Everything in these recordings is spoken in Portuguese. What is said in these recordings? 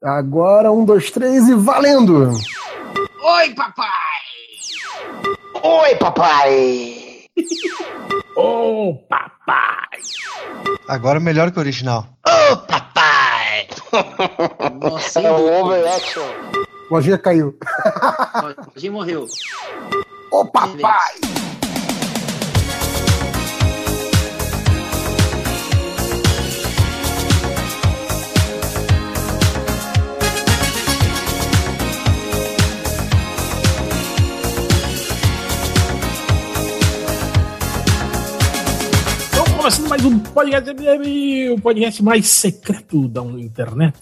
Agora, 1, 2, 3 e valendo! Oi, papai! Oi, papai! Ô, oh, papai! Agora melhor que o original. Ô, oh, papai! Nossa, é o over-action. O Lojinha caiu. O Lojinha morreu. Ô, oh, papai! Começando mais um podcast MDM, o podcast mais secreto da internet.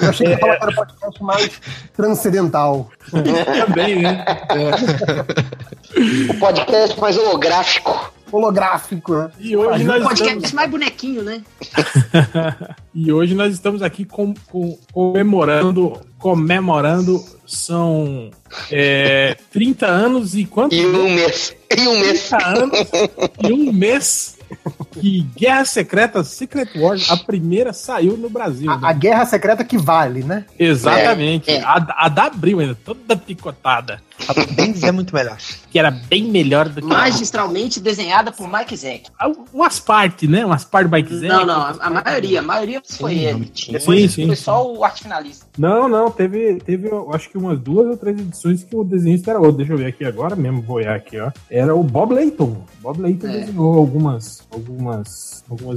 Eu achei que ia falar que era o podcast mais transcendental. Também, né? É. O podcast mais holográfico. Holográfico, né? E hoje nós podcast mais bonequinho, né? E hoje nós estamos aqui comemorando são 30 anos e quanto? E um mês. E um mês. 30 anos e um mês. Que Guerra Secreta, Secret Wars, a primeira saiu no Brasil. A Guerra Secreta que vale, né? Exatamente. É. A da Abril ainda, toda picotada. A é muito melhor. Que era bem melhor do que... Magistralmente desenhada por Mike Zeck. Umas partes, né? Umas partes do Mike Zeck. Não. A maioria foi ele. Sim. Foi só o arte finalista. Não. Teve, acho que umas 2 ou 3 edições que o desenhista era outro. Deixa eu ver aqui agora mesmo, vou olhar aqui, ó. Era o Bob Layton. Bob Layton desenhou algumas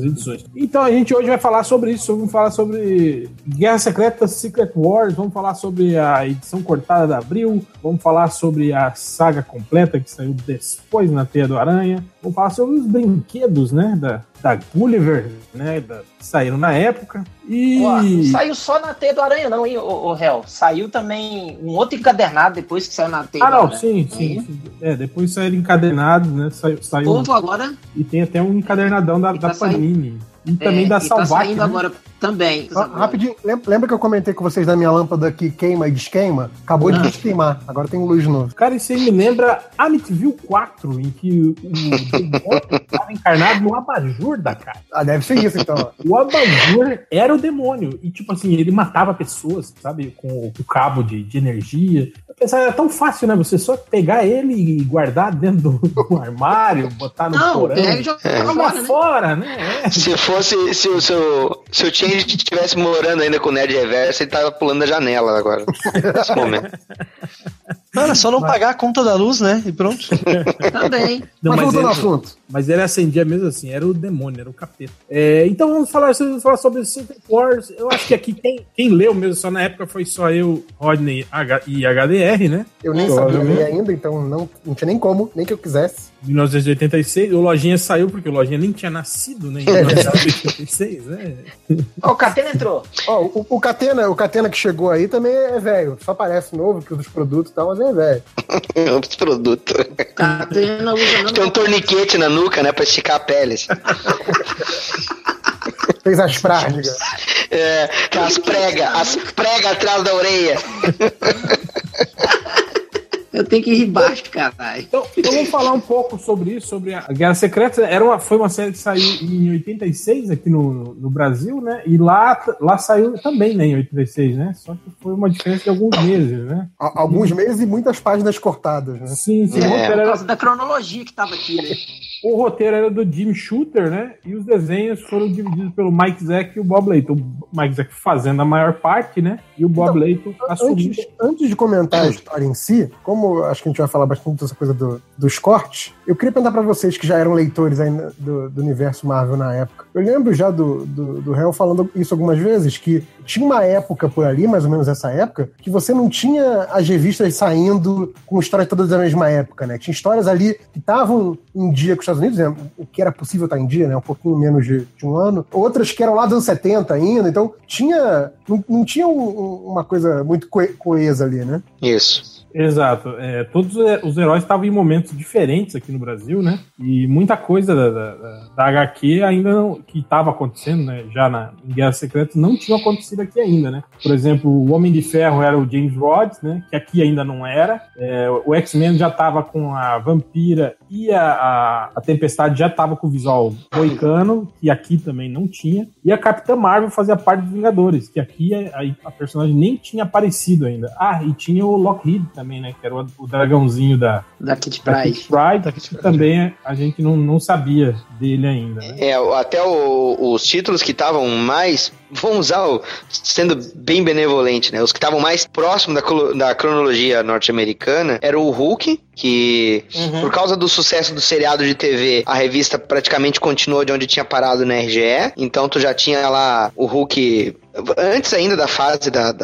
edições. Então a gente hoje vai falar sobre isso. Vamos falar sobre Guerra Secreta, Secret Wars. Vamos falar sobre a edição cortada da Abril. Vamos falar sobre a saga completa que saiu depois na Teia do Aranha. Vamos falar sobre os brinquedos, né? Da Gulliver, né? Que saíram na época. E... Ué, não saiu só na Teia do Aranha, não, hein, o réu? Saiu também um outro encadernado depois que saiu na Teia do Aranha. Ah, não, sim. É, depois saíram encadernados, né? Saiu Povo agora. E tem até um encadernadão da Panini. E também da Salvac. Tá saindo, né? Agora também. Rapidinho, lembra que eu comentei com vocês da minha lâmpada que queima e desqueima? Acabou de desqueimar, agora tem luz nova. Cara, isso aí me lembra Amityville 4, em que o demônio estava encarnado no abajur da cara. Ah, deve ser isso então. O abajur era o demônio, e tipo assim, ele matava pessoas, sabe, com o cabo de energia. Era tão fácil, né? Você só pegar ele e guardar dentro do armário, botar no porão. Jogar fora, né? É. Se o Change estivesse morando ainda com o Nerd Reverso, ele tava pulando da janela agora. Nesse momento. Cara, só não pagar a conta da luz, né? E pronto. Também. Não, mas voltando ao assunto. Mas ele acendia mesmo assim, era o demônio, era o capeta. Então vamos falar sobre Secret Wars. Eu acho que aqui quem leu mesmo, só na época foi só eu, Rodney e HDR, né? Eu nem sabia ler ainda, então não tinha nem como, nem que eu quisesse. 1986, o Lojinha saiu, porque o Lojinha nem tinha nascido, né? Em 1986, né? O Catena entrou. O Catena que chegou aí também é velho. Só parece novo, que os produtos e tal, mas é velho. Os produtos. Catena usa não. Tem um torniquete na nuca, né? Pra esticar a pele. Fez as práticas. É, as pregas atrás da orelha. Eu tenho que ir embaixo, caralho. Então vamos falar um pouco sobre isso, sobre a Guerra Secreta. Foi uma série que saiu em 86 aqui no Brasil, né? E lá saiu também, né, em 86, né? Só que foi uma diferença de alguns meses, né? Alguns meses e muitas páginas cortadas, né? Sim. Por causa da cronologia que tava aqui, né? O roteiro era do Jim Shooter, né? E os desenhos foram divididos pelo Mike Zeck e o Bob Layton. O Mike Zeck fazendo a maior parte, né? E o Bob Layton assumindo. Antes de comentar a história em si, como acho que a gente vai falar bastante dessa coisa dos cortes, eu queria perguntar pra vocês que já eram leitores ainda do universo Marvel na época. Eu lembro já do Hell falando isso algumas vezes, que tinha uma época por ali, mais ou menos essa época, que você não tinha as revistas saindo com histórias todas da mesma época, né? Tinha histórias ali que estavam em dia com Estados Unidos, né? O que era possível estar em dia, né? Um pouquinho menos de um ano. Outras que eram lá dos anos 70 ainda, então tinha... Não tinha uma coisa muito coesa ali, né? Isso. Exato. É, todos os heróis estavam em momentos diferentes aqui no Brasil, né? E muita coisa da HQ ainda não, que estava acontecendo, né? Já em Guerra Secreta não tinha acontecido aqui ainda, né? Por exemplo, o Homem de Ferro era o James Rhodes, né? Que aqui ainda não era. É, o X-Men já estava com a Vampira e a Tempestade já estava com o visual moicano, que aqui também não tinha. E a Capitã Marvel fazia parte dos Vingadores, que aqui a personagem nem tinha aparecido ainda. Ah, e tinha o Lockheed também, né? Que era o dragãozinho da Kitty Pryde. Também a gente não sabia dele ainda. Né? É, até os títulos que estavam mais... Vamos usar, sendo bem benevolente, né? Os que estavam mais próximos da cronologia norte-americana era o Hulk, que por causa do sucesso do seriado de TV, a revista praticamente continuou de onde tinha parado na RGE. Então tu já tinha lá o Hulk... Antes ainda da fase da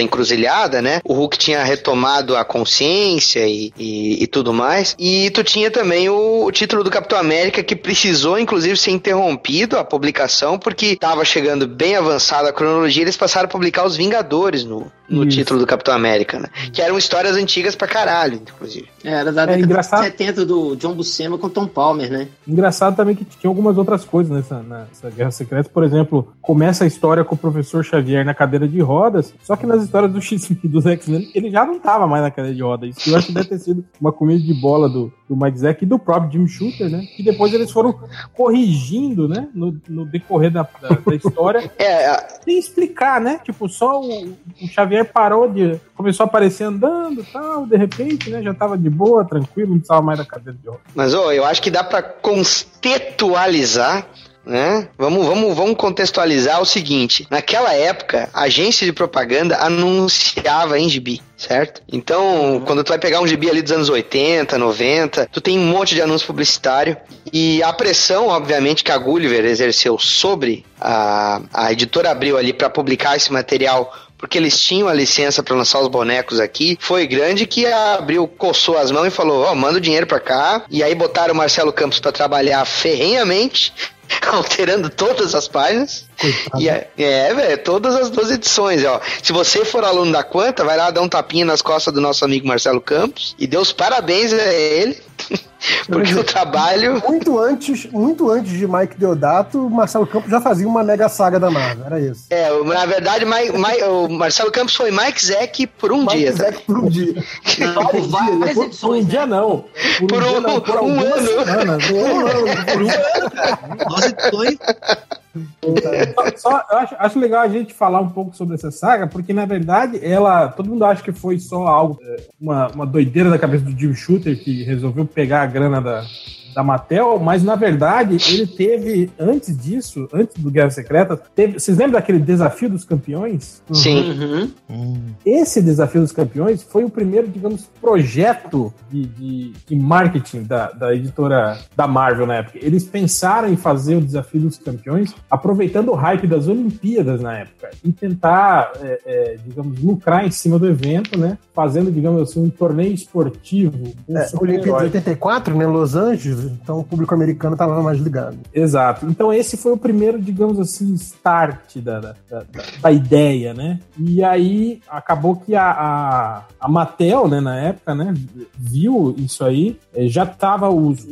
encruzilhada, né? O Hulk tinha retomado a consciência e tudo mais. E tu tinha também o título do Capitão América, que precisou, inclusive, ser interrompido a publicação, porque estava chegando bem avançada a cronologia, eles passaram a publicar os Vingadores no título do Capitão América, né? Que eram histórias antigas pra caralho, inclusive. Era da década de 70 do John Buscema com Tom Palmer, né? Engraçado também que tinha algumas outras coisas nessa Guerra Secreta. Por exemplo, começa a história com o Professor Xavier na cadeira de rodas, só que nas histórias do X-Men, dos X-Men, ele já não tava mais na cadeira de rodas. Isso eu acho que deve ter sido uma comida de bola do Mike Zeck e do próprio Jim Shooter, né? Que depois eles foram corrigindo, né? No decorrer da história. Sem explicar, né? Tipo, só o Xavier começou a aparecer andando e tal, de repente, né? Já tava de boa, tranquilo, não precisava mais da cadeira de rodas. Mas, eu acho que dá pra conceptualizar, né? Vamos contextualizar o seguinte: naquela época, a agência de propaganda anunciava em gibi, certo? Então, quando tu vai pegar um gibi ali dos anos 80, 90, tu tem um monte de anúncio publicitário, e a pressão, obviamente, que a Gulliver exerceu sobre a editora Abril ali para publicar esse material, porque eles tinham a licença para lançar os bonecos aqui, foi grande, que a Abril coçou as mãos e falou: manda o dinheiro para cá. E aí botaram o Marcelo Campos para trabalhar ferrenhamente, alterando todas as páginas. E velho, todas as 12 edições, ó. Se você for aluno da Quanta, vai lá dar um tapinha nas costas do nosso amigo Marcelo Campos e dê os parabéns a ele. Porque o trabalho... Muito antes de Mike Deodato, o Marcelo Campos já fazia uma mega saga da Marvel, era isso. Na verdade, o Marcelo Campos foi Mike Zeck por um dia. Mike Zeck por um dia. Por um ano. Eu acho legal a gente falar um pouco sobre essa saga, porque na verdade todo mundo acha que foi só algo, uma doideira da cabeça do Jim Shooter, que resolveu pegar a grana da Mattel, mas na verdade ele teve, antes disso, antes do Guerra Secreta, vocês lembram daquele Desafio dos Campeões? Sim. Esse Desafio dos Campeões foi o primeiro, digamos, projeto de marketing da editora da Marvel na época. Eles pensaram em fazer o Desafio dos Campeões aproveitando o hype das Olimpíadas na época e tentar, digamos, lucrar em cima do evento, né? Fazendo, digamos assim, um torneio esportivo. Olimpíadas 84, né? Los Angeles. Então o público americano estava mais ligado. Exato. Então esse foi o primeiro, digamos assim, start da ideia, né? E aí acabou que a Mattel, né, na época, né, viu isso aí. Já tava os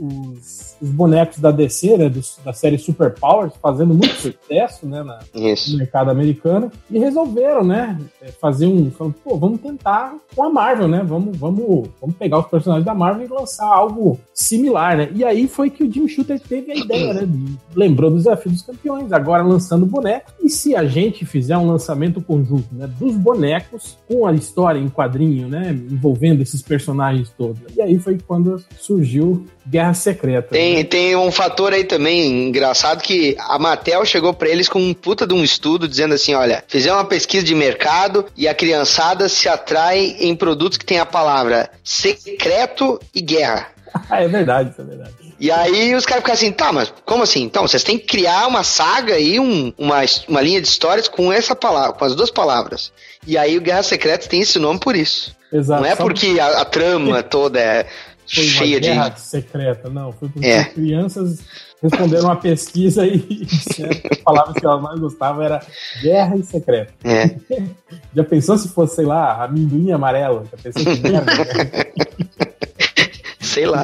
bonecos da DC, né, da série Super Powers, fazendo muito sucesso, né, no mercado americano. E resolveram, né, vamos tentar com a Marvel, né? Vamos pegar os personagens da Marvel e lançar algo similar, né? E aí foi que o Jim Shooter teve a ideia, né? Lembrou do Desafio dos Campeões, agora lançando boneco. E se a gente fizer um lançamento conjunto, né, dos bonecos com a história em quadrinho, né, envolvendo esses personagens todos? E aí foi quando surgiu Guerra Secreta. Tem um fator aí também engraçado, que a Mattel chegou pra eles com um puta de um estudo, dizendo assim: olha, fizeram uma pesquisa de mercado e a criançada se atrai em produtos que tem a palavra secreto e guerra. É verdade, isso é verdade. E aí os caras ficaram assim: tá, mas como assim? Então, vocês têm que criar uma saga aí, uma linha de histórias com essa palavra, com as duas palavras. E aí o Guerra Secreta tem esse nome por isso. Exato. Não é porque a trama toda é foi cheia uma guerra de... secreta, não. Foi porque crianças responderam uma pesquisa e falavam que elas mais gostavam era guerra e secreta. É. Já pensou se fosse, sei lá, amendoim amarelo? Já pensou que merda? Sei lá.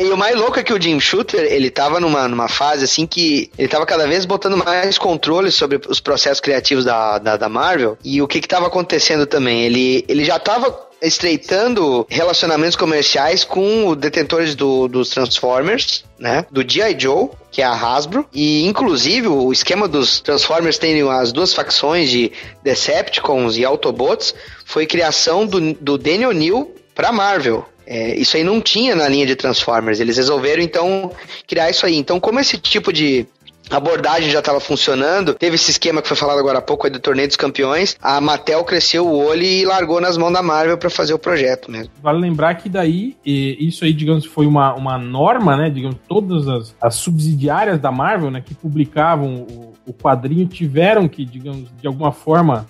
E o mais louco é que o Jim Shooter, ele tava numa fase assim que ele tava cada vez botando mais controle sobre os processos criativos da Marvel. E o que tava acontecendo também? Ele já tava estreitando relacionamentos comerciais com os detentores dos Transformers, né? Do G.I. Joe, que é a Hasbro, e inclusive o esquema dos Transformers terem as duas facções de Decepticons e Autobots foi criação do Daniel Neal pra Marvel. É, isso aí não tinha na linha de Transformers, eles resolveram então criar isso aí. Então, como esse tipo de abordagem já estava funcionando, teve esse esquema que foi falado agora há pouco aí do Torneio dos Campeões, a Mattel cresceu o olho e largou nas mãos da Marvel para fazer o projeto mesmo. Vale lembrar que daí, isso aí, digamos, foi uma norma, né, digamos, todas as subsidiárias da Marvel, né, que publicavam o quadrinho tiveram que, digamos, de alguma forma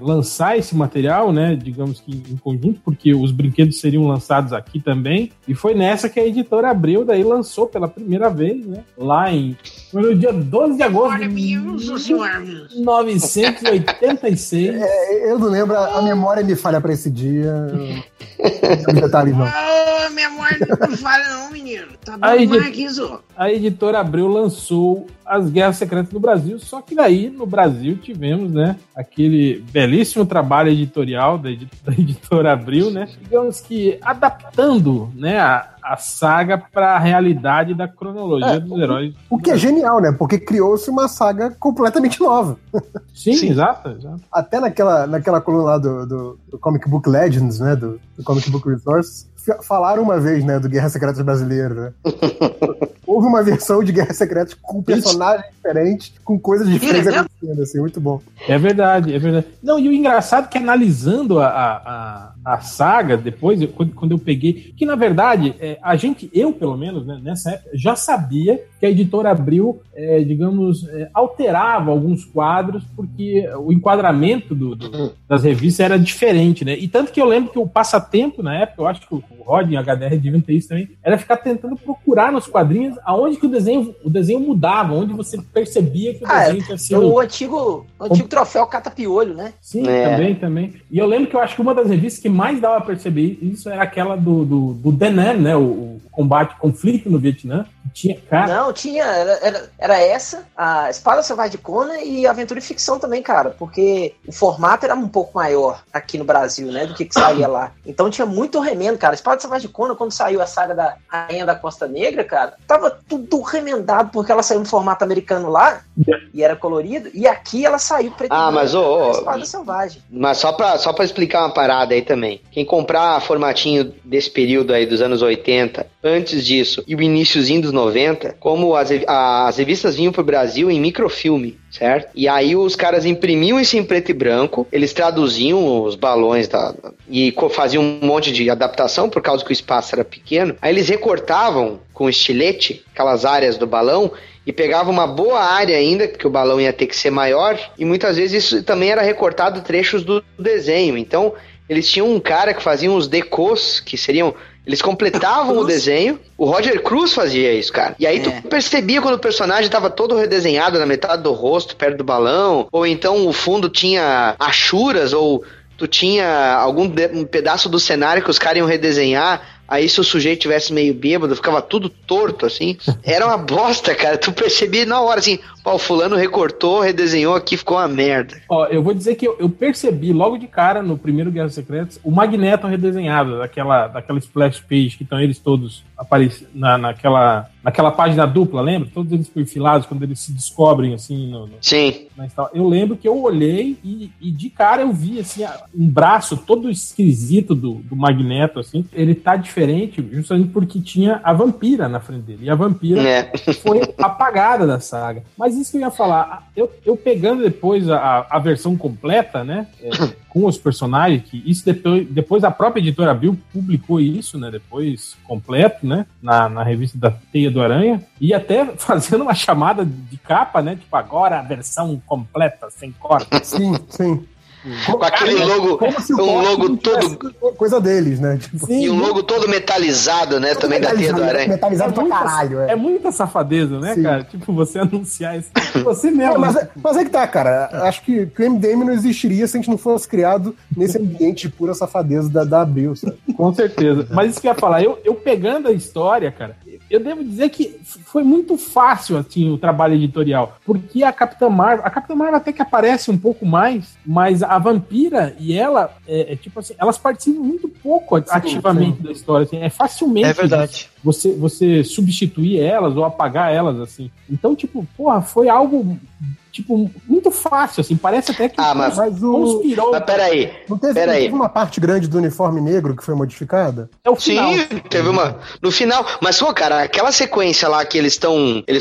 lançar esse material, né, digamos que em conjunto, porque os brinquedos seriam lançados aqui também, e foi nessa que a editora Abril daí lançou pela primeira vez, né, lá em... Foi no dia 12 de agosto de 1986. Eu não lembro, a memória me falha pra esse dia. Detalhes não. A memória não me falha não, menino. Tá bom demais. A editora Abril lançou As Guerras Secretas do Brasil, só que daí no Brasil tivemos, né, aquele belíssimo trabalho editorial da editora Abril, né, digamos que adaptando, né, a saga para a realidade da cronologia dos heróis. O que é genial, né? Porque criou-se uma saga completamente nova. Sim. Exato. Até naquela coluna lá do Comic Book Legends, né? Do Comic Book Resources, falaram uma vez, né, do Guerra Secretas Brasileiro, né? Houve uma versão de Guerra Secretas com personagens diferentes, com coisas diferentes acontecendo, assim, muito bom. É verdade. Não, e o engraçado é que analisando a saga depois, quando eu peguei, que na verdade, eu pelo menos, né, nessa época, já sabia que a editora Abril, alterava alguns quadros, porque o enquadramento das revistas era diferente, né? E tanto que eu lembro que o passatempo, na época, eu acho que o Rod, em HDR, devia ter isso também, era ficar tentando procurar nos quadrinhos aonde que o desenho mudava, onde você percebia que o desenho tinha sido... O antigo troféu catapiolho, né? Sim, também. E eu lembro que eu acho que uma das revistas que mais dava a perceber isso era aquela do Denan, né? O conflito no Vietnã. Era essa, a Espada Selvagem de Conan e Aventura e Ficção também, cara, porque o formato era um pouco maior aqui no Brasil, né, do que saía lá. Então tinha muito remendo, cara. Espada Selvagem de Conan, quando saiu a saga da Rainha da Costa Negra, cara, tava tudo remendado, porque ela saiu no formato americano lá, e era colorido, e aqui ela saiu preto. Espada Selvagem. Mas só pra explicar uma parada aí também, quem comprar formatinho desse período aí, dos anos 80, antes disso, e o iníciozinho dos 90, como as revistas vinham pro Brasil em microfilme, certo? E aí os caras imprimiam isso em preto e branco, eles traduziam os balões e faziam um monte de adaptação, por causa que o espaço era pequeno. Aí eles recortavam com estilete aquelas áreas do balão e pegava uma boa área ainda, porque o balão ia ter que ser maior, e muitas vezes isso também era recortado trechos do desenho. Então, eles tinham um cara que fazia uns decôs, que seriam... Eles completavam o desenho. O Roger Cruz fazia isso, cara. E aí tu percebia quando o personagem tava todo redesenhado na metade do rosto, perto do balão. Ou então o fundo tinha achuras, ou tu tinha um pedaço do cenário que os caras iam redesenhar. Aí se o sujeito tivesse meio bêbado, ficava tudo torto, assim. Era uma bosta, cara. Tu percebia na hora, assim, o fulano recortou, redesenhou aqui, ficou uma merda. Ó, eu vou dizer que eu percebi logo de cara, no primeiro Guerra Secretas, o Magneto redesenhado, daquela splash page que estão eles todos aparecendo naquela página dupla, lembra? Todos eles perfilados, quando eles se descobrem, assim... Sim. Eu lembro que eu olhei e de cara eu vi, assim, um braço todo esquisito do Magneto, assim. Ele tá diferente, justamente porque tinha a Vampira na frente dele. E a Vampira foi apagada da saga. Mas isso que eu ia falar, eu pegando depois a versão completa, né, com os personagens, que isso depois a própria editora Abril publicou isso, né, depois completo, né, na revista da Teia do Aranha, e até fazendo uma chamada de capa, né, tipo, agora a versão completa, sem cortes. Sim. Com aquele logo, um logo todo... Coisa deles, né? Tipo... Sim, e um logo todo metalizado, né? Todo também da Teia do Aranha. Metalizado pra caralho, é. É muita safadeza, né, sim, cara? Tipo, você anunciar isso. Você mesmo. É, mas é que tá, cara. Acho que o MDM não existiria se a gente não fosse criado nesse ambiente de pura safadeza da Abril, sabe? Com certeza. Mas isso que eu ia falar, eu pegando a história, cara, eu devo dizer que foi muito fácil, assim, o trabalho editorial. Porque a Capitã Marvel até que aparece um pouco mais, mas a Vampira e ela, tipo assim, elas participam muito pouco ativamente, sim, da história. Assim, é facilmente... É verdade. Você substituir elas ou apagar elas, assim. Então, tipo, porra, foi algo... Tipo, muito fácil, assim, parece até que mas conspirou. Mas peraí. Não teve uma parte grande do uniforme negro que foi modificada? É o final. Sim, teve uma. No final. Mas, pô, cara, aquela sequência lá que eles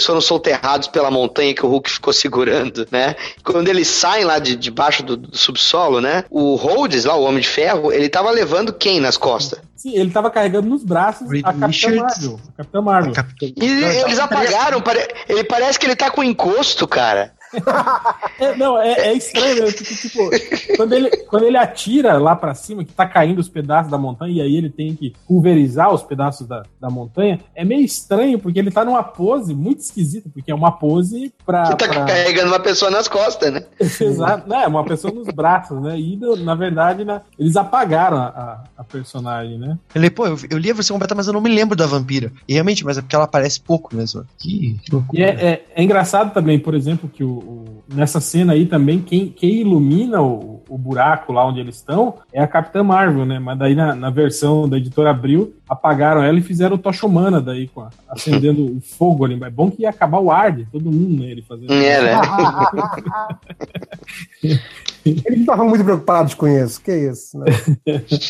foram solterrados pela montanha que o Hulk ficou segurando, né? Quando eles saem lá de baixo do subsolo, né? O Rhodes, lá, o Homem de Ferro, ele tava levando quem nas costas? Sim, ele tava carregando nos braços a Capitã Marvel. E eles apagaram, ele parece que ele tá com encosto, cara. É estranho, né? Tipo, quando ele atira lá pra cima, que tá caindo os pedaços da montanha, e aí ele tem que pulverizar os pedaços da montanha, é meio estranho, porque ele tá numa pose muito esquisita, porque é uma pose pra... Você tá carregando uma pessoa nas costas, né? Exato, né? Uma pessoa nos braços, né? E, na verdade, eles apagaram a personagem, né? Eu li a versão completa, mas eu não me lembro da Vampira. E realmente, mas é porque ela aparece pouco mesmo. Que loucura. E é engraçado também, por exemplo, que nessa cena aí também, quem ilumina o buraco lá onde eles estão é a Capitã Marvel, né? Mas daí na versão da editora Abril, apagaram ela e fizeram o Tocha Humana daí, acendendo o fogo ali. É bom que ia acabar o ar de todo mundo, né? Ele fazendo... né? Eles estavam muito preocupados com isso. Que isso, né?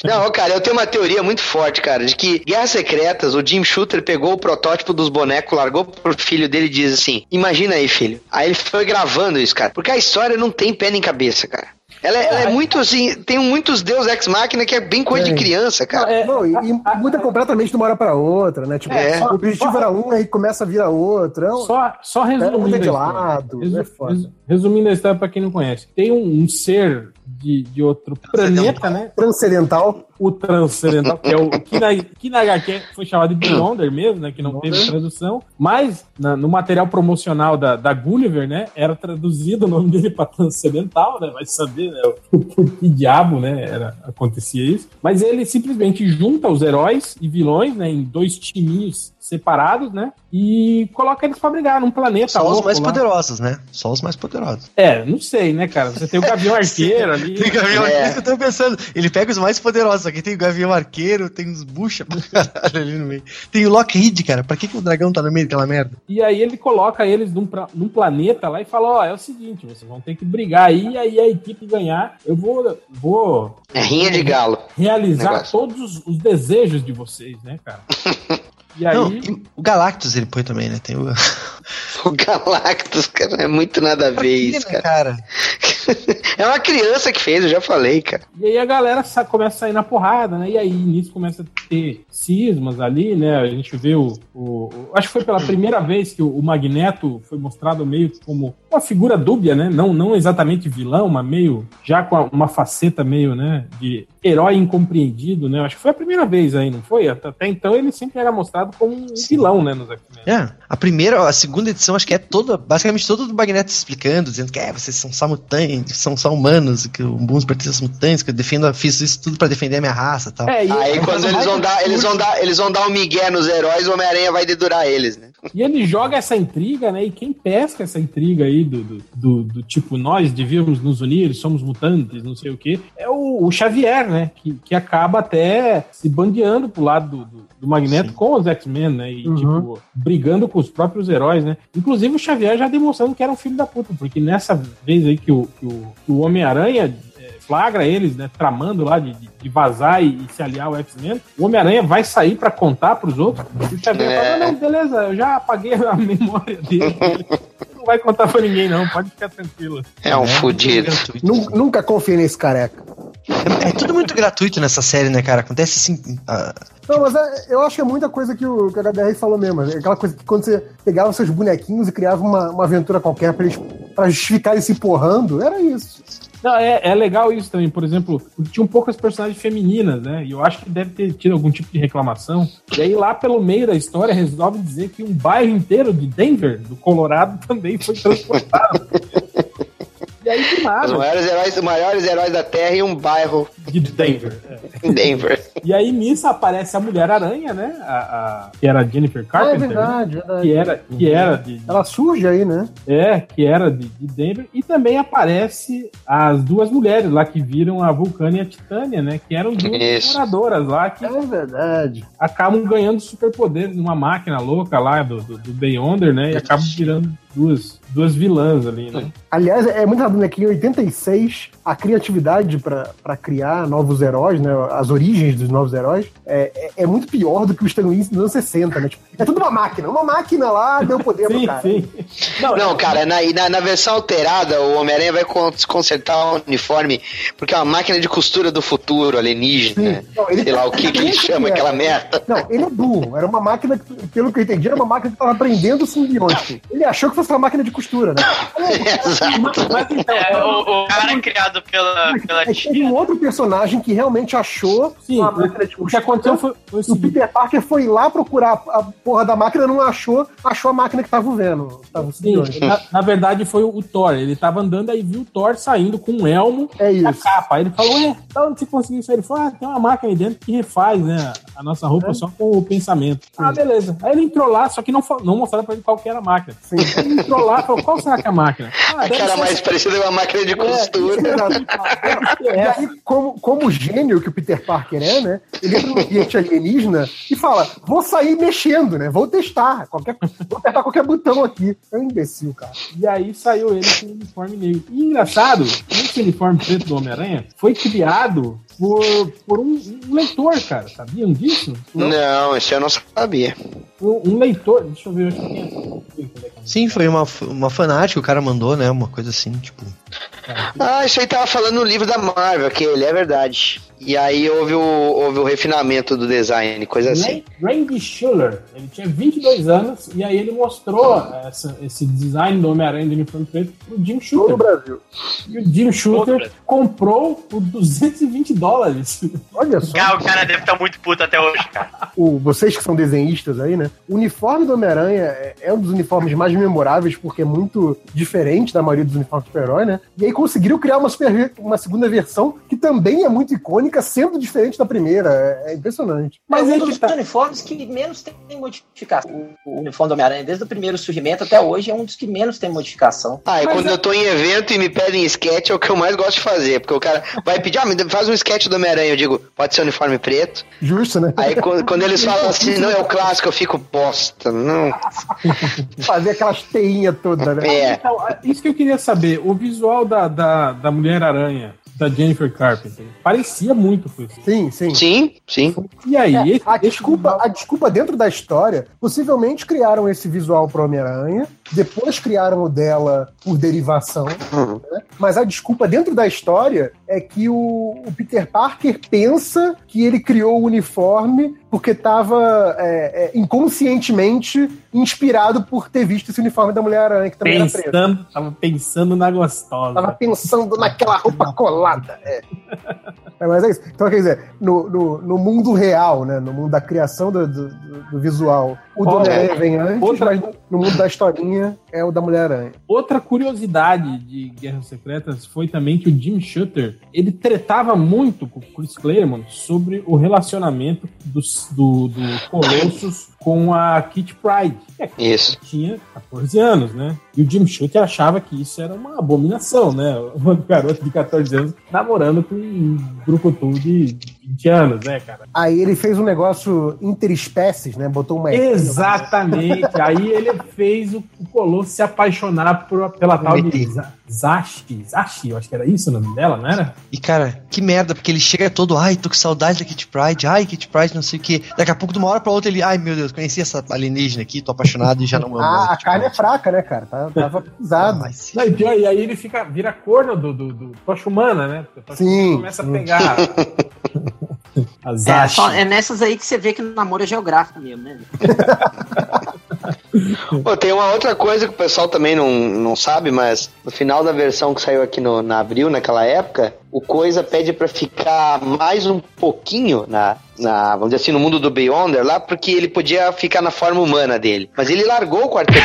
Não, cara, eu tenho uma teoria muito forte, cara, de que Guerras Secretas, o Jim Shooter pegou o protótipo dos bonecos, largou pro filho dele e diz assim, imagina aí, filho. Aí ele foi gravando isso, cara. Porque a história não tem pé nem cabeça, cara. Ela é muito assim, tem muitos Deus Ex Machina que é bem coisa de criança, cara. E muda completamente de uma hora pra outra, né? Tipo, o objetivo era um, aí começa a virar outro. Só resumindo. É de lado, resumindo a história pra quem não conhece. Tem um ser de outro planeta, né? Transcendental. O Transcendental, que é o que na HQ foi chamado de Beyonder mesmo, né? Que não teve tradução. Mas no material promocional da Gulliver, né? Era traduzido o nome dele pra Transcendental, né? Vai saber, né? Que diabo, né? Acontecia isso. Mas ele simplesmente junta os heróis e vilões, né? Em dois timinhos separados, né? E coloca eles pra brigar num planeta. Só os mais poderosos, né? Só os mais poderosos. É, não sei, né, cara? Você tem o Gavião Arqueiro ali. Tem o Gavião Arqueiro que eu tô pensando. Ele pega os mais poderosos. Aqui tem o Gavião Arqueiro, tem os bucha pra caralho ali no meio. Tem o Lockheed, cara. Pra que o dragão tá no meio daquela merda? E aí ele coloca eles num planeta lá e fala, ó, é o seguinte, vocês vão ter que brigar aí a equipe ganhar. Eu vou... É rinha de galo. Realizar todos os desejos de vocês, né, cara? E aí... Não, o Galactus ele põe também, né? Tem o... O Galactus, cara, é muito nada a ver isso, cara. É uma criança que fez, eu já falei, cara. E aí a galera começa a sair na porrada, né? E aí nisso começa a ter cismas ali, né? A gente vê acho que foi pela primeira vez que o Magneto foi mostrado meio como uma figura dúbia, né? Não exatamente vilão, mas meio... Já com uma faceta meio, né? De herói incompreendido, né? Acho que foi a primeira vez aí, não foi? Até então ele sempre era mostrado como um vilão, né? Nos X-Men. A segunda edição acho que é toda... Basicamente todo do Magneto explicando, dizendo que vocês são só mutantes, são só humanos, que alguns pertencem aos mutantes, que eu defendo, fiz isso tudo pra defender a minha raça e tal. Aí quando eles vão dar um migué nos heróis, o Homem-Aranha vai dedurar eles, né? E ele joga essa intriga, né? E quem pesca essa intriga aí do tipo, nós devíamos nos unir, somos mutantes, não sei o quê, é o Xavier, né? Que acaba até se bandeando pro lado do Magneto, sim, com os X-Men, né? E, tipo, brigando com os próprios heróis, né? Inclusive o Xavier já demonstrando que era um filho da puta, porque nessa vez aí que o Homem-Aranha flagra eles, né, tramando lá de vazar e se aliar ao X-Men, o Homem-Aranha vai sair pra contar pros outros, e o Xavier fala, não, beleza, eu já apaguei a memória dele, não vai contar pra ninguém não, pode ficar tranquilo. É um fudido. Nunca confie nesse careca. É tudo muito gratuito nessa série, né, cara? Acontece assim... Não, mas eu acho que é muita coisa que a HDR falou mesmo. É aquela coisa que quando você pegava seus bonequinhos e criava uma aventura qualquer pra justificar eles se porrando, era isso. Não, é legal isso também, por exemplo, tinham poucas personagens femininas, né? E eu acho que deve ter tido algum tipo de reclamação. E aí lá pelo meio da história resolve dizer que um bairro inteiro de Denver, do Colorado, também foi transportado. E aí que nada. Os maiores heróis da Terra e um bairro de Denver. É. Denver. E aí nisso aparece a Mulher Aranha, né? Que era a Jennifer Carpenter. É verdade, né? Verdade. Que era de... Ela surge aí, né? É, que era de Denver. E também aparece as duas mulheres lá que viram a Vulcânia e a Titânia, né? Que eram duas exploradoras lá que... É verdade. Acabam ganhando superpoder numa máquina louca lá do Beyonder, né? E acabam virando... Duas vilãs ali, né? Aliás, é muito rápido, né? Que em 86, a criatividade pra criar novos heróis, né? As origens dos novos heróis, é muito pior do que o Stan Lee nos anos 60, né? Tipo, é tudo uma máquina. Uma máquina lá deu poder pro cara. Sim. Não, cara, na versão alterada, o Homem-Aranha vai consertar o uniforme, porque é uma máquina de costura do futuro, alienígena. Não, ele... Sei lá o que ele chama, aquela merda. Não, ele é burro. Era uma máquina, pelo que eu entendi, era uma máquina que tava aprendendo o simbionte. Ele achou que fosse uma máquina de costura, né? O cara é criado pela tia. Tem um outro personagem que realmente achou uma máquina de costura. O que aconteceu foi o Peter Parker foi lá procurar a porra da máquina, não achou a máquina que tava vendo. Na verdade foi o Thor. Ele tava andando, aí viu o Thor saindo com um elmo e a capa. Aí ele falou, onde você conseguiu isso? Ele falou, tem uma máquina aí dentro que refaz, né, a nossa roupa só com o pensamento. Sim. Ah, beleza. Aí ele entrou lá, só que não mostraram pra ele qual que era a máquina. Sim. Ele entrou lá e falou, qual será que é a máquina? A cara mais parecida é uma máquina de costura. E aí, como gênio que o Peter Parker é, né? Ele entra no ambiente alienígena e fala, vou sair mexendo, né? Vou testar. Vou apertar qualquer botão aqui. É um imbecil, cara. E aí saiu ele com o uniforme negro. E engraçado, esse uniforme preto do Homem-Aranha foi criado por um leitor, cara. Sabiam disso? Não, isso eu não sabia. Um leitor, deixa eu ver o que é. Sim, foi uma fanática, o cara mandou, né? Uma coisa assim, tipo... Ah, isso aí tava falando no livro da Marvel, que ele é verdade. E aí houve o refinamento do design, coisa assim. Randy Schuller, ele tinha 22 anos, e aí ele mostrou esse design do Homem-Aranha do uniforme preto pro Jim Shooter. No Brasil. E o Jim Shooter comprou por $220. Olha só. O cara deve estar muito puto até hoje, cara. Vocês que são desenhistas aí, né? O uniforme do Homem-Aranha é um dos uniformes mais memoráveis, porque é muito diferente da maioria dos uniformes do super-herói, né? E aí conseguiram criar uma segunda versão que também é muito icônica, sendo diferente da primeira. É impressionante. Mas é um dos uniformes que menos tem modificação. O uniforme do Homem-Aranha, desde o primeiro surgimento até hoje, é um dos que menos tem modificação. E quando eu tô em evento e me pedem sketch, é o que eu mais gosto de fazer, porque o cara vai pedir, faz um sketch do Homem-Aranha, eu digo, pode ser uniforme preto. Justo, né? Aí quando eles falam assim, não é o clássico, eu fico bosta, não. Fazer aquelas teinhas todas, né? Então, isso que eu queria saber, o visual da Mulher-Aranha, da Jennifer Carpenter. Parecia muito com isso. Sim. E aí? A desculpa dentro da história, possivelmente criaram esse visual pro Homem-Aranha, depois criaram o dela por derivação, né? Mas a desculpa dentro da história é que o Peter Parker pensa que ele criou o uniforme porque estava inconscientemente inspirado por ter visto esse uniforme da Mulher-Aranha, que também era preto. Tava pensando na gostosa. Tava pensando naquela roupa colada. Mas é isso. Então, quer dizer, no mundo real, né? No mundo da criação do visual, o do Homem-Aranha vem antes, mas no mundo da historinha é o da Mulher-Aranha. Outra curiosidade de Guerras Secretas foi também que o Jim Shooter, ele tretava muito com o Chris Claremont sobre o relacionamento do Colossus com a Kitty Pryde. Isso. Tinha 14 anos, né? E o Jim Shooter achava que isso era uma abominação, né? Um garoto de 14 anos namorando com um brucutu de 20 anos, né, cara? Aí ele fez um negócio interespécies, né? Botou uma... Exatamente. Aí ele fez o Colosso se apaixonar pela tal de Zashi, eu acho que era isso o nome dela, não era? E, cara, que merda, porque ele chega todo, ai, tô com saudade da Kitty Pryde, ai, Kitty Pryde, não sei o quê. Daqui a pouco, de uma hora pra outra, ele, ai, meu Deus, conheci essa alienígena aqui, tô apaixonado e já não amo. A carne é fraca, né, cara? Tava pisado. E aí ele vira corno do tocha humana, né? Sim. Começa a pegar... É nessas aí que você vê que o namoro é geográfico mesmo, né? Pô, tem uma outra coisa que o pessoal também não sabe, mas no final da versão que saiu aqui na Abril, naquela época, o Coisa pede pra ficar mais um pouquinho vamos dizer assim, no mundo do Beyonder lá, porque ele podia ficar na forma humana dele. Mas ele largou o quarteto.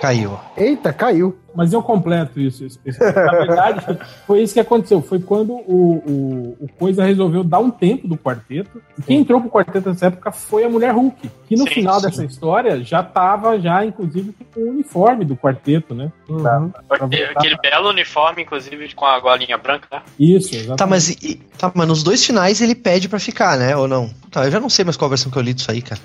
Caiu. Eita, caiu. Mas eu completo isso. Na verdade, foi isso que aconteceu. Foi quando o Coisa resolveu dar um tempo do quarteto. E quem entrou pro quarteto nessa época foi a Mulher Hulk, que no final dessa história já tava, inclusive, com o uniforme do quarteto, né? Aquele belo uniforme, inclusive, com a golinha branca, né? Isso, exatamente. Mas nos dois finais ele pede pra ficar, né? Ou não? Tá, eu já não sei mais qual versão que eu li disso aí, cara.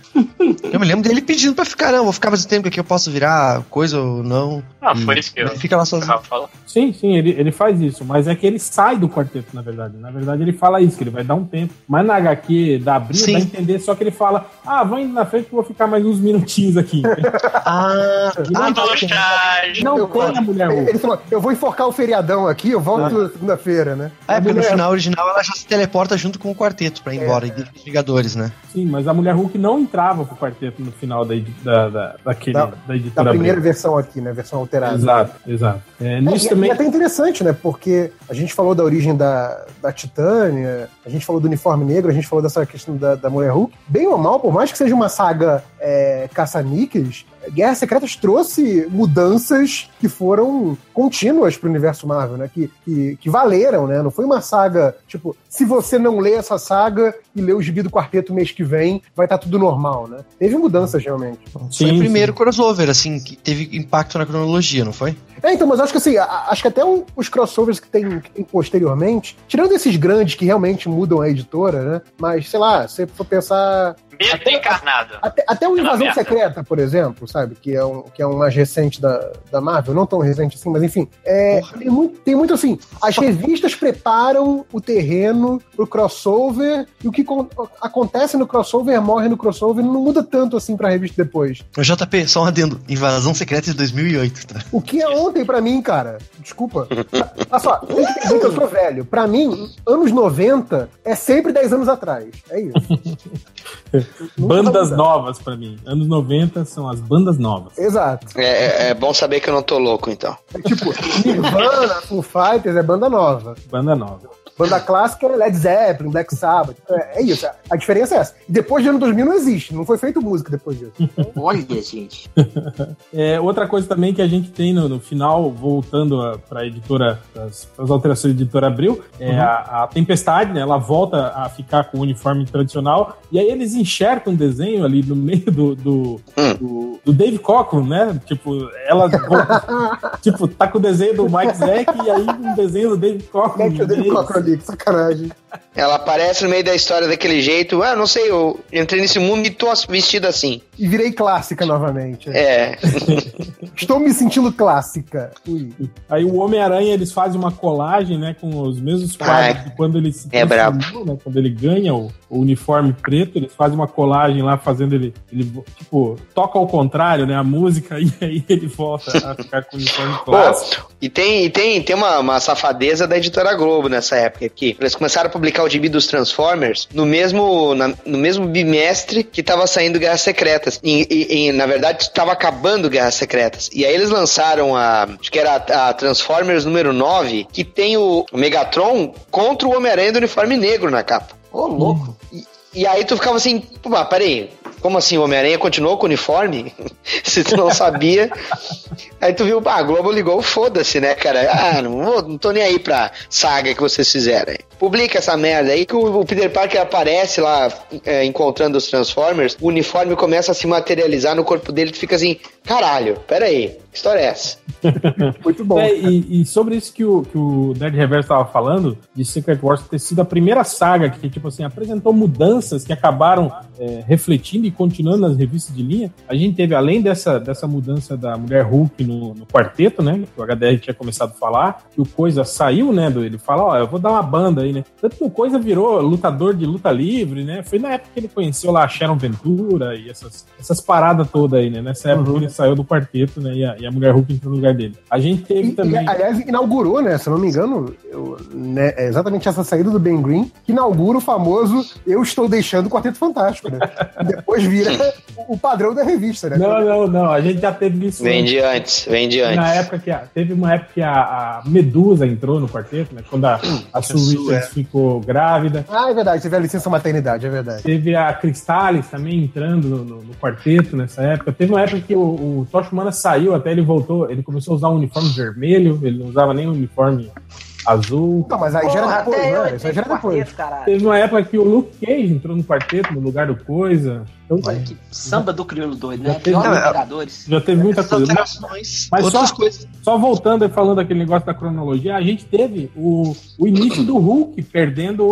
Eu me lembro dele pedindo pra ficar, não, vou ficar mais um tempo aqui, eu posso virar coisa ou não. Ah, foi isso que ele fica lá sozinho. Sim, ele faz isso, mas é que ele sai do quarteto, na verdade. Na verdade, ele fala isso, que ele vai dar um tempo. Mas na HQ da Abril dá a entender, só que ele fala, vou indo na frente que eu vou ficar mais uns minutinhos aqui. Não tem a Mulher Hulk. Ele falou, eu vou enforcar o feriadão aqui, eu volto segunda-feira, né? É, porque no final original ela já se teleporta junto com o quarteto pra ir embora, e deixa os Vingadores, né? Sim, mas a Mulher Hulk não entrava pro quarteto no final da editora. Da primeira versão aqui, né? Versão alterada. Exato. Também... é até interessante, né? Porque a gente falou da origem da Titânia, a gente falou do uniforme negro, a gente falou dessa questão da Mulher Hulk. Bem ou mal, por mais que seja uma saga caça-níqueis, Guerras Secretas trouxe mudanças que foram contínuas pro universo Marvel, né? Que valeram, né? Não foi uma saga, tipo, se você não lê essa saga e lê o gibi do quarteto mês que vem, vai estar tudo normal, né? Teve mudanças, realmente. Sim, foi o primeiro crossover, assim, que teve impacto na cronologia, não foi? Então, mas acho que assim, acho que até os crossovers que tem posteriormente, tirando esses grandes que realmente mudam a editora, né? Mas, sei lá, se for pensar... Medo até, encarnado. Até o Invasão Secreta, por exemplo, sabe? Que é um mais recente da Marvel. Não tão recente assim, mas enfim. Tem muito assim. As revistas preparam o terreno pro crossover e o que acontece no crossover morre no crossover. Não muda tanto assim pra revista depois. JP, só um adendo. Invasão Secreta de 2008, tá? O que é ontem pra mim, cara? Desculpa. Olha só. Eu sou velho. Pra mim, anos 90 é sempre 10 anos atrás. É isso. Bandas novas pra mim. Anos 90 são as bandas novas. Exato. É bom saber que eu não tô louco, então. Tipo, Nirvana, Foo Fighters é banda nova. Banda nova. Banda clássica é Led Zeppelin, Black Sabbath. É isso. A diferença é essa. E depois do ano 2000 não existe. Não foi feito música depois disso. Olha, gente. Outra coisa também que a gente tem no final, voltando pra editora, as alterações da editora Abril, a Tempestade, né? Ela volta a ficar com o uniforme tradicional. E aí eles enxertam um desenho ali no meio do Dave Cockrum, né? Tipo, ela tipo, tá com o desenho do Mike Zeck e aí um desenho do Dave Cockrum. É que o Dave Cockrum ali, que sacanagem. Ela aparece no meio da história daquele jeito. Não sei, eu entrei nesse mundo e tô vestida assim. E virei clássica novamente. Estou me sentindo clássica. Aí o Homem-Aranha, eles fazem uma colagem, né? Com os mesmos quadros de quando ele se transformou, né? Quando ele ganha o uniforme preto, eles fazem uma colagem lá, fazendo ele tipo, toca ao contrário, né? A música, e aí ele volta a ficar com o uniforme clássico. E tem uma safadeza da editora Globo nessa época aqui. Eles começaram a publicar o gibi dos Transformers no mesmo bimestre que tava saindo Guerras Secretas. E na verdade, tava acabando Guerras Secretas. E aí eles lançaram acho que era a Transformers número 9, que tem o Megatron contra o Homem-Aranha do uniforme negro na capa. Louco! E aí tu ficava assim, peraí, como assim, o Homem-Aranha continuou com o uniforme? Se tu não sabia. Aí tu viu, a Globo ligou, foda-se, né, cara? Não tô nem aí pra saga que vocês fizeram. Publica essa merda aí, que o Peter Parker aparece lá, encontrando os Transformers, o uniforme começa a se materializar no corpo dele, tu fica assim, caralho, peraí, que história é essa? Muito bom. E sobre isso que o Nerd Reverso tava falando, de Secret Wars ter sido a primeira saga que, tipo assim, apresentou mudanças que acabaram refletindo e continuando nas revistas de linha. A gente teve, além dessa mudança da Mulher Hulk no quarteto, né, que o HDR tinha começado a falar, que o Coisa saiu, né, ele fala, eu vou dar uma banda aí, né, tanto que o Coisa virou lutador de luta livre, né, foi na época que ele conheceu lá a Sharon Ventura e essas paradas todas aí, né, nessa época ele saiu do quarteto, né, e a Mulher Hulk entrou no lugar dele. A gente teve também... aliás, inaugurou, né, se eu não me engano, é exatamente essa saída do Ben Grimm que inaugura o famoso eu estou deixando o Quarteto Fantástico, né, e depois vira o padrão da revista, né? Não. A gente já teve isso. Vem de antes. Na época que teve uma época que a Medusa entrou no quarteto, né? Quando a Sue ficou grávida. Ah, é verdade. Teve a licença maternidade, é verdade. Teve a Cristales também entrando no quarteto nessa época. Teve uma época que o Tocha Humana saiu, até ele voltou. Ele começou a usar um uniforme vermelho. Ele não usava nem um uniforme azul. Não, mas aí já era depois, né? Já era depois. Teve uma época que o Luke Cage entrou no quarteto, no lugar do Coisa. Olha que samba do crioulo doido, né? Já teve muita coisa. Mas só voltando e falando aquele negócio da cronologia, a gente teve o início do Hulk perdendo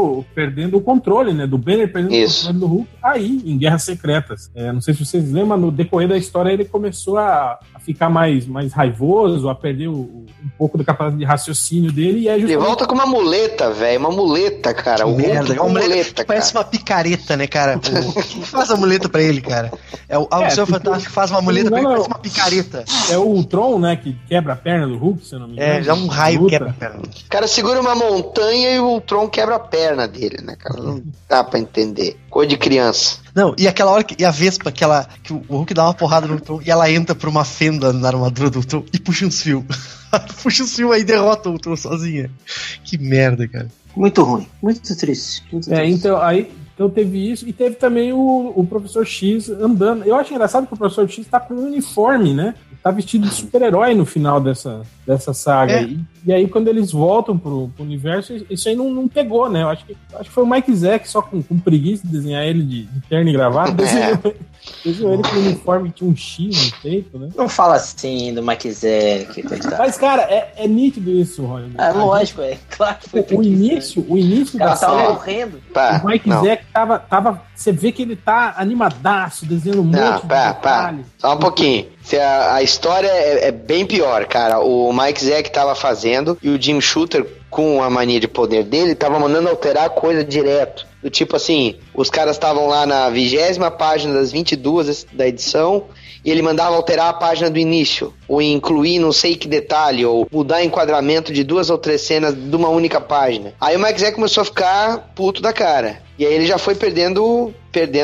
o controle, né? Do Banner perdendo o controle do Hulk aí, em Guerras Secretas. É, não sei se vocês lembram, no decorrer da história ele começou a ficar mais raivoso, a perder um pouco da capacidade de raciocínio dele. E justamente... Ele volta com uma muleta, velho. Uma muleta, cara. O Hulk é uma muleta, parece uma picareta, né, cara? Quem faz a muleta pra ele, cara? É o Seu Fantástico faz uma muleta pra ele, parece uma picareta. É o Ultron, né, que quebra a perna do Hulk, se eu não me engano. É, já um raio quebra a perna. O cara segura uma montanha e o Ultron quebra a perna dele, né, cara? Não dá pra entender. Coisa de criança. Não, e aquela hora que a Vespa, que o Hulk dá uma porrada no Ultron e ela entra por uma fenda na armadura do Ultron e puxa uns fios. Puxa uns fios aí e derrota o Ultron sozinha. Que merda, cara. Muito ruim. Muito triste. Então aí... Então teve isso, e teve também o Professor X andando. Eu acho engraçado que o Professor X tá com um uniforme, né? Tá vestido de super-herói no final dessa saga aí. E aí quando eles voltam pro universo, isso aí não pegou, né? Eu acho que foi o Mike Zeck só com preguiça de desenhar ele de terno e gravata. Desenhou ele com um uniforme que tinha um X no peito, né? Não fala assim do Mike Zeck. Mas, cara, é nítido isso, Rony. Ah, lógico, é. Claro que foi o início da saga. Tava morrendo. O Mike Zeck tava... Você vê que ele tá animadaço, desenhando muito. Só um pouquinho. A história é bem pior, cara. O Mike Zeck tava fazendo e o Jim Shooter, com a mania de poder dele, tava mandando alterar a coisa direto. Do tipo assim, os caras estavam lá na 20ª página das 22 da edição e ele mandava alterar a página do início, ou incluir não sei que detalhe, ou mudar enquadramento de 2 ou 3 cenas de uma única página. Aí o Mike Zeck começou a ficar puto da cara. E aí ele já foi perdendo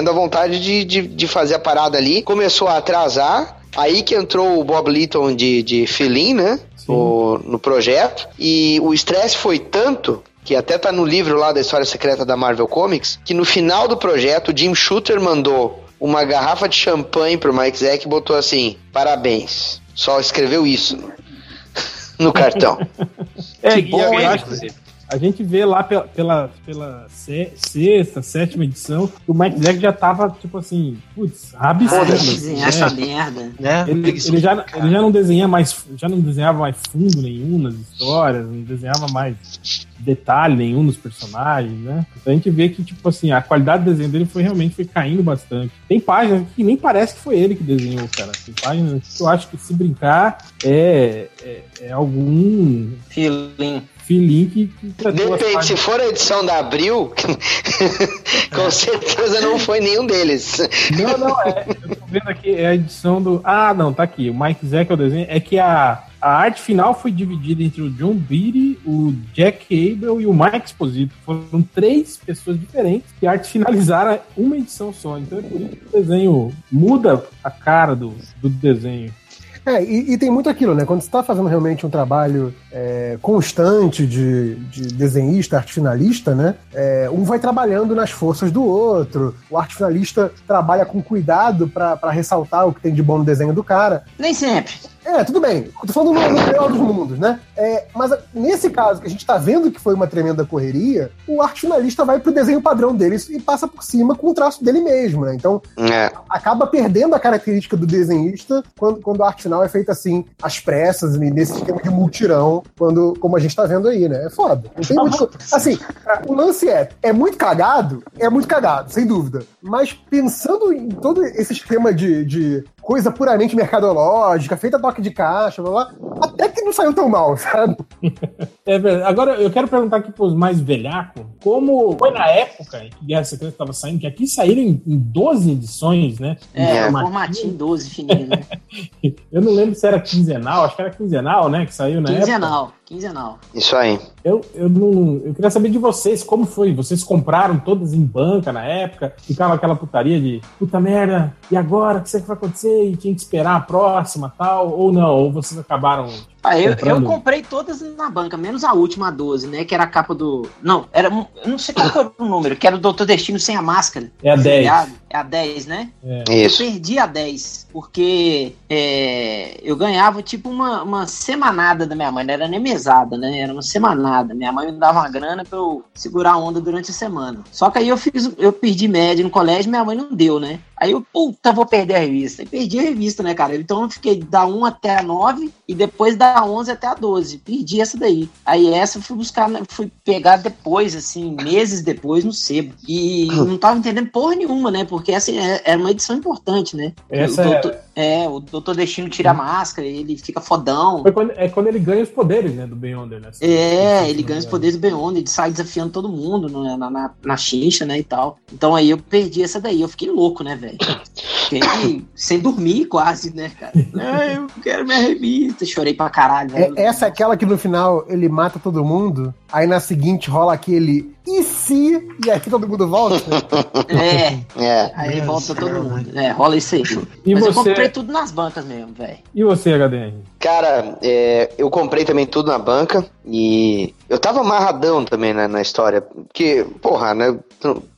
a vontade de fazer a parada ali. Começou a atrasar. Aí que entrou o Bob Litton de fill-in, né? No projeto. E o estresse foi tanto... que até tá no livro lá da História Secreta da Marvel Comics, que no final do projeto o Jim Shooter mandou uma garrafa de champanhe pro Mike Zeck e botou assim, parabéns. Só escreveu isso no cartão. Que bom, eu acho que a gente vê lá pela 6ª, 7ª edição, o Mike Zeck já tava, tipo assim, putz, absurdo. Desenhar essa merda. Né? Ele já não desenhava mais, fundo nenhum nas histórias, não desenhava mais detalhe nenhum nos personagens, né? Então a gente vê que, tipo assim, a qualidade do desenho dele foi caindo bastante. Tem páginas que nem parece que foi ele que desenhou, cara. Tem páginas que eu acho que, se brincar, é algum... Fill-in que tratou. Depende, se for a edição da Abril, com certeza não foi nenhum deles. Eu tô vendo aqui, é a edição do... Ah, não, tá aqui. O Mike Zeck é o desenho. É que a arte final foi dividida entre o John Beatty, o Jack Abel e o Mike Exposito. Foram 3 pessoas diferentes que arte finalizaram uma edição só. Então é por isso que o desenho muda a cara do desenho. E tem muito aquilo, né? Quando você está fazendo realmente um trabalho constante de desenhista, arte finalista, né? Um vai trabalhando nas forças do outro. O arte finalista trabalha com cuidado para ressaltar o que tem de bom no desenho do cara. Nem sempre. Tudo bem. Tô falando no melhor dos mundos, né? Mas nesse caso, que a gente tá vendo que foi uma tremenda correria, o arte finalista vai pro desenho padrão deles e passa por cima com o traço dele mesmo, né? Então, acaba perdendo a característica do desenhista quando a arte final é feita assim, às pressas, nesse esquema de multirão, como a gente tá vendo aí, né? É foda. Não tem muito... Assim, o lance é muito cagado? É muito cagado, sem dúvida. Mas pensando em todo esse esquema de coisa puramente mercadológica, feita toque de caixa, blá, blá, até que não saiu tão mal, sabe? É verdade. Agora, eu quero perguntar aqui pros mais velhacos, como foi na época em que Guerra Secreta estava saindo, que aqui saíram em 12 edições, né? Formatinho 12, fininho, né? Eu não lembro se era quinzenal, acho que era quinzenal, né, que saiu na época. Quinzenal. quinzenal. Isso aí. Eu queria saber de vocês, como foi? Vocês compraram todas em banca na época? Ficava aquela putaria de puta merda, e agora? O que será que vai acontecer? E tinha que esperar a próxima tal? Ou não? Ou vocês acabaram... Ah, eu comprei todas na banca, menos a última, a 12, né? Que era a capa do... Não, era, eu não sei qual era o número, que era o Doutor Destino sem a máscara. É a 10. É a 10, né? É. Isso. Eu perdi a 10, porque eu ganhava tipo uma semanada da minha mãe, não era nem mesada, né? Era uma semanada. Minha mãe me dava uma grana pra eu segurar a onda durante a semana. Só que aí eu perdi média no colégio, minha mãe não deu, né? Aí eu, puta, vou perder a revista. E perdi a revista, né, cara? Então eu fiquei da 1 até a 9 e depois da 11 até a 12. Perdi essa daí. Aí essa eu fui pegar depois, assim, meses depois no sebo. E não tava entendendo porra nenhuma, né? Porque essa era uma edição importante, né? Essa o Doutor Destino tira a máscara, ele fica fodão. É quando ele ganha os poderes, né, do Beyonder, né? Ele ganha os poderes do Beyonder, ele sai desafiando todo mundo na chincha, né, e tal. Então aí eu perdi essa daí. Eu fiquei louco, né, velho? Sem dormir quase, né, cara? Eu quero minha revista. Chorei pra caralho. Essa é aquela que no final ele mata todo mundo, aí na seguinte rola aquele e se, e aqui todo mundo volta. Aí volta todo mundo. Rola isso aí. E mas você... eu comprei tudo nas bancas mesmo, velho. E você, HDN? Cara, eu comprei também tudo na banca e eu tava amarradão também na história, porque, porra, né,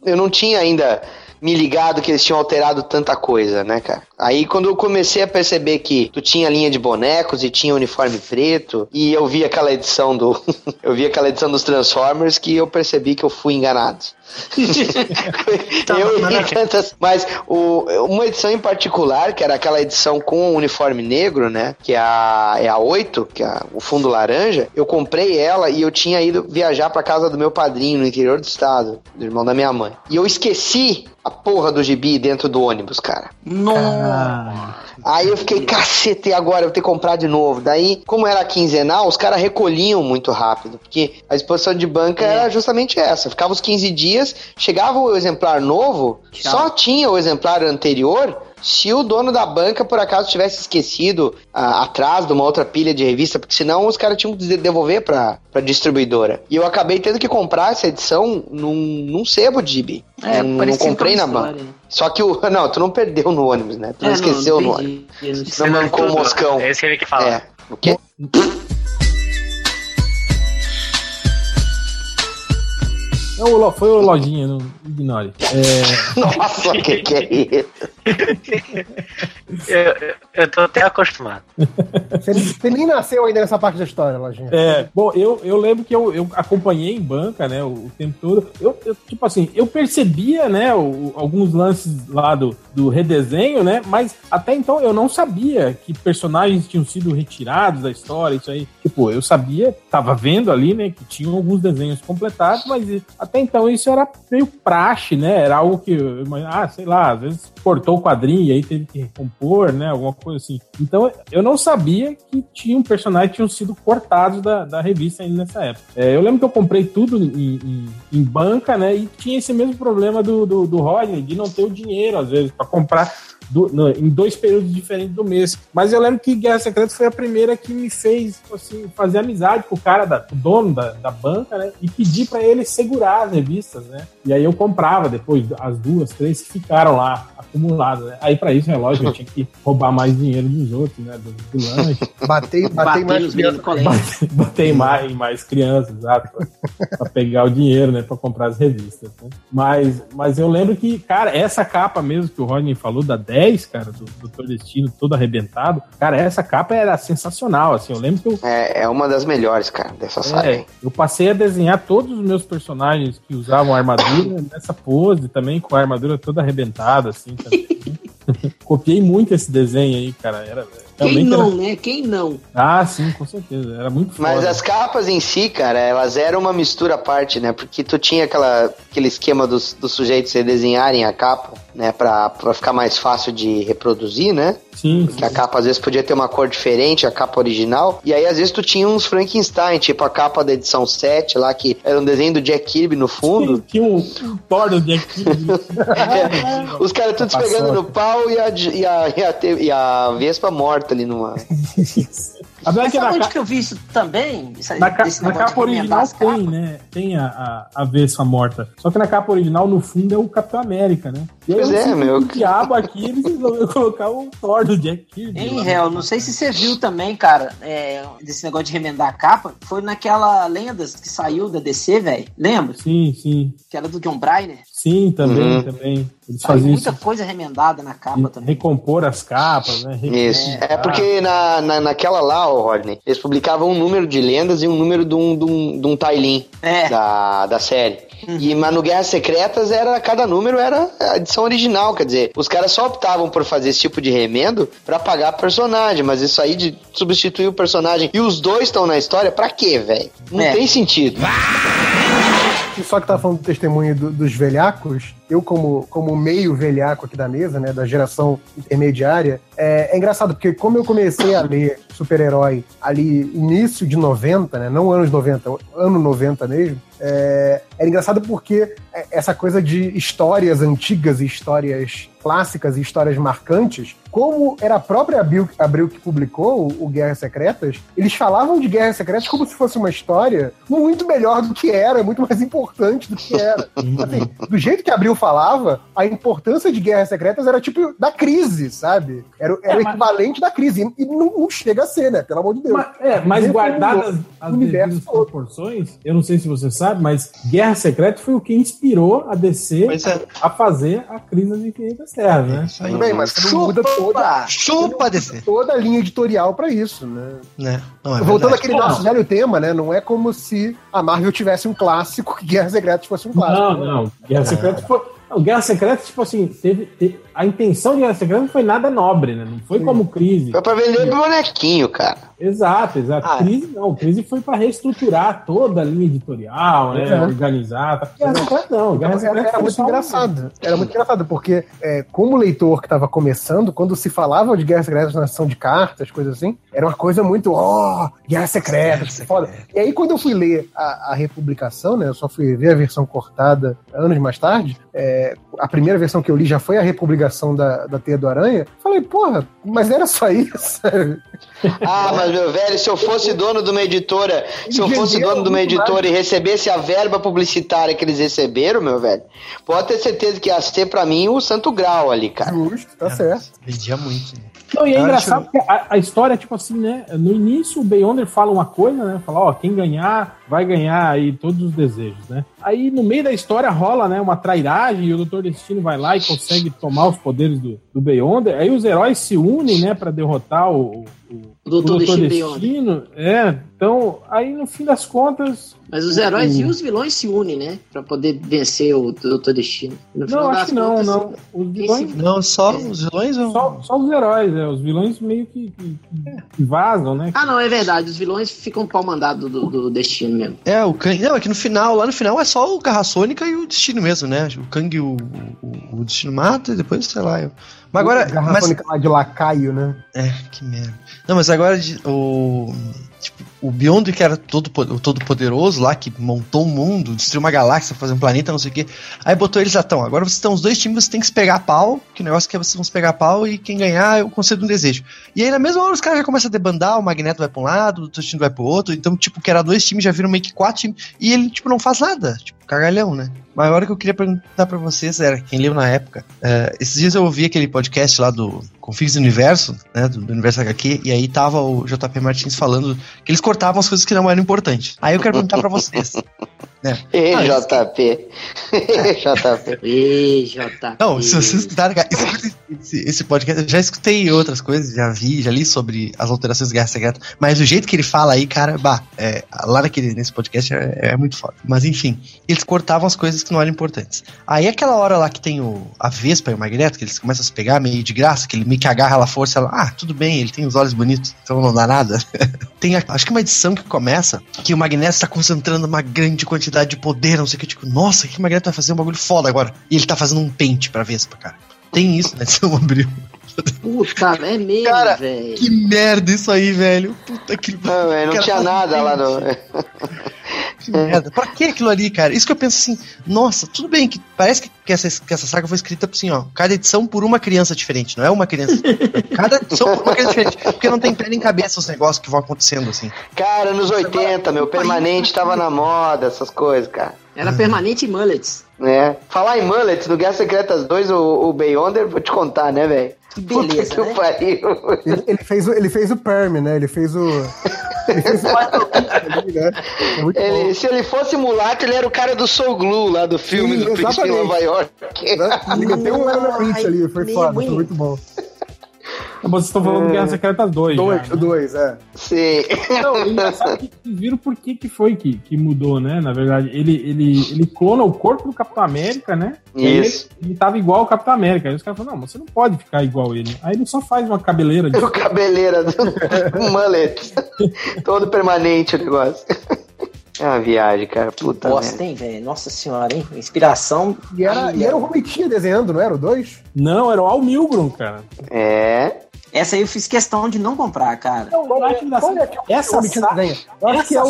eu não tinha ainda... me ligado que eles tinham alterado tanta coisa, né, cara? Aí quando eu comecei a perceber que tu tinha linha de bonecos e tinha uniforme preto, e eu vi aquela edição dos Transformers, que eu percebi que eu fui enganado. Mas uma edição em particular, que era aquela edição com o uniforme negro, né, que é a 8, que é o fundo laranja, eu comprei ela e eu tinha ido viajar pra casa do meu padrinho no interior do estado, do irmão da minha mãe, e eu esqueci a porra do gibi dentro do ônibus, cara. Nossa. Aí eu fiquei, cacete, agora eu vou ter que comprar de novo. Daí, como era quinzenal, os caras recolhiam muito rápido, porque a exposição de banca era justamente essa. Ficava os 15 dias, chegava o exemplar novo, só tinha o exemplar anterior... se o dono da banca, por acaso, tivesse esquecido atrás de uma outra pilha de revista, porque senão os caras tinham que devolver pra distribuidora. E eu acabei tendo que comprar essa edição num sebo de gibi. Não comprei na banca. Só que tu não perdeu no ônibus, né? Tu não esqueceu no ônibus. Tu não mancou o moscão. É isso que ele que fala. O quê? Foi o Lojinha, não ignore. Nossa, o que é isso? Eu tô até acostumado. Você nem nasceu ainda nessa parte da história, Lojinha. Bom, eu lembro que eu acompanhei em banca, né, o tempo todo. Eu tipo assim, eu percebia, né, alguns lances lá do redesenho, né, mas até então eu não sabia que personagens tinham sido retirados da história, isso aí. Tipo, eu sabia, tava vendo ali, né, que tinham alguns desenhos completados, mas até então isso era meio praxe, né? Era algo que, sei lá, às vezes cortou o quadrinho e aí teve que recompor, né? Alguma coisa assim. Então eu não sabia que tinha um personagem que tinham sido cortados da revista ainda nessa época. Eu lembro que eu comprei tudo em banca, né? E tinha esse mesmo problema do Rodney, de não ter o dinheiro, às vezes, para comprar em dois períodos diferentes do mês. Mas eu lembro que Guerra Secreta foi a primeira que me fez, assim, fazer amizade com o cara, o dono da banca, né? E pedir pra ele segurar as revistas, né? E aí eu comprava depois as duas, três que ficaram lá acumuladas, né? Aí pra isso, é lógico, eu tinha que roubar mais dinheiro dos outros, né? Do lanche. Batei mais crianças, exato. Pra pegar o dinheiro, né? Pra comprar as revistas, né? Mas eu lembro que, cara, essa capa mesmo que o Rodney falou, da 10, cara, do Doutor Destino todo arrebentado, cara, essa capa era sensacional, assim, eu lembro que eu... É uma das melhores, cara, dessa série. Eu passei a desenhar todos os meus personagens que usavam armadura nessa pose também, com a armadura toda arrebentada, assim, também. Copiei muito esse desenho aí, cara, Quem não, né? Quem não? Ah, sim, com certeza. Era muito foda. Mas as capas em si, cara, elas eram uma mistura à parte, né? Porque tu tinha aquele esquema dos sujeitos redesenharem a capa, né? Pra ficar mais fácil de reproduzir, né? Sim. Porque a capa, às vezes, podia ter uma cor diferente, a capa original. E aí, às vezes, tu tinha uns Frankenstein, tipo a capa da edição 7 lá, que era um desenho do Jack Kirby no fundo. Sim, tinha um Thor do Jack Kirby. Os caras todos pegando no pau e a Vespa morta ali numa A Mas sabe onde que eu vi isso também? Isso aí, na capa original tem, né? Tem a Vespa morta. Só que na capa original, no fundo, é o Capitão América, né? E aí, pois é, meu. O diabo aqui, eles resolveram colocar o Thor do Jack Kirby. Hein, réu, não sei se você viu também, cara, desse negócio de remendar a capa. Foi naquela Lendas que saiu da DC, velho. Lembra? Sim, sim. Que era do John Briner. Sim, também, também. Eles faziam muita coisa remendada na capa também. Recompor as capas, né? Isso. É porque naquela lá, ó, Rodney, eles publicavam um número de lendas e um número de um tie-in da série. E, mas no Guerras Secretas cada número era a edição original, quer dizer, os caras só optavam por fazer esse tipo de remendo pra pagar personagem, mas isso aí de substituir o personagem e os dois estão na história, pra quê, velho? Não tem sentido. Só que tá falando do testemunho dos velhacos, eu como meio velhaco aqui da mesa, né, da geração intermediária, é engraçado, porque como eu comecei a ler super-herói ali início de 90, né, não anos 90, ano 90 mesmo, era engraçado porque essa coisa de histórias antigas e histórias clássicas e histórias marcantes, como era a própria Abril que publicou o Guerras Secretas, eles falavam de Guerras Secretas como se fosse uma história muito melhor do que era, muito mais importante do que era. Assim, do jeito que Abril falava, a importância de Guerras Secretas era tipo da crise, sabe? Era o equivalente da crise. E não chega a ser, né? Pelo amor de Deus. Mas guardadas as devidas proporções, eu não sei se você sabe, mas Guerra Secreta foi o que inspirou a DC a fazer a Crise das Infinitas Terras, né? Isso aí. Bem, mas chupa, chupa DC. Toda a linha editorial pra isso, né? Voltando àquele nosso velho tema, né? Não é como se a Marvel tivesse um clássico que Guerra Secreta fosse um clássico. Não. Guerra Secreta foi... O Guerra Secreta, tipo assim, teve a intenção de Guerra Secreta não foi nada nobre, né? Não foi como Crise. Foi pra vender bonequinho, cara. Exato. Crise foi pra reestruturar toda a linha editorial, né? Organizar. Guerra Secreta não. Guerra Secreta era muito engraçado. Era muito engraçado, porque como leitor que tava começando, quando se falava de Guerra Secreta na sessão de cartas, coisas assim, era uma coisa muito, Guerra Secreta, foda. E aí quando eu fui ler a republicação, né? Eu só fui ver a versão cortada anos mais tarde, a primeira versão que eu li já foi a republicação da Teia do Aranha. Falei, porra, mas era só isso? Mas meu velho, se eu fosse dono de uma editora, e recebesse a verba publicitária que eles receberam, meu velho, pode ter certeza que ia ser pra mim o santo grau ali, cara. Justo, tá certo. Vendia muito, né? Não, e é engraçado porque a história é tipo assim, né? No início o Beyonder fala uma coisa, né? Fala, quem ganhar, vai ganhar aí todos os desejos, né? Aí no meio da história rola, né, uma trairagem e o Doutor Destino vai lá e consegue tomar os poderes do Beyonder. Aí os heróis se unem, né, pra derrotar o Doutor Destino. Então, aí no fim das contas... Mas os heróis e os vilões se unem, né? Pra poder vencer o Doutor Destino. Não, acho que não, não. Os vilões... Não, só os vilões? Só os heróis, né? Os vilões meio que vazam, né? Ah, não, é verdade. Os vilões ficam pau mandado do Destino mesmo. Não, é que no final, lá no final é só o Garra Sônica e o Destino mesmo, né? O Kang e o Destino mata e depois, sei lá... Mas agora... Garra Sônica lá de lacaio, né? Que merda. Não, mas agora o Beyonder, que era todo poderoso lá, que montou um mundo, destruiu uma galáxia, fazer um planeta, não sei o quê. Aí botou eles agora vocês estão os dois times, vocês têm que se pegar a pau, que o negócio que vocês vão se pegar a pau e quem ganhar, eu concedo um desejo. E aí na mesma hora os caras já começam a debandar, o Magneto vai pra um lado, o Doutor Destino vai pro outro, então tipo, que era dois times, já viram meio que quatro times, e ele tipo, não faz nada, tipo, cagalhão, né? Mas a hora que eu queria perguntar pra vocês era, quem leu na época, esses dias eu ouvi aquele podcast lá do Confins do Universo, né, do Universo HQ, e aí tava o JP Martins falando que eles cortavam as coisas que não eram importantes. Aí eu quero perguntar pra vocês. Né? JP. Não, se vocês estudaram esse podcast, eu já escutei outras coisas, já li sobre as alterações de Guerra Secreta, mas o jeito que ele fala aí, cara, lá nesse podcast é muito foda. Mas enfim, eles cortavam as coisas que não eram importantes. Aí aquela hora lá que tem a Vespa e o Magneto, que eles começam a se pegar meio de graça, que ele meio que agarra ela força, ela, tudo bem, ele tem os olhos bonitos, então não dá nada. Tem acho que uma edição que começa que o Magneto está concentrando uma grande quantidade de poder, não sei o que, tipo, nossa, que o Magneto vai fazer um bagulho foda agora. E ele tá fazendo um pente pra Vespa, cara. Tem isso, né? Edição Abril. Puta, é mesmo, cara, velho. Que merda isso aí, velho. Puta que... Não tinha nada lá, não. Que merda. Pra que aquilo ali, cara? Isso que eu penso assim, nossa, tudo bem, que parece que essa saga foi escrita assim, ó, cada edição por uma criança diferente, não é uma criança. Cada edição por uma criança diferente, porque não tem pé nem cabeça os negócios que vão acontecendo, assim. Cara, anos 80, meu, permanente tava na moda, essas coisas, cara. Era permanente em mullets. É. Falar em mullets, no Guerra Secretas 2, o Beyonder, vou te contar, né, velho? Que beleza, que né? Ele fez o perm, né? Ele fez o... né? Ele, se ele fosse mulato, ele era o cara do Soul Glue, lá do filme. Sim, do Príncipe de Nova York. Ele deu um Ana Prince ali, foi foda, foi muito bom. Vocês estão falando de Guerra Secreta 2. Dois, né? Sim. Não, engraçado que vocês viram por que foi que mudou, né? Na verdade, ele clona o corpo do Capitão América, né? Isso. Ele tava igual ao Capitão América. Aí os caras falaram, não, você não pode ficar igual ele. Aí ele só faz uma cabeleira. De... cabeleira, um mullet. Todo permanente o negócio. É uma viagem, cara. Puta merda. Bosta, hein, velho? Nossa senhora, hein? Inspiração. E era o Romitinha desenhando, não era o 2? Não, era o Al Milgrom, cara. É. Essa aí eu fiz questão de não comprar, cara. Não, essa saga. Eu acho que é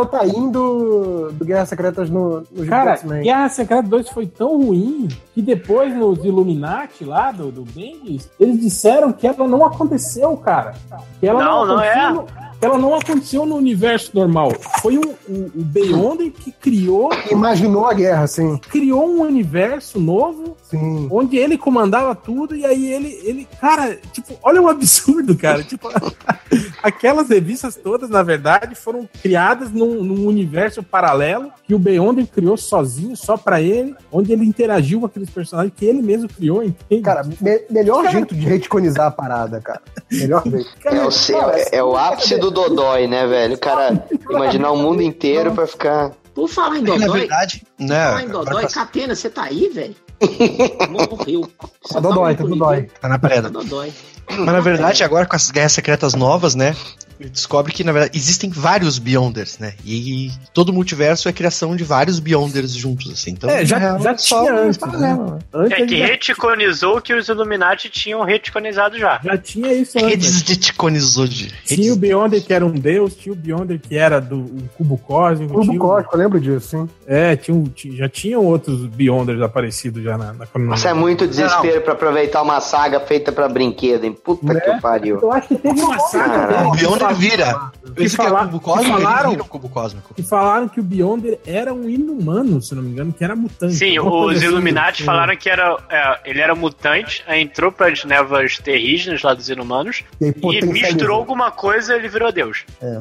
o Taim do Guerra Secretas no cara, Guerra Secretas 2 foi tão ruim que depois nos Illuminati lá do Bendis, eles disseram que ela não aconteceu, cara. Que ela não aconteceu, ela não aconteceu no universo normal. Foi o Beyonder que criou... Imaginou a guerra, sim. Criou um universo novo, sim, onde ele comandava tudo, e aí ele... Cara, tipo, olha o absurdo, cara. Tipo, aquelas revistas todas, na verdade, foram criadas num universo paralelo que o Beyonder criou sozinho, só pra ele, onde ele interagiu com aqueles personagens que ele mesmo criou, entende? Cara, melhor jeito de retconizar a parada, cara. Melhor jeito. É o ápice do Dodói, né, velho? O cara imaginar o mundo inteiro pra ficar... Por falar em Dodói... Na verdade, né? Por falar em Dodói, Catena, você tá aí, velho? Morreu. Tá Dodói. Tá na parada. Dodói. Mas, na verdade, agora com as Guerras Secretas novas, né? Ele descobre que, na verdade, existem vários Beyonders, né? E todo multiverso é a criação de vários Beyonders juntos, assim. Então, já tinha antes, né? É que reticonizou o que os Illuminati tinham reticonizado já. Já tinha isso antes. Reticonizou de... Tinha o Beyonder que era um deus, tinha o Beyonder que era do Cubo Cósmico. Cubo Cósmico, eu lembro disso, hein? É, já tinham outros Beyonders aparecidos já na comunidade. Isso é muito desespero pra aproveitar uma saga feita pra brinquedo, hein? Puta que pariu. Eu acho que teve uma saga. O Beyonder vira. Isso que é o Cubo Cósmico, vira o Cubo Cósmico. E falaram que o Beyonder era um inumano, se não me engano, que era mutante. Sim, os Illuminati falaram que ele era mutante, aí entrou para as nevas terrígenas lá dos inumanos e misturou alguma coisa e ele virou Deus. É.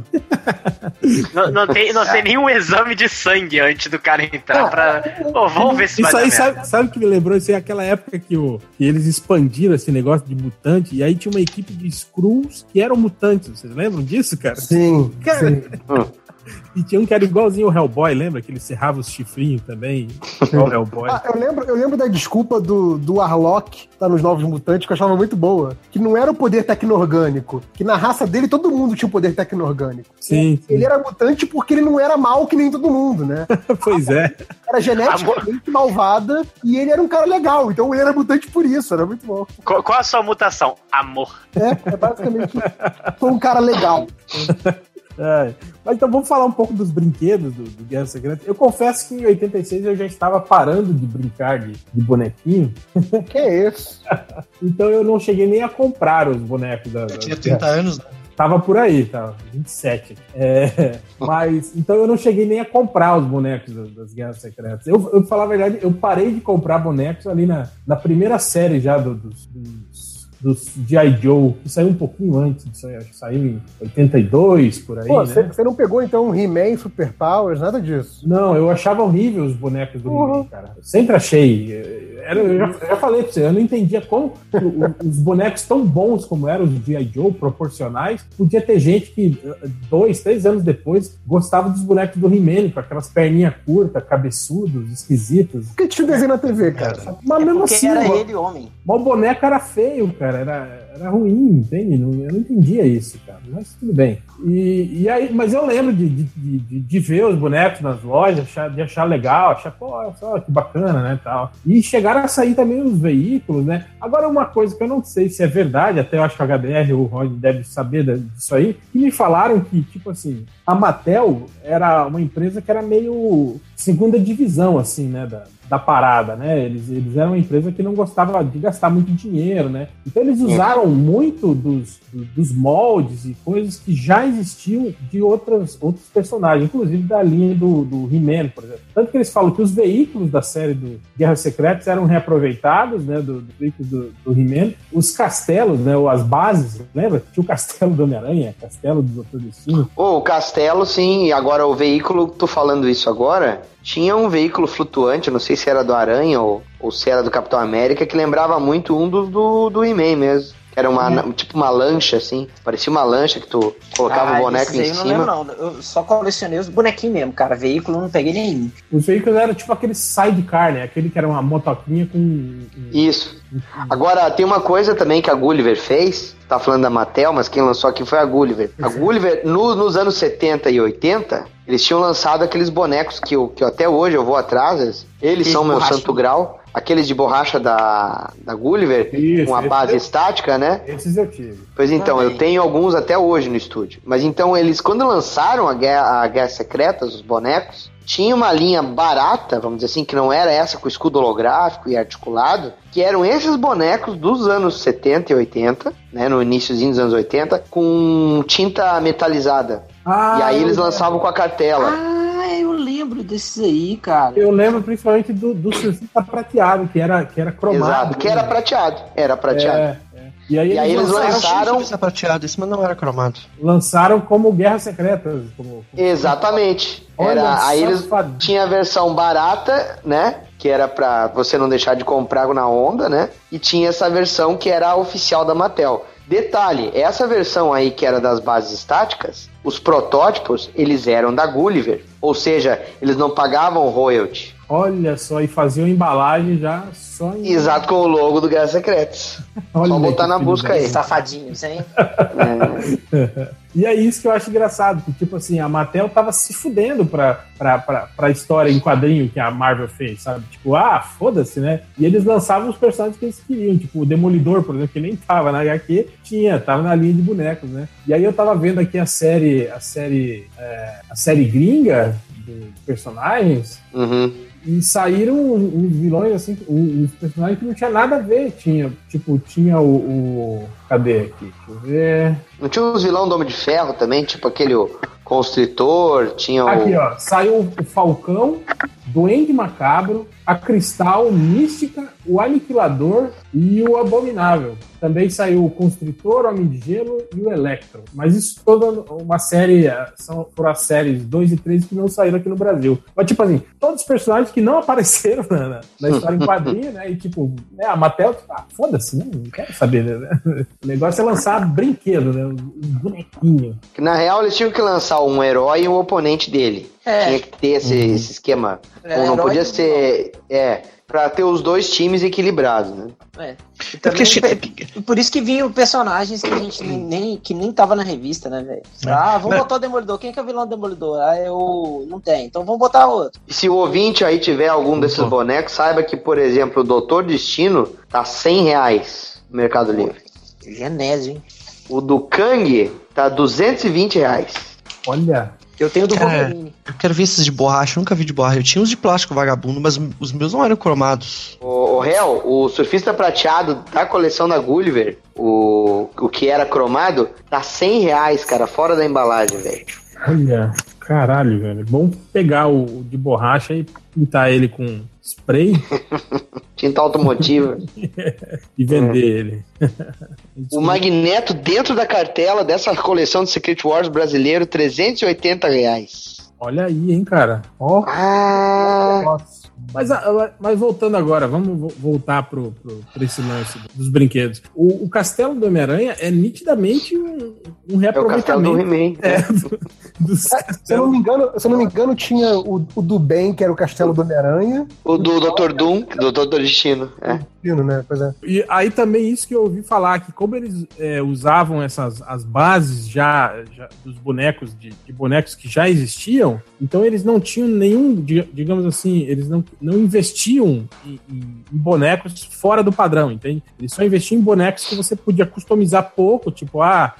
Não tem nenhum exame de sangue antes do cara entrar pra... Pô, vamos ver se vai dar merda. Isso aí, sabe o que me lembrou? Isso aí é aquela época que eles expandiram esse negócio de mutante e aí tinha uma equipe de Skrulls que eram mutantes, vocês lembram? Lembram disso, cara? Sim, cara. Sim. E tinha um que era igualzinho o Hellboy, lembra? Que ele serrava os chifrinhos também. Igual o Hellboy. Ah, eu lembro da desculpa do Arlok, tá, nos Novos Mutantes, que eu achava muito boa. Que não era o poder tecno-orgânico. Que na raça dele todo mundo tinha o poder tecno-orgânico. Sim, sim. Ele era mutante porque ele não era mal que nem todo mundo, né? Pois é. Era geneticamente malvada e ele era um cara legal. Então ele era mutante por isso, era muito bom. Qual a sua mutação? Amor. É basicamente sou um cara legal. É. Mas então vamos falar um pouco dos brinquedos do Guerra Secreta. Eu confesso que em 86 eu já estava parando de brincar de bonequinho. Que é isso? Então eu não cheguei nem a comprar os bonecos da... Eu tinha 30 anos, né? Tava por aí, tava 27. Mas, então eu não cheguei nem a comprar os bonecos das Guerras Secretas. Eu pra falar a verdade, eu parei de comprar bonecos ali na primeira série já dos G.I. Joe, que saiu um pouquinho antes disso aí, acho que saiu em 82, por aí. Pô, você não pegou, então, um He-Man, Super Powers, nada disso? Não, eu achava horrível os bonecos do He-Man, cara. Eu sempre achei. Eu já falei pra você, eu não entendia como os bonecos tão bons como eram os G.I. Joe, proporcionais, podia ter gente que 2, 3 anos depois gostava dos bonecos do He-Man, com aquelas perninhas curtas, cabeçudos, esquisitos. Por que tinha desenho na TV, cara? Mas mesmo assim... era ele, homem. Mas o boneco era feio, cara. Era ruim, entende? Eu não entendia isso, cara. Mas tudo bem. E aí, mas eu lembro de ver os bonecos nas lojas, de achar legal, achar, pô, olha só que bacana, né, tal. E chegar começaram a sair também os veículos, né? Agora, uma coisa que eu não sei se é verdade, até eu acho que o HDR, o Rod deve saber disso aí, que me falaram que, tipo assim, a Mattel era uma empresa que era meio segunda divisão, assim, né, da parada, né? Eles eram uma empresa que não gostava de gastar muito dinheiro, né? Então eles usaram muito dos moldes e coisas que já existiam de outros personagens, inclusive da linha do He-Man, por exemplo. Tanto que eles falam que os veículos da série do Guerras Secretas eram reaproveitados, né? Dos veículos do He-Man. Os castelos, né? Ou as bases, lembra? Tinha o castelo do Homem-Aranha, castelo do Doutor Destino. O castelo, sim. E agora o veículo, tô falando isso agora... Tinha um veículo flutuante, não sei se era do Aranha ou se era do Capitão América, que lembrava muito um do He-Man mesmo. Era tipo uma lancha, assim. Parecia uma lancha que tu colocava o boneco em cima. Eu não lembro, não. Eu só colecionei os bonequinhos mesmo, cara. Veículo, não peguei nenhum. Os veículos eram tipo aquele sidecar, né? Aquele que era uma motoquinha com... Isso. Agora, tem uma coisa também que a Gulliver fez. Tá falando da Mattel, mas quem lançou aqui foi a Gulliver. A Gulliver, nos anos 70 e 80, eles tinham lançado aqueles bonecos que até hoje eu vou atrás. Eles são meu santo grau. Aqueles de borracha da Gulliver, isso, com a base estática, né? Esses eu tive. Pois então, eu tenho alguns até hoje no estúdio. Mas então, eles, quando lançaram a Guerra Secreta, os bonecos, tinha uma linha barata, vamos dizer assim, que não era essa com escudo holográfico e articulado, que eram esses bonecos dos anos 70 e 80, né? No iniciozinho dos anos 80, com tinta metalizada. E aí eles lançavam com a cartela. Eu lembro desses aí, cara. Eu lembro principalmente do surfista prateado, que era cromado. Exato, que era prateado. Era prateado. E aí eles lançaram... Isso prateado, isso não era cromado. Lançaram como Guerra Secreta. Exatamente. Aí eles tinha a versão barata, né? Que era pra você não deixar de comprar na onda, né? E tinha essa versão que era a oficial da Mattel. Detalhe, essa versão aí que era das bases estáticas, os protótipos, eles eram da Gulliver. Ou seja, eles não pagavam royalty. Olha só, e faziam embalagem já só em... Exato, com o logo do Guerra Secretas. Olha, só botar na busca aí. Safadinhos, hein? E é isso que eu acho engraçado, que tipo assim, a Mattel tava se fudendo pra história em quadrinho que a Marvel fez, sabe? Tipo, foda-se, né? E eles lançavam os personagens que eles queriam, tipo o Demolidor, por exemplo, que nem tava na HQ, tava na linha de bonecos, né? E aí eu tava vendo aqui a série gringa de personagens, e saíram uns vilões, assim, uns personagens que não tinha nada a ver. Tinha o... Cadê aqui? Deixa eu ver... Não tinha uns vilões do Homem de Ferro também? Tipo aquele Constritor, tinha o... Aqui, ó. Saiu o Falcão, Duende Macabro, a Cristal, Mística, o Aniquilador e o Abominável. Também saiu o Constritor, o Homem de Gelo e o Electro. Mas isso toda uma série... Foram as séries 2 e 3 que não saíram aqui no Brasil. Mas, tipo assim, todos os personagens que não apareceram na história em quadrinho, né? E, tipo, né, a Mattel... foda-se, né? Não quero saber, né? O negócio é lançar brinquedo, né? Um bonequinho. Na real, eles tinham que lançar um herói e um oponente dele. Tinha que ter esse esquema. Não podia ser... Pra ter os dois times equilibrados, né? Por isso que vinham personagens que a gente nem tava na revista, né, velho? Vamos botar o Demolidor. Quem é que é o vilão do Demolidor? Não tem. Então vamos botar outro. E se o ouvinte aí tiver algum desses bonecos, saiba que, por exemplo, o Doutor Destino tá R$100 no Mercado Livre. Genésio, hein? O do Kang tá R$220. Olha... Eu tenho do Wolverine. Eu quero ver esses de borracha, eu nunca vi de borracha. Eu tinha uns de plástico vagabundo, mas os meus não eram cromados. O réu, o surfista prateado da coleção da Gulliver, o que era cromado, tá R$100, cara, fora da embalagem, velho. Olha, caralho, velho. É bom pegar o de borracha e pintar ele com spray. Tinta automotiva. E vender ele. O Magneto dentro da cartela dessa coleção de Secret Wars brasileiro, R$380. Olha aí, hein, cara. Mas voltando agora, vamos voltar pro esse lance dos brinquedos. O castelo do Homem-Aranha é nitidamente um reaproveitamento. É o castelo do He-Man. Se eu não me engano, tinha o do Ben, que era o castelo do Homem-Aranha. O do Dr. Doom, do Dr. Destino. Né? Pois é. E aí também isso que eu ouvi falar, que como eles usavam as bases já dos bonecos, de bonecos que já existiam, vendiam. Então eles não tinham nenhum, digamos assim, eles não investiam em bonecos fora do padrão, entende? Eles só investiam em bonecos que você podia customizar pouco, tipo,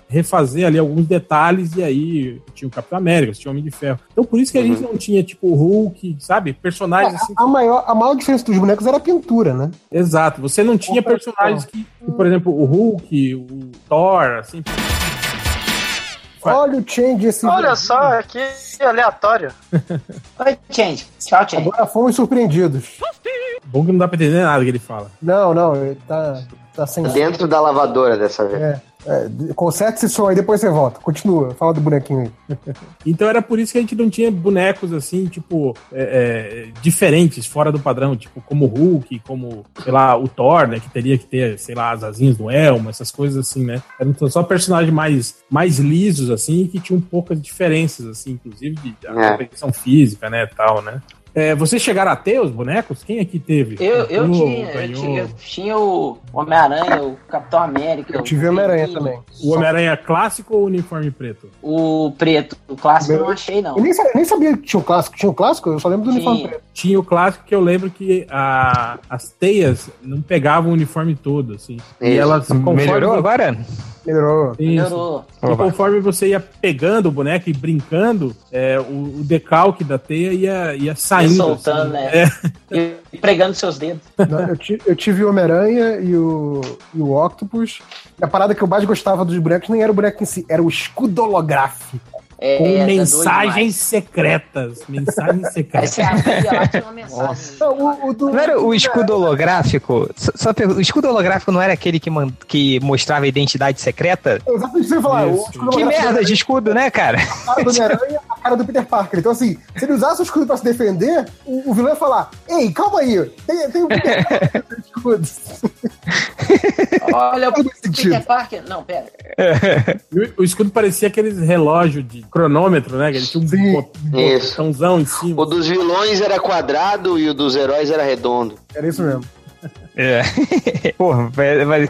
refazer ali alguns detalhes, e aí tinha o Capitão América, tinha o Homem de Ferro. Então por isso que a gente não tinha, tipo, o Hulk, sabe? Personagens assim. A maior diferença dos bonecos era a pintura, né? Exato. Você não tinha personagens que, por exemplo, o Hulk, o Thor, assim... Olha o Change esse... Olha só, que aleatório. Oi, Change. Tchau, Change. Agora fomos surpreendidos. Bom que não dá pra entender nada que ele fala. Não, ele tá sem... Dentro da lavadora dessa vez. Conserte esse som aí, depois você volta. Continua, fala do bonequinho aí. Então era por isso que a gente não tinha bonecos assim, tipo, diferentes, fora do padrão, tipo, como o Hulk, como, sei lá, o Thor, né, que teria que ter, sei lá, as asinhas do elmo, essas coisas assim, né. Eram só personagens mais lisos, assim, que tinham poucas diferenças, assim, inclusive de competição física, né, tal, né. Vocês chegaram a ter os bonecos? Quem aqui teve? Eu tinha o Homem-Aranha, o Capitão América. Eu tive o Homem-Aranha também. O Homem-Aranha clássico ou o uniforme preto? O preto. O clássico eu não achei, não. Eu nem sabia que tinha o clássico. Tinha o clássico? Eu só lembro do uniforme preto. Tinha o clássico, que eu lembro que as teias não pegavam o uniforme todo, assim. E elas... Melhorou agora? Melhorou. E conforme você ia pegando o boneco e brincando, o decalque da teia ia saindo. E soltando, assim, E pregando seus dedos. Eu tive o Homem-Aranha e o Octopus. A parada que eu mais gostava dos bonecos nem era o boneco em si, era o escudo holográfico. Com mensagens secretas. Mensagens secretas. Não era o escudo holográfico? O escudo holográfico não era aquele que mostrava a identidade secreta? Exatamente, você falar. Que merda de escudo, né, cara? A cara do Homem-Aranha, a cara do Peter Parker. Então, assim, se ele usasse o escudo pra se defender, o vilão ia falar: ei, calma aí, tem um Peter Parker no escudo. Olha, o Peter Parker. Não, pera. O escudo parecia aqueles relógios de cronômetro, né? Que ele tinha um botãozão em cima. O dos vilões era quadrado e o dos heróis era redondo. Era isso mesmo. Porra, mas...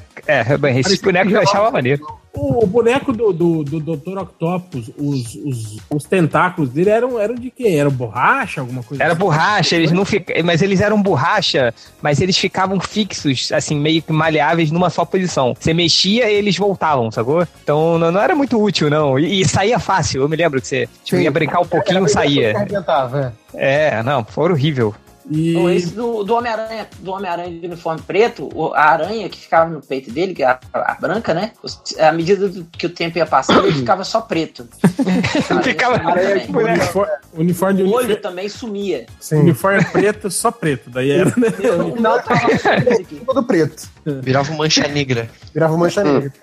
bem, esse boneco eu achava maneiro. O boneco do Dr. Octopus, os tentáculos dele eram de quê? Era borracha, alguma coisa? Era assim? Borracha, eles não ficavam. Mas eles eram borracha, mas eles ficavam fixos, assim, meio que maleáveis numa só posição. Você mexia e eles voltavam, sacou? Então não era muito útil, não. E saía fácil, eu me lembro que você ia brincar um pouquinho e saía. Não, foi horrível. Então, esse do Homem-Aranha de uniforme preto, a aranha que ficava no peito dele, que era a branca, né? À medida que o tempo ia passando, ele ficava só preto. Ficava aranha, uniforme de o olho também sumia. Sim. Uniforme preto, só preto. Daí era, né? O final tava todo preto. Virava mancha negra.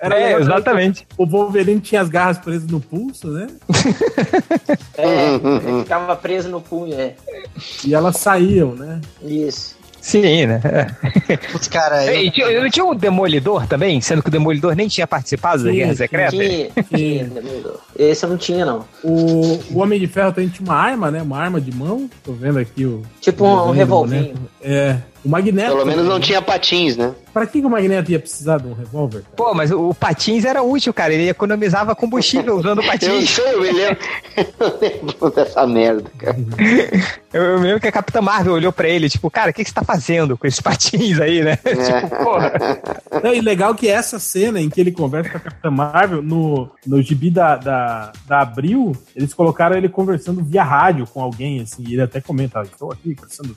Era, exatamente. O Wolverine tinha as garras presas no pulso, né? Ele ficava preso no punho, E elas saíam, né? Isso. Sim, né? Putz, cara... Eu tinha o Demolidor também, sendo que o Demolidor nem tinha participado da Guerra Secreta. Tinha Demolidor. Esse eu não tinha, não. O Homem de Ferro também tinha uma arma, né? Uma arma de mão. Tô vendo aqui o... Tipo um revolvinho. O Magneto... Pelo menos não tinha patins, né? Pra que o Magneto ia precisar de um revólver? Pô, mas o patins era útil, cara. Ele economizava combustível usando patins. Eu sei, eu lembro dessa merda, cara. Eu lembro que a Capitã Marvel olhou pra ele, tipo, cara, o que você tá fazendo com esses patins aí, né? Tipo, porra. Não, e legal que essa cena em que ele conversa com a Capitã Marvel, no gibi da Abril, eles colocaram ele conversando via rádio com alguém, assim, e ele até comenta, estou aqui conversando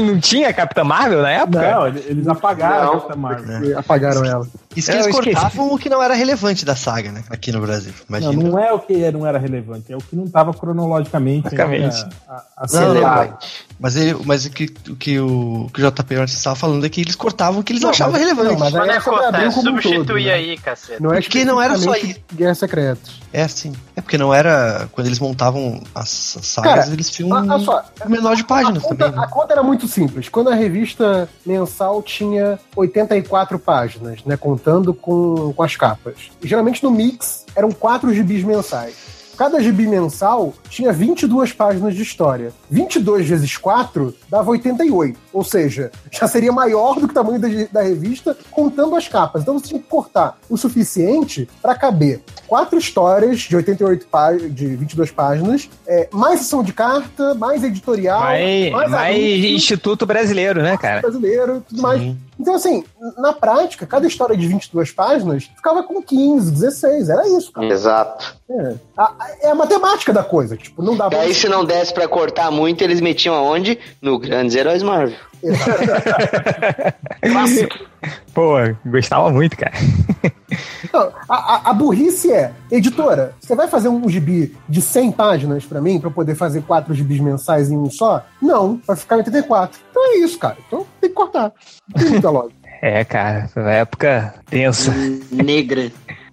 Não tinha Capitã Marvel na época? Não, eles apagaram a Capitã Marvel. Apagaram ela. Isso que eles cortavam o que não era relevante da saga, né? Aqui no Brasil. Imagina. Não é o que não era relevante, é o que não estava cronologicamente. Mas o que o JP antes estava falando é que eles cortavam o que eles achavam relevante. Não, mas é cortar, substituir aí, cacete. Porque não era só isso. Guerra Secreta. É porque não era. Quando eles montavam as sagas, cara, eles tinham menor de páginas também. Né? A conta era muito simples. Quando a revista mensal tinha 84 páginas, né? Contando com as capas. E, geralmente no mix eram 4 gibis mensais. Cada gibi mensal tinha 22 páginas de história. 22 vezes 4 dava 88. Ou seja, já seria maior do que o tamanho da revista contando as capas. Então você tinha que cortar o suficiente para caber 4 histórias de 88 páginas, de 22 páginas, mais sessão de carta, mais editorial, mais Instituto Brasileiro, né, cara? Brasileiro, tudo mais. Sim. Então, assim, na prática, cada história de 22 páginas ficava com 15, 16, era isso, cara. Exato. É a matemática da coisa, tipo, não dá pra... E aí, se não desse pra cortar muito, eles metiam aonde? No Grandes Heróis Marvel. Clássico. Pô, gostava muito, cara. Então, a burrice é: editora, você vai fazer um gibi de 100 páginas pra mim, pra eu poder fazer 4 gibis mensais em um só? Não, vai ficar 84. Então é isso, cara. Então tem que cortar. Tem muita lógica. É, cara, foi uma época tensa. Negra.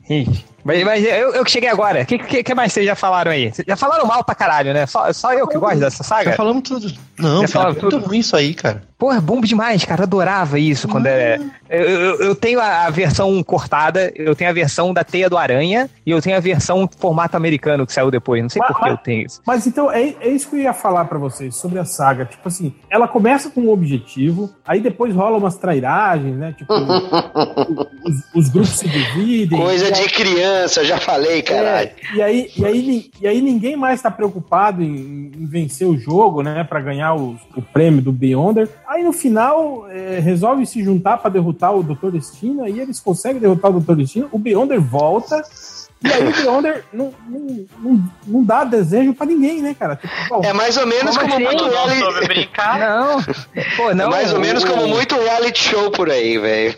Ixi. Mas eu que cheguei agora. O que mais vocês já falaram aí? Já falaram mal pra caralho, né? Só eu que gosto dessa saga? Já falamos tudo. Não, cara, tudo ruim isso aí, cara. Pô, é bom demais, cara. Eu adorava isso. Quando era... eu tenho a versão cortada, eu tenho a versão da Teia do Aranha e eu tenho a versão formato americano que saiu depois. Não sei por que eu tenho isso. Mas então, é isso que eu ia falar pra vocês sobre a saga. Tipo assim, ela começa com um objetivo, aí depois rola umas trairagens, né? Tipo, os grupos se dividem. Coisa de criança. Eu já falei, caralho. E aí ninguém mais tá preocupado em vencer o jogo, né? Pra ganhar o prêmio do Beyonder. Aí no final resolve se juntar pra derrotar o Doutor Destino. Aí eles conseguem derrotar o Doutor Destino. O Beyonder volta. E aí o Beyonder não dá desejo pra ninguém, né, cara? Tipo, bom, é mais ou menos como muito reality... Não. Pô, não. É mais ou menos como muito reality show por aí, velho.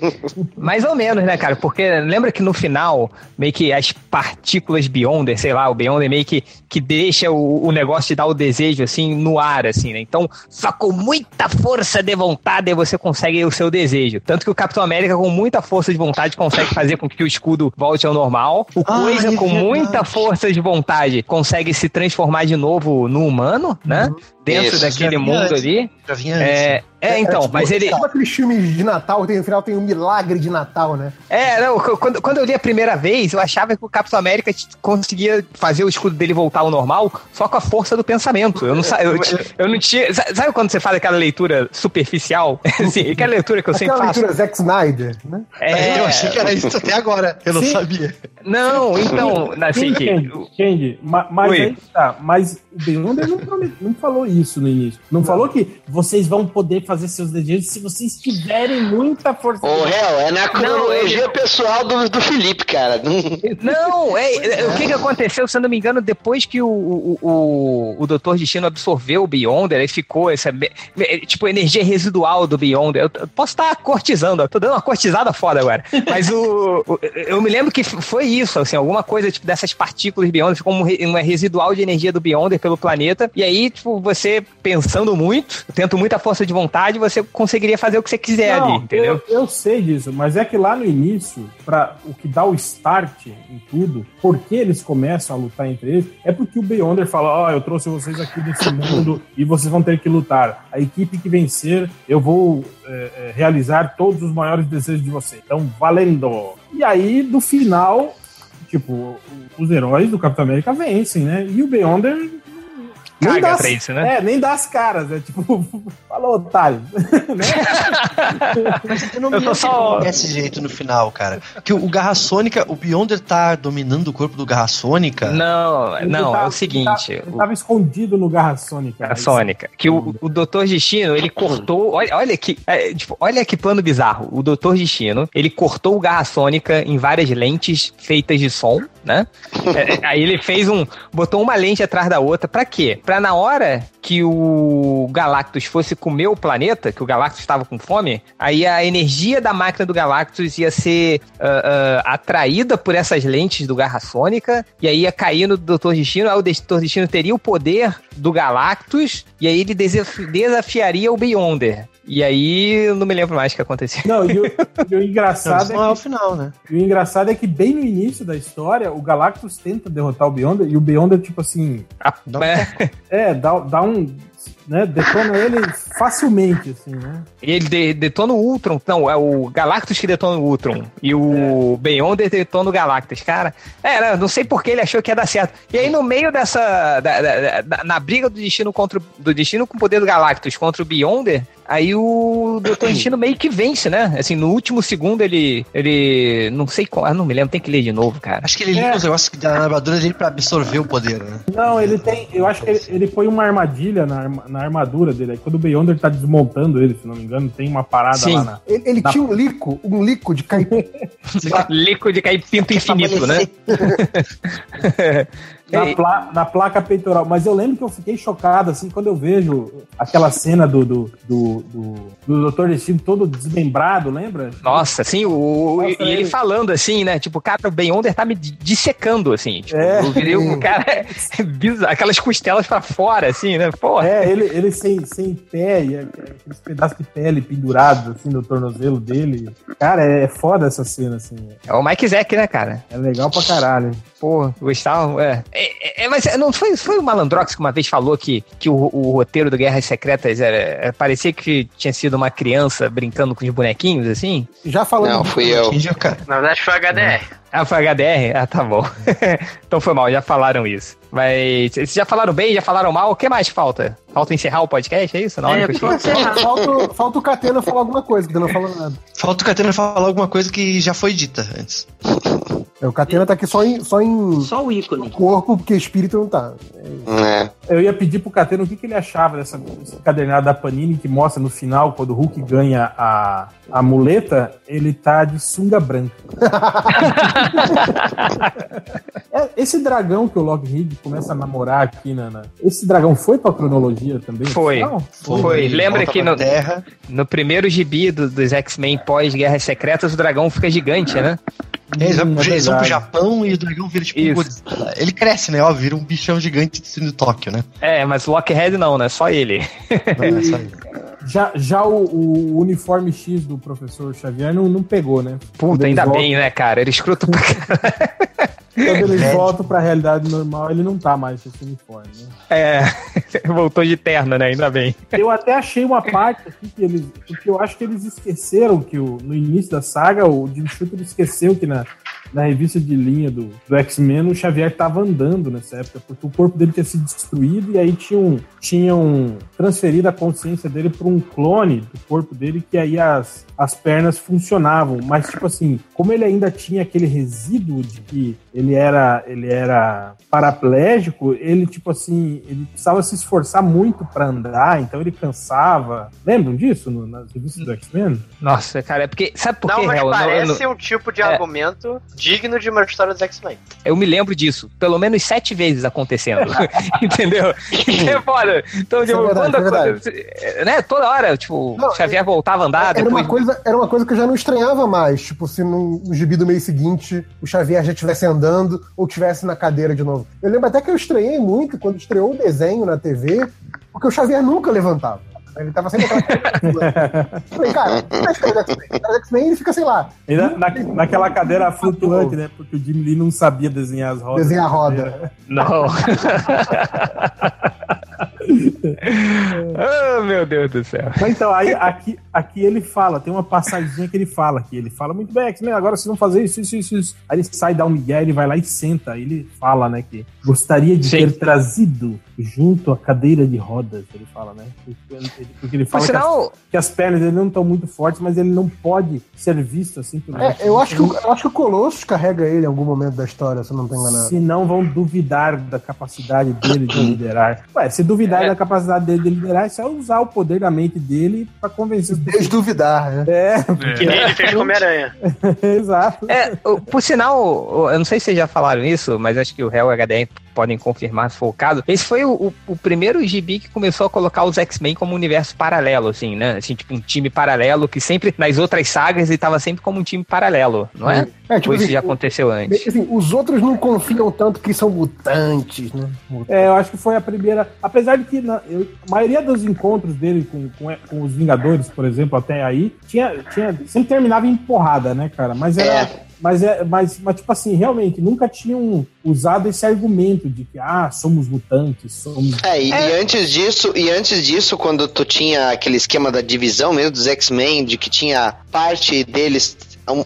Mais ou menos, né, cara? Porque lembra que no final, meio que as partículas Beyonder, sei lá, o Beyonder meio que deixa o negócio de dar o desejo, assim, no ar, assim, né? Então, só com muita força de vontade você consegue o seu desejo. Tanto que o Capitão América, com muita força de vontade, consegue fazer com que o escudo volte ao normal. O Coisa, com muita força de vontade, consegue se transformar de novo no humano, né? Uhum. Dentro daquele mundo ali. Então, mas ele... Sabe aqueles filmes de Natal, no final tem um milagre de Natal, né? Quando eu li a primeira vez, eu achava que o Capitão América conseguia fazer o escudo dele voltar ao normal só com a força do pensamento. Eu não tinha... Sabe quando você faz aquela leitura superficial? Assim, aquela leitura que eu sempre faço. Aquela leitura Zack Snyder, né? Eu achei que era isso até agora. Eu não sabia. Não, então... Entende, mas aí tá. Mas o Beyonder não falou isso no início. Não falou que vocês vão poder fazer seus desejos se vocês tiverem muita força. É na cronologia pessoal do Felipe, cara. Não, o que aconteceu, se eu não me engano, depois que o Doutor Destino absorveu o Beyonder, aí ficou essa tipo energia residual do Beyonder. Eu posso estar cortizando, tô dando uma cortizada foda agora. Mas eu me lembro que foi isso, assim, alguma coisa tipo dessas partículas Beyonder, ficou uma residual de energia do Beyonder pelo planeta, e aí, tipo, você pensando muito, tendo muita força de vontade, você conseguiria fazer o que você quiser ali, entendeu? Eu sei disso, mas é que lá no início, pra o que dá o start em tudo, porque eles começam a lutar entre eles, é porque o Beyonder fala: eu trouxe vocês aqui desse mundo e vocês vão ter que lutar. A equipe que vencer, eu vou realizar todos os maiores desejos de vocês. Então, valendo! E aí, no final, tipo, os heróis do Capitão América vencem, né? E o Beyonder... Nem dá, isso, né? Nem dá as caras, né? Tipo, falou, otário. Mas eu não me só... desse jeito no final, cara. Que o Garra Sônica, o Beyonder tá dominando o corpo do Garra Sônica? Não, é o seguinte... Ele tava escondido no Garra Sônica. Garra Sônica. Que o Doutor Destino, ele cortou... Olha que plano bizarro. O Doutor Destino, ele cortou o Garra Sônica em várias lentes feitas de som, né? Aí ele fez botou uma lente atrás da outra. Pra quê? Pra na hora que o Galactus fosse comer o planeta, que o Galactus estava com fome, aí a energia da máquina do Galactus ia ser atraída por essas lentes do Garra Sônica, e aí ia cair no Doutor Destino, aí o Doutor Destino teria o poder do Galactus, e aí ele desafiaria o Beyonder. E aí, eu não me lembro mais o que aconteceu. Não, e o engraçado é o final, né? E o engraçado é que bem no início da história, o Galactus tenta derrotar o Beyonder, e o Beyonder, tipo assim... dá um... né? Detona ele facilmente, assim, né? Ele detona o Ultron, não, é o Galactus que detona o Ultron. E o Beyonder detona o Galactus, cara. É, não sei porque ele achou que ia dar certo. E aí, no meio dessa. Na briga do Destino contra do Destino com o poder do Galactus contra o Beyonder, aí o Doutor Destino meio que vence, né? Assim, no último segundo ele não sei qual. Ah, não me lembro, tem que ler de novo, cara. Acho que ele liga os negócios da armadura dele pra absorver o poder, né? Não, ele tem. Eu acho que ele põe uma armadilha na armadura dele. Aí quando o Beyonder tá desmontando ele, se não me engano, tem uma parada lá na... Ele tinha um lico de caipinto. Lico de caipinto infinito, né? Na placa peitoral. Mas eu lembro que eu fiquei chocado, assim, quando eu vejo aquela cena do Doutor Destino todo desmembrado, lembra? Nossa, assim, e ele falando assim, né? Tipo, cara, o Beyonder tá me dissecando, assim. Tipo, eu virei o cara... É bizarro, aquelas costelas pra fora, assim, né? Porra. É, ele sem pé, e aqueles pedaços de pele pendurados, assim, no tornozelo dele. Cara, é foda essa cena, assim. É o Mike Zeck, né, cara? É legal pra caralho. Porra, Gustavo, mas não foi o Malandrox que uma vez falou que o roteiro do Guerras Secretas parecia que tinha sido uma criança brincando com os bonequinhos, assim? Já falou. Não, fui eu. Na verdade foi HDR. Ah, foi HDR? Ah, tá bom. Então foi mal, já falaram isso. Mas vocês já falaram bem, já falaram mal, o que mais falta? Falta encerrar o podcast, é isso? Na hora que eu falta o Catena falar alguma coisa, que ele não falou nada. Falta o Catena falar alguma coisa que já foi dita antes. O Catena tá aqui só o ícone. Corpo, porque espírito não tá. Eu ia pedir pro Catena o que ele achava dessa cadernada da Panini que mostra no final, quando o Hulk ganha a muleta, ele tá de sunga branca. Esse dragão que o Lockheed começa a namorar aqui, Nana, esse dragão foi pra cronologia também? Foi. Lembra que no primeiro gibi dos X-Men pós-Guerras Secretas, o dragão fica gigante, né? Eles vão pro Japão e o dragão vira tipo um Godzilla. Ele cresce, né? Ó, vira um bichão gigante do Tóquio, né? É, mas o Lockheed não, né? Só ele. Não, é só ele. Já o uniforme X do professor Xavier não pegou, né? Puta, ainda bem, né, cara? Ele escroto pra caralho. Quando eles voltam pra realidade normal, ele não tá mais com esse uniforme, né? Voltou de terno, né? Ainda bem. Eu até achei uma parte aqui que eu acho que eles esqueceram que no início da saga, o Jim Shooter esqueceu que na revista de linha do X-Men, o Xavier tava andando nessa época, porque o corpo dele tinha sido destruído e aí tinham transferido a consciência dele pra um clone do corpo dele, que aí as pernas funcionavam. Mas, tipo assim, como ele ainda tinha aquele resíduo de que ele era paraplégico, ele, tipo assim, ele precisava se esforçar muito pra andar, então ele cansava. Lembram disso nas revistas do X-Men? Nossa, cara, é porque... Sabe por quê? Não, mas parece um tipo de argumento digno de uma história dos X-Men. Eu me lembro disso, pelo menos 7 vezes acontecendo. Entendeu? Então, tipo, né, toda hora, tipo, o Xavier voltava a andar, depois... Era uma coisa que eu já não estranhava mais, tipo, se no gibi do mês seguinte o Xavier já estivesse andando ou estivesse na cadeira de novo. Eu lembro até que eu estranhei muito quando estreou o desenho na TV, porque o Xavier nunca levantava. Ele tava sempre falei, cara, o X-Men ele fica, sei lá. Naquela cadeira flutuante, né? Porque o Jim Lee não sabia desenhar as rodas. Desenhar a roda. Não. Oh, meu Deus do céu. Então, aí, aqui ele fala, tem uma passadinha que ele fala aqui. Ele fala muito bem, X-Men, agora se não fazer isso. Aí ele sai, dá um migué, ele vai lá e senta. Aí ele fala, né, que gostaria de ter trazido junto à cadeira de rodas, ele fala, né? Porque ele fala que as pernas dele não estão muito fortes, mas ele não pode ser visto assim. Eu acho que o Colossus carrega ele em algum momento da história, se eu não tô enganado. Se não, vão duvidar da capacidade dele de liderar. Ué, se duvidar da capacidade dele de liderar, é só usar o poder da mente dele pra convencer. Desduvidar, né? Que nem ele fez com Homem-Aranha. Exato. Por sinal, eu não sei se vocês já falaram isso, mas acho que o Hell e o HDR podem confirmar se for o caso. Esse foi o primeiro gibi que começou a colocar os X-Men como um universo paralelo, assim, né? Assim, tipo, um time paralelo que sempre, nas outras sagas, ele tava sempre como um time paralelo, não é? Tipo, isso já aconteceu antes. Assim, os outros não confiam tanto que são mutantes, né? Eu acho que foi a primeira... Apesar de que a maioria dos encontros dele com os Vingadores, por exemplo, até aí, sempre terminava em porrada, né, cara? Mas era... Mas, tipo assim, realmente, nunca tinham usado esse argumento de que, ah, somos mutantes, somos... E antes disso, quando tu tinha aquele esquema da divisão mesmo dos X-Men, de que tinha parte deles...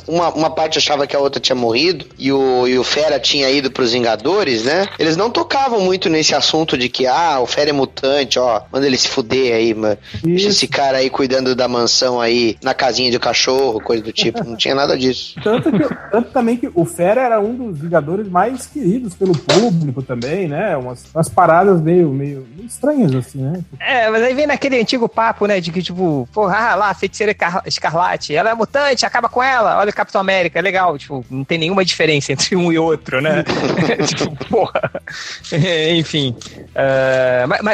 Uma parte achava que a outra tinha morrido e o Fera tinha ido pros Vingadores, né? Eles não tocavam muito nesse assunto de que, ah, o Fera é mutante, ó, manda ele se fuder aí, mano. Deixa esse cara aí cuidando da mansão aí, na casinha de cachorro, coisa do tipo. Não tinha nada disso. Tanto também que o Fera era um dos Vingadores mais queridos pelo público também, né? Umas paradas meio estranhas, assim, né? É, mas aí vem naquele antigo papo, né? De que, tipo, porra, lá, Feiticeira Escarlate, ela é mutante, acaba com ela. Olha o Capitão América, é legal, tipo, não tem nenhuma diferença entre um e outro, né? Tipo, porra. Enfim.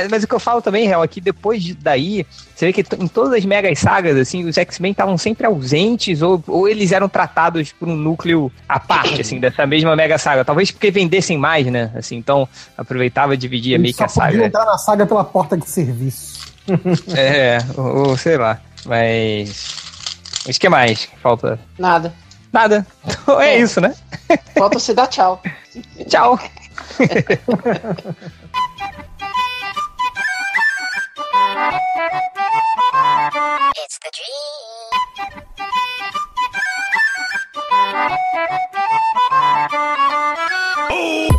Mas o que eu falo também, real, é que depois daí, você vê que em todas as mega sagas, assim, os X-Men estavam sempre ausentes, ou eles eram tratados por um núcleo à parte, assim, dessa mesma mega saga. Talvez porque vendessem mais, né? Assim, então, aproveitava e dividia meio que a saga. Só podia entrar na saga pela porta de serviço. É, ou sei lá, mas... Mas o que mais que falta? Nada. Então é isso, né? Falta se dar tchau. Tchau. It's the dream.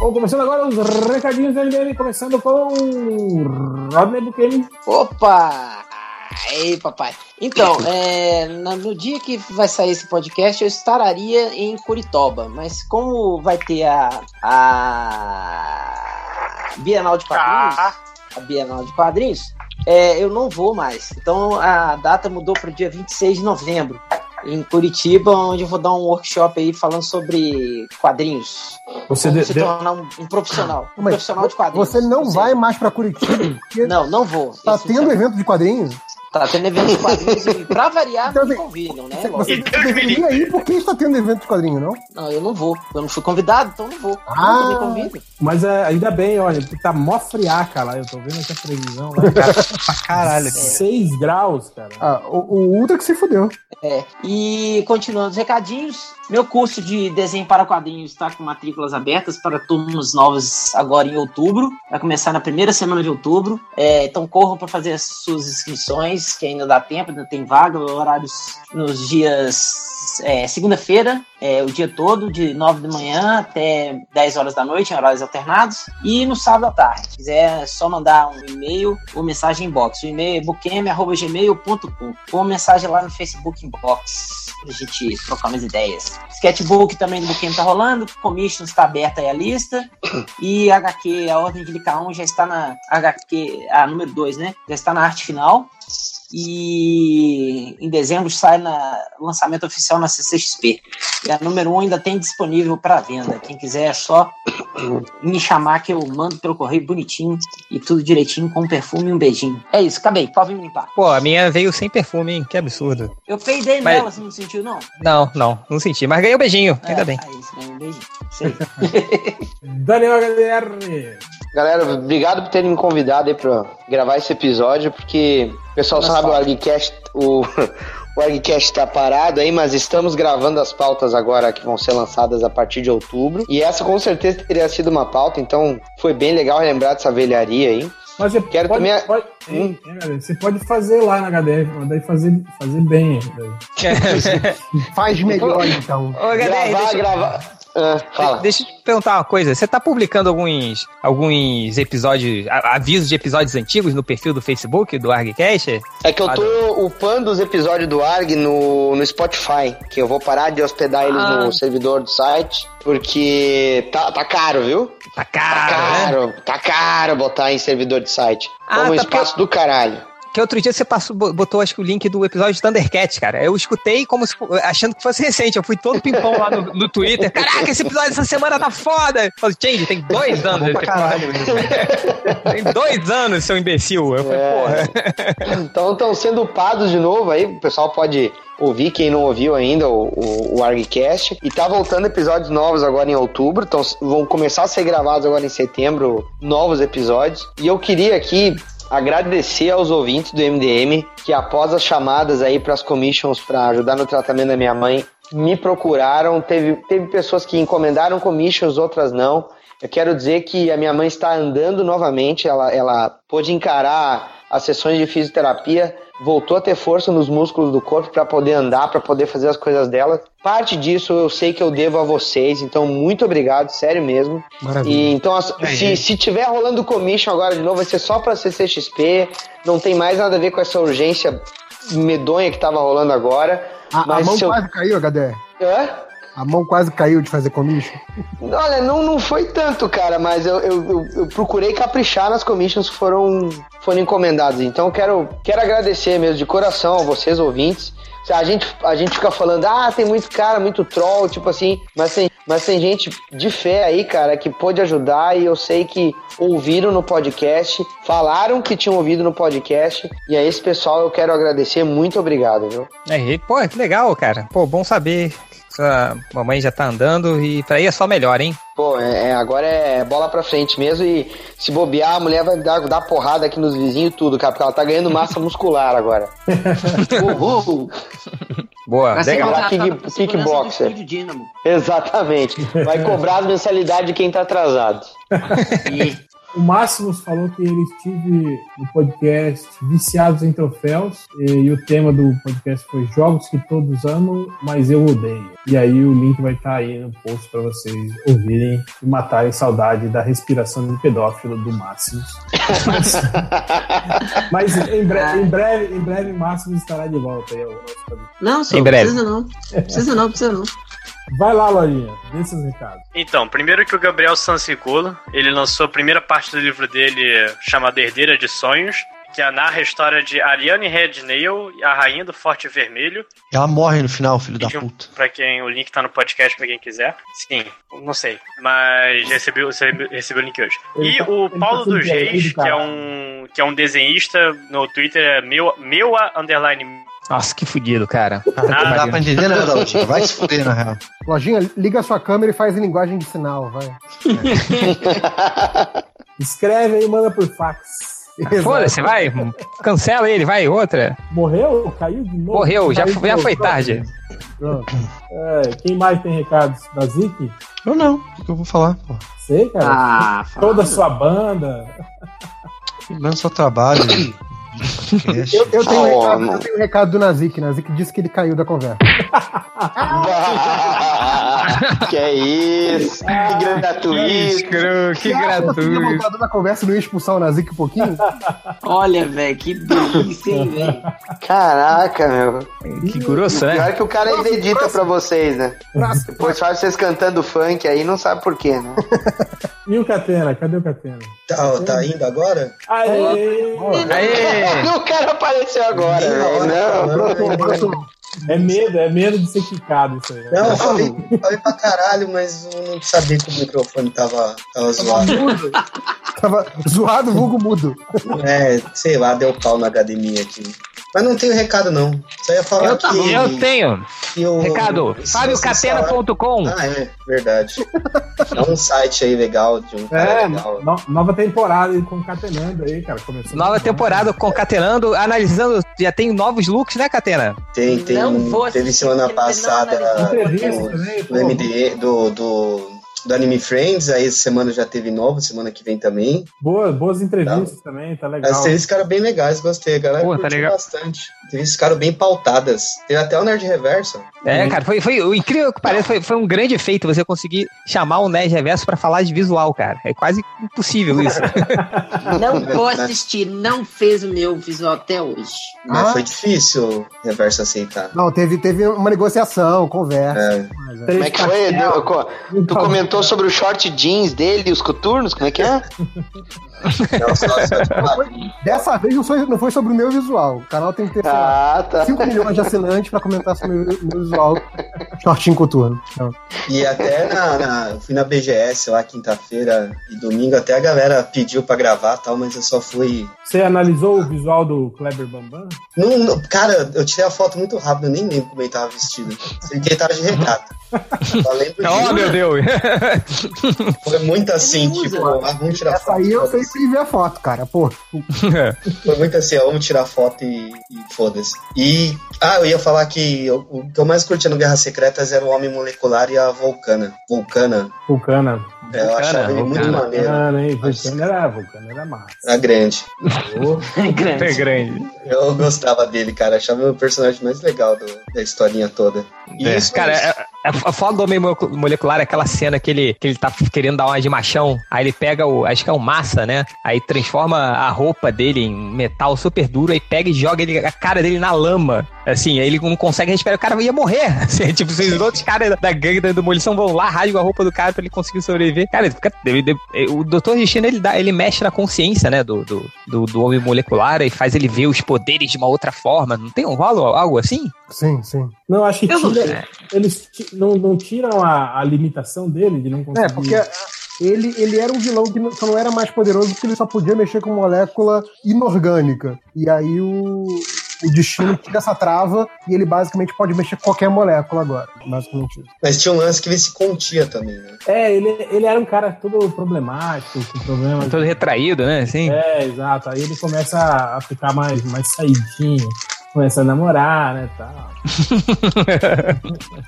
Bom, começando agora os recadinhos da MDM, começando com Rodney Buchanan. Opa! Aí, papai. Então, no dia que vai sair esse podcast, eu estaria em Curitiba, mas como vai ter a Bienal de Quadrinhos, eu não vou mais. Então, a data mudou para o dia 26 de novembro, em Curitiba, onde eu vou dar um workshop aí falando sobre quadrinhos. Você deve se tornar um profissional. Um profissional de quadrinhos. Você não vai mais para Curitiba? Não vou. Tá tendo evento de quadrinhos? Tá tendo evento de quadrinhos e, pra variar, então, me convidam, né? Você deveria ir porque está tendo evento de quadrinho, não? Não, eu não vou. Eu não fui convidado, então não vou. Ah, me convidem. Mas ainda bem, olha, porque tá mó friaca lá. Eu tô vendo aqui a previsão lá, cara. Pra caralho. 6 graus, cara. Ah, o Ultra que se fudeu. E continuando os recadinhos, meu curso de desenho para quadrinhos está com matrículas abertas para turmas novas agora em outubro. Vai começar na primeira semana de outubro. Então corram para fazer as suas inscrições, que ainda dá tempo, ainda tem vaga, horários nos dias segunda-feira, o dia todo, de 9 da manhã até 10 horas da noite, em horários alternados, e no sábado à tarde. Se quiser, é só mandar um e-mail ou mensagem inbox. O e-mail é bookm@gmail.com, ou mensagem lá no Facebook Inbox, pra gente trocar umas ideias. Sketchbook também do Bookm tá rolando, Commissions tá aberta aí a lista, e HQ, a Ordem de Licaon já está na HQ, a número 2, né? Já está na arte final. E em dezembro sai o lançamento oficial na CCXP. E a número 1 ainda tem disponível para venda. Quem quiser é só me chamar que eu mando pelo correio bonitinho e tudo direitinho, com um perfume e um beijinho. É isso, acabei. Pode vir me limpar. Pô, a minha veio sem perfume, hein? Que absurdo. Eu peidei nela, você não sentiu, não? Não senti. Mas ganhei um beijinho, ainda bem. É isso, ganhei um beijinho. Isso aí. Daniel Guilherme. Galera, obrigado por terem me convidado aí pra gravar esse episódio, porque o pessoal sabe, o ArgCast tá parado aí, mas estamos gravando as pautas agora que vão ser lançadas a partir de outubro, e essa com certeza teria sido uma pauta, então foi bem legal relembrar dessa velharia aí. Mas você você pode fazer lá na HDR, daí fazer bem. Faz melhor, então. Ô, HDR, gravar. Fala. Deixa eu te perguntar uma coisa. Você tá publicando alguns episódios, avisos de episódios antigos no perfil do Facebook do ArgCast? É que eu tô upando os episódios do Arg no Spotify, que eu vou parar de hospedar eles no servidor do site, porque tá caro, viu? Tá caro botar em servidor de site. É um espaço do caralho. Que outro dia você botou, acho que o link do episódio de Thundercats, cara. Eu escutei achando que fosse recente. Eu fui todo pimpão lá no Twitter. Caraca, esse episódio dessa semana tá foda! Eu falei, Change, tem 2 anos. Pra caralho, tem 2 anos, seu imbecil. Eu falei, porra. Então estão sendo upados de novo aí. O pessoal pode ouvir, quem não ouviu ainda, o ArgCast. E tá voltando episódios novos agora em outubro. Então vão começar a ser gravados agora em setembro, novos episódios. E eu queria aqui agradecer aos ouvintes do MDM que, após as chamadas aí para as commissions para ajudar no tratamento da minha mãe, me procuraram, teve pessoas que encomendaram commissions, outras não. Eu quero dizer que a minha mãe está andando novamente, ela pôde encarar as sessões de fisioterapia, voltou a ter força nos músculos do corpo para poder andar, para poder fazer as coisas dela. Parte disso eu sei que eu devo a vocês, então muito obrigado, sério mesmo. Maravilha. E então, se tiver rolando commission agora de novo, vai ser só para CCXP, não tem mais nada a ver com essa urgência medonha que tava rolando agora. Mas a mão quase caiu, HD. Hã? A mão quase caiu de fazer commission? Olha, não foi tanto, cara, mas eu procurei caprichar nas commissions que foram encomendadas. Então, quero agradecer mesmo de coração a vocês, ouvintes. A gente fica falando, tem muito cara, muito troll, tipo assim, mas tem gente de fé aí, cara, que pôde ajudar, e eu sei que ouviram no podcast, falaram que tinham ouvido no podcast, e a esse pessoal eu quero agradecer, muito obrigado, viu? Pô, que legal, cara. Pô, bom saber. A mamãe já tá andando e pra aí é só melhor, hein? Pô, agora é bola pra frente mesmo, e se bobear, a mulher vai dar porrada aqui nos vizinhos e tudo, cara, porque ela tá ganhando massa muscular agora. Uhul! Boa, vai legal. Lá, kickboxer. Exatamente. Vai cobrar as mensalidades de quem tá atrasado. O Máximo falou que ele esteve no podcast Viciados em Troféus, e o tema do podcast foi Jogos que Todos Amam, Mas Eu Odeio. E aí o link vai estar aí no post para vocês ouvirem e matarem saudade da respiração de pedófilo do Máximo. Mas em breve o Máximo estará de volta. Aí, não, senhor, em breve. Precisa não. Vai lá, Laurinha, dê seus recados. Então, primeiro que o Gabriel Sansicula, ele lançou a primeira parte do livro dele, chamada Herdeira de Sonhos, que narra a história de Ariane Rednail, a rainha do Forte Vermelho. Ela morre no final, filho da puta. Pra quem, o link tá no podcast, pra quem quiser. Sim, não sei, mas recebi o link hoje. O Paulo dos Reis, que é um desenhista no Twitter, é meu_... Nossa, que fudido, cara. Não dá pra entender nada, Lojinha. Vai se fuder, na real. Lojinha, liga a sua câmera e faz em linguagem de sinal, vai. Escreve aí, manda por fax. Foda-se, vai. Cancela ele, vai. Outra. Morreu? Caiu de novo? Morreu, já foi tarde. Pronto. Quem mais tem recados da Zic? Eu não. O que eu vou falar, pô? Sei, cara. Toda a sua banda. Não só trabalho. Eu tenho um recado do Nazik. Nazik disse que ele caiu da conversa. Que isso? Que gratuito. Que gratuito. Você tinha voltado da conversa e não ia expulsar o Nazik um pouquinho? Olha, velho, que delícia, hein, velho. Caraca, meu. Que grosso, né? Pior que o cara ainda edita pra vocês, né? Nossa, depois faz vocês cantando funk aí, não sabe por quê, né? E o Catena? Cadê o Catena? Tá indo agora? Aê! O cara apareceu agora, velho. Não. É medo de ser quicado isso aí. Não, eu falei pra caralho, mas eu não sabia que o microfone tava zoado. Tava zoado, vulgo mudo. Sei lá, deu pau na academia aqui. Mas não tenho recado, não. Só ia falar que... Eu tenho. Recado, fabiocatena.com. Verdade. É um site aí legal, de um cara legal. Nova temporada concatenando aí, cara. Começou nova temporada concatenando, analisando, já tem novos looks, né, Catena? Tem. Teve semana passada do MDE, do Anime Friends, aí essa semana já teve novo, semana que vem também. Boas entrevistas também, tá legal. Teve esses caras bem legais, gostei, a galera curtiu bastante. Teve esses caras bem pautadas. Teve até o Nerd Reverso. Cara, foi o incrível que parece, foi um grande efeito você conseguir chamar o Nerd Reverso pra falar de visual, cara. É quase impossível isso. Não posso assistir, não fez o meu visual até hoje. Mas foi difícil o Reverso aceitar. Não, teve uma negociação, conversa. Como é que foi? Tu comentou sobre o short jeans dele e os coturnos, como é que é? Dessa vez não foi sobre o meu visual. O canal tem que ter 5 milhões de assinantes pra comentar sobre o meu visual shortinho coturno. Então. E até eu fui na BGS lá quinta-feira e domingo, até a galera pediu pra gravar tal, mas eu só fui... Você analisou o visual do Kleber Bambam? Não, cara, eu tirei a foto muito rápido, eu nem lembro como ele tava vestido. Sei que ele tava de regata. Meu Deus! Foi muito assim, tipo, vamos tirar foto. Essa aí eu sei consegui ver a foto, cara, pô. Foi muito assim, ó, vamos tirar foto e foda-se. E, eu ia falar que o que eu mais curtia no Guerras Secretas era o Homem Molecular e a Vulcana. Eu achava ele muito maneiro. Vulcana era massa. Era grande. Eu gostava dele, cara. Achava o personagem mais legal da historinha toda. E isso, cara, a foto do Homem Molecular é aquela cena que ele tá querendo dar uma de machão. Aí ele pega acho que é um massa, né? Aí transforma a roupa dele em metal super duro. Aí pega e joga a cara dele na lama. Assim, aí ele não consegue respirar. O cara ia morrer. Assim, tipo, os outros caras da gangue da demolição vão lá, rasgam a roupa do cara pra ele conseguir sobreviver. Cara, o Doutor Destino, ele mexe na consciência, né, do Homem Molecular e faz ele ver os poderes de uma outra forma. Não tem um rolo, algo assim? Sim, sim. Não, acho que eles não tiram a limitação dele de não conseguir... É, porque... Ele era um vilão que só não era mais poderoso porque ele só podia mexer com molécula inorgânica. E aí o Destino tira essa trava e ele basicamente pode mexer com qualquer molécula agora. Basicamente isso. Mas tinha um lance que ele se contia também, né? É, ele era um cara todo problemático, com problemas. Todo retraído, né? Assim. É, exato. Aí ele começa a ficar mais saidinho. Começa a namorar, né, tal.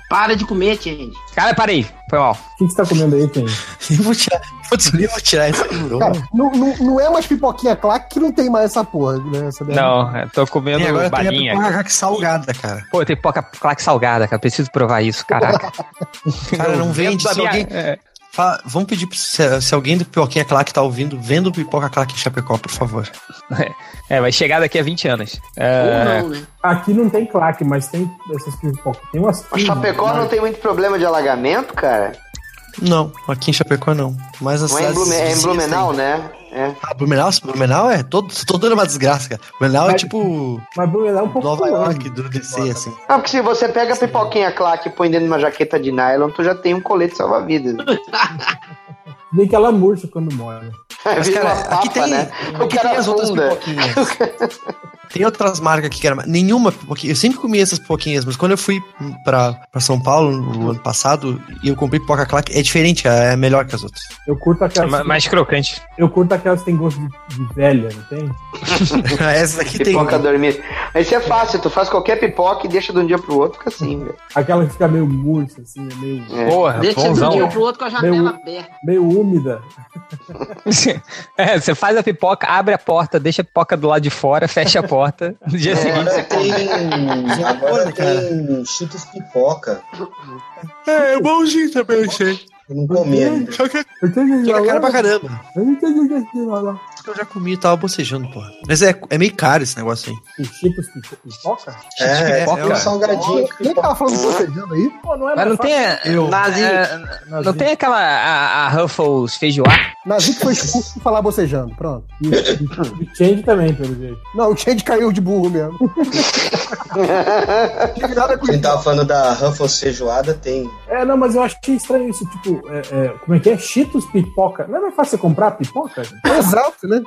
Para de comer, gente. Cara, parei. Foi mal. O que você tá comendo aí, Ken? Eu vou tirar essa porra. Cara, não é mais pipoquinha claque que não tem mais essa porra, né? Essa não, eu tô comendo agora balinha. Tem pipoca claque salgada, cara. Pô, tem pipoca claque salgada, cara. Preciso provar isso, caraca. Cara, não vende se alguém... É. Fala, vamos pedir se alguém do Pipoquinha Claque tá ouvindo, vendo o Pipoca Claque em Chapecó, por favor. Vai chegar daqui a 20 anos. É... Ou não, né? Aqui não tem claque, mas tem essas pipoca. Tem umas pinas, Chapecó mas... não tem muito problema de alagamento, cara? Não, aqui em Chapecó não. Mas as é em Blumenau, tem... né? É. Ah, Blumenau é toda uma desgraça, cara. Blumenau é tipo... Mas Blumenau é um pouco Nova York, do DC, assim. Ah, porque se você pega a pipoquinha claque e põe dentro de uma jaqueta de nylon, tu já tem um colete salva-vidas. Nem que ela murcha quando morre. Mas, cara, aqui tem, né? Aqui tem as outras pipoquinhas. Tem outras marcas aqui que era... Nenhuma pipoquinha... Eu sempre comi essas pipoquinhas, mas quando eu fui pra São Paulo no ano passado, e eu comprei pipoca claque, é diferente, é melhor que as outras. Eu curto aquelas... mais crocante. Eu curto aquelas que tem gosto de velha, não tem? Essa aqui tem... Pipoca dormida. Isso é fácil, tu faz qualquer pipoca e deixa de um dia pro outro, fica assim, velho. Aquela que fica meio murcha, assim, meio... É. Porra, deixa bonzão. De um dia pro outro com a janela aberta. Meio úmida. Você faz a pipoca, abre a porta, deixa a pipoca do lado de fora, fecha a porta. No dia seguinte você come. Agora tem Cheetos pipoca. É bom jeito também, achei. Eu não comi ainda. Só que é cara pra caramba. Eu não entendi aquilo. Eu já comi e tava bocejando, porra. Mas é meio caro esse negócio aí. Cheetos pipoca? Pipoca? É um salgadinho. Quem tava falando bocejando aí? Pô, não é. Mas não tem não tem aquela a Ruffles feijoada? Nazik foi expulso por falar bocejando, pronto. E o Change também, pelo jeito. Não, o Change caiu de burro mesmo. Quem tava falando da Ruffles feijoada tem. É, não, mas eu achei estranho isso, tipo, como é que é? Cheetos pipoca. Não é mais fácil você comprar pipoca? Exato, né?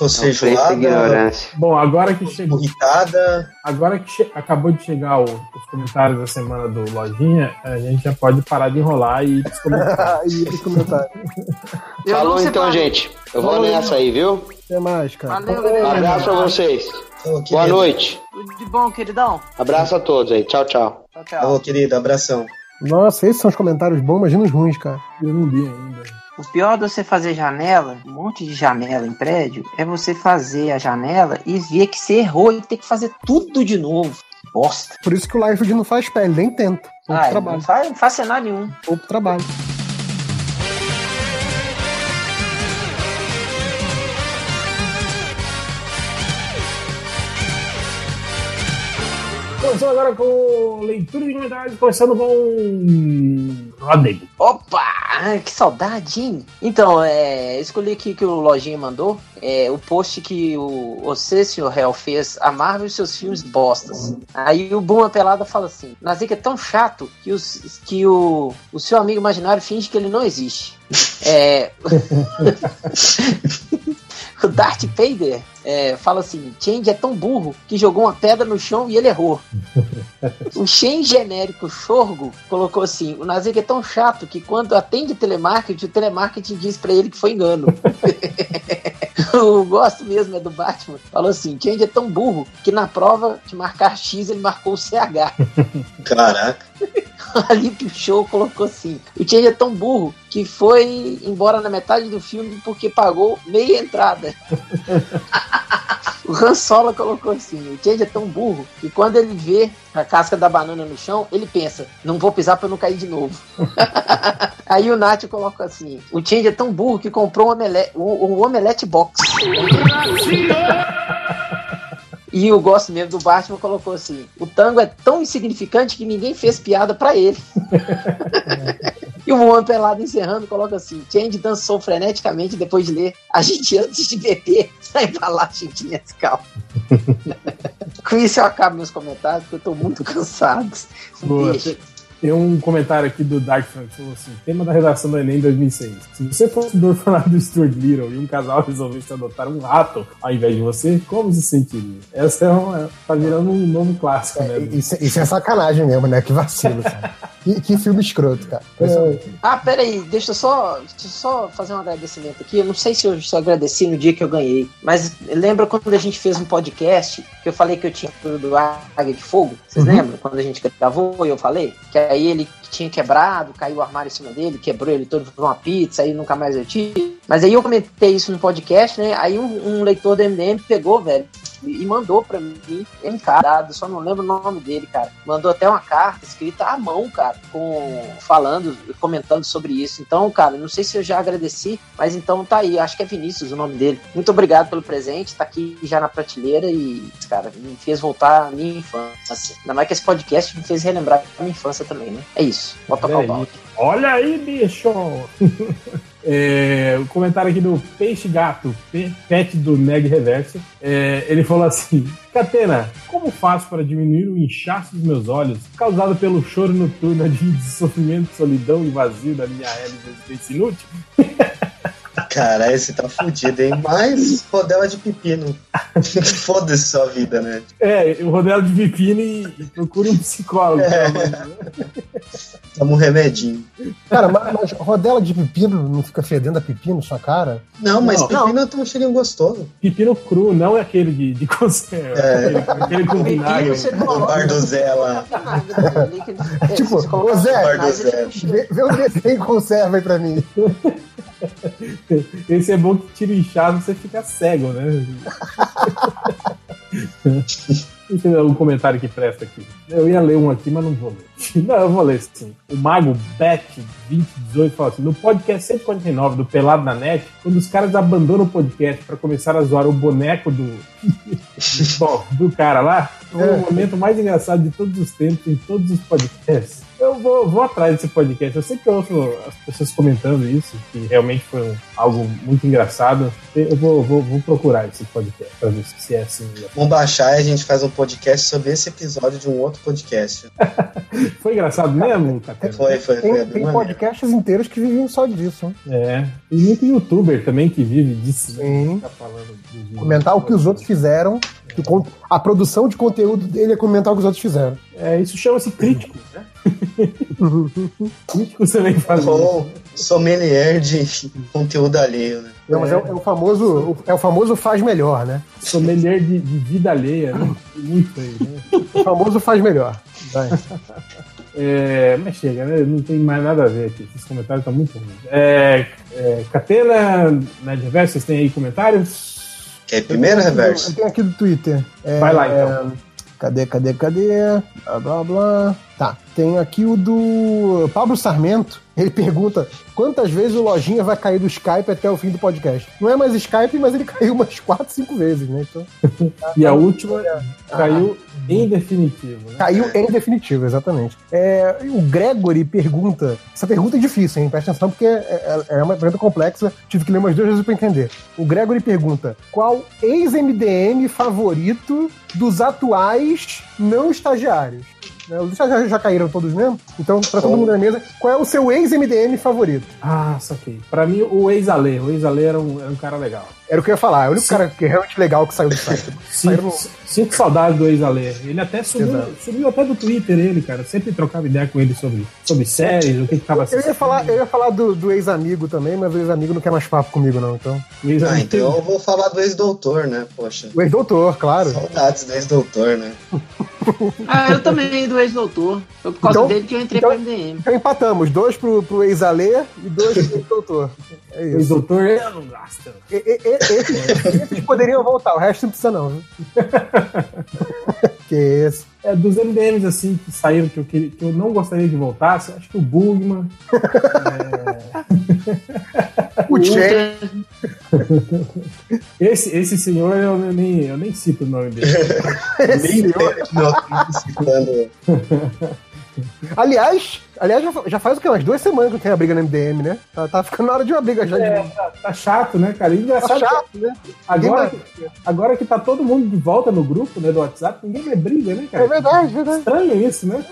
Ruffles feijoada. Bom, agora que chegou. Irritada. Agora que acabou de chegar os comentários da semana do Lojinha, a gente já pode parar de enrolar e ir pros comentários. Falou então, gente. Eu vou nessa aí, viu? Até mais, cara. Valeu, abraço pra vocês. Oh, boa noite. Tudo de bom, queridão. Abraço a todos aí. Tchau, tchau. Tchau, tchau. Oh, querido, abração. Nossa, esses são os comentários bons, imagina os ruins, cara. Eu não li ainda. O pior de você fazer janela, um monte de janela em prédio, é você fazer a janela e ver que você errou e ter que fazer tudo de novo. Bosta. Por isso que o Live não faz pele, nem tenta. Não faz cenário nenhum. Outro trabalho. Começando agora com leitura de comentários, começando com Rodrigo. Opa, que saudade, hein? Então, escolhi aqui que o Lojinha mandou, o post que você, Sr. Hell, fez a Marvel e seus filmes bostas. Aí o Buma Pelada fala assim, Nazik é tão chato que o seu amigo imaginário finge que ele não existe. O Darth Vader fala assim, Change é tão burro que jogou uma pedra no chão e ele errou. O Shen genérico Shorgo colocou assim: o Nazik é tão chato que quando atende telemarketing, o telemarketing diz pra ele que foi engano. Eu gosto mesmo é do Batman. Falou assim: Change é tão burro que na prova de marcar X ele marcou o CH. Caraca. A Lip Show colocou assim: o Change é tão burro que foi embora na metade do filme porque pagou meia entrada. O Han Solo colocou assim: o Change é tão burro que quando ele vê a casca da banana no chão, ele pensa, não vou pisar pra eu não cair de novo. Aí o Nath coloca assim: o Change é tão burro que comprou um omelete box. E o gosto mesmo do Batman colocou assim: o Tango é tão insignificante que ninguém fez piada pra ele. E o Juan Pelado encerrando coloca assim: Change dançou freneticamente depois de ler "a gente antes de beber sai pra lá, gente, Nescau." Com isso eu acabo meus comentários porque eu tô muito cansado. Boa. Tem um comentário aqui do Dark Frank que falou assim: tema da redação do Enem 2006. Se você fosse do orfanato do Stuart Little e um casal resolvesse adotar um rato ao invés de você, como se sentiria? Essa é uma... tá virando um novo clássico, né? Isso é sacanagem mesmo, né? Que vacilo, cara. Que filme escroto, cara. Peraí, deixa eu só fazer um agradecimento aqui. Eu não sei se eu só agradeci no dia que eu ganhei, mas lembra quando a gente fez um podcast que eu falei que eu tinha tudo do Águia de Fogo? Vocês lembram? Quando a gente gravou e eu falei que aí ele tinha quebrado, caiu o armário em cima dele, quebrou ele todo, foi uma pizza, aí nunca mais eu tive. Mas aí eu comentei isso no podcast, né? Aí um leitor do MDM pegou, velho, e mandou pra mim um cara, só não lembro o nome dele, cara. Mandou até uma carta escrita à mão, cara, comentando sobre isso. Então, cara, não sei se eu já agradeci, mas então tá aí, acho que é Vinícius o nome dele. Muito obrigado pelo presente, tá aqui já na prateleira e, cara, me fez voltar à minha infância. Ainda mais que esse podcast me fez relembrar a minha infância também, né? É isso, bota o balde. Olha aí, bicho! O comentário aqui do Peixe Gato, Pet do Neg Reverso, ele falou assim: Catena, como faço para diminuir o inchaço dos meus olhos causado pelo choro noturno de sofrimento, solidão e vazio da minha era de existência inútil? Caralho, você tá fudido, hein? Mais rodela de pepino. Foda-se sua vida, né? Rodela de pepino e procura um psicólogo. Toma um remedinho. Cara, mas rodela de pepino não fica fedendo a pepino, sua cara? Não, mas pepino tem um cheirinho gostoso. Pepino cru, não é aquele de conserva. Aquele com vinagre. Bardozela. Tipo, ô Zé, vê um desenho com conserva aí pra mim. Esse é bom que tira o inchado, você fica cego, né? O comentário que presta aqui. Eu ia ler um aqui, mas não vou ler. Não, eu vou ler sim. O Mago Bet 2018 fala assim: no podcast 149 do Pelado na Net, quando os caras abandonam o podcast pra começar a zoar o boneco do cara lá, foi o momento mais engraçado de todos os tempos, em todos os podcasts. Eu vou atrás desse podcast. Eu sempre ouço as pessoas comentando isso, que realmente foi algo muito engraçado. Eu vou procurar esse podcast pra ver se é assim. Vamos baixar e a gente faz um podcast sobre esse episódio de um outro podcast. Foi engraçado mesmo, Catena? Foi. Tem podcasts inteiros que vivem só disso. Né? É. E muito youtuber também que vive disso. Sim. Né? Tá falando de comentar o que os outros fizeram. A produção de conteúdo dele é comentar o que os outros fizeram. Isso chama-se crítico, né? Crítico você nem faz. Sommelier de conteúdo alheio, né? Não, mas é o famoso faz melhor, né? Sommelier de vida alheia, né? Muito aí, né? O famoso faz melhor. Vai. Mas chega, né? Não tem mais nada a ver aqui. Esses comentários estão muito ruins. Catena, na Diversa, vocês têm aí comentários? É primeiro reverso? Eu tenho aqui do Twitter. Vai lá, então. Cadê? Blá, blá, blá. Tá, tem aqui o do Pablo Sarmento. Ele pergunta: quantas vezes o Lojinha vai cair do Skype até o fim do podcast? Não é mais Skype, mas ele caiu umas 4, 5 vezes, né? Então, e a última caiu em definitivo, né? Caiu em definitivo, exatamente. O Gregory pergunta... Essa pergunta é difícil, hein? Presta atenção, porque é uma pergunta complexa. Tive que ler umas 2 vezes pra entender. O Gregory pergunta: qual ex-MDM favorito dos atuais não estagiários? Os já caíram todos mesmo? Então, pra todo mundo na mesa, qual é o seu ex-MDM favorito? Ah, saquei. Pra mim, o ex-Ale era um cara legal. Era o que eu ia falar. É o único cara que é realmente legal que saiu do site. Sinto saudade do ex-Alê. Ele até sumiu até do Twitter, ele, cara. Sempre trocava ideia com ele sobre séries, o que tava assistindo. Eu ia falar do ex-amigo também, mas o ex-amigo não quer mais papo comigo, não. Então, então eu vou falar do ex-doutor, né? Poxa. O ex-doutor, claro. Saudades do ex-doutor, né? Eu também do ex-doutor. Foi por causa dele que eu entrei pro MDM. Então empatamos. 2 pro ex-Alê e 2 pro ex-doutor. É isso. O ex-doutor, eu não gosto. Esses poderiam voltar, o resto não precisa, não. Que é isso. Dos MDMs assim que saíram que eu não gostaria de voltar, acho que o Bugman. O Chen. Esse senhor eu nem cito o nome dele. Aliás, já faz o que? Umas 2 semanas que eu tenho a briga no MDM, né? Tá ficando na hora de uma briga já. Tá chato, né, cara? Engraçado. Tá chato, né? Agora que tá todo mundo de volta no grupo, né, do WhatsApp, ninguém mais briga, né, cara? É verdade, verdade. Estranho isso, né?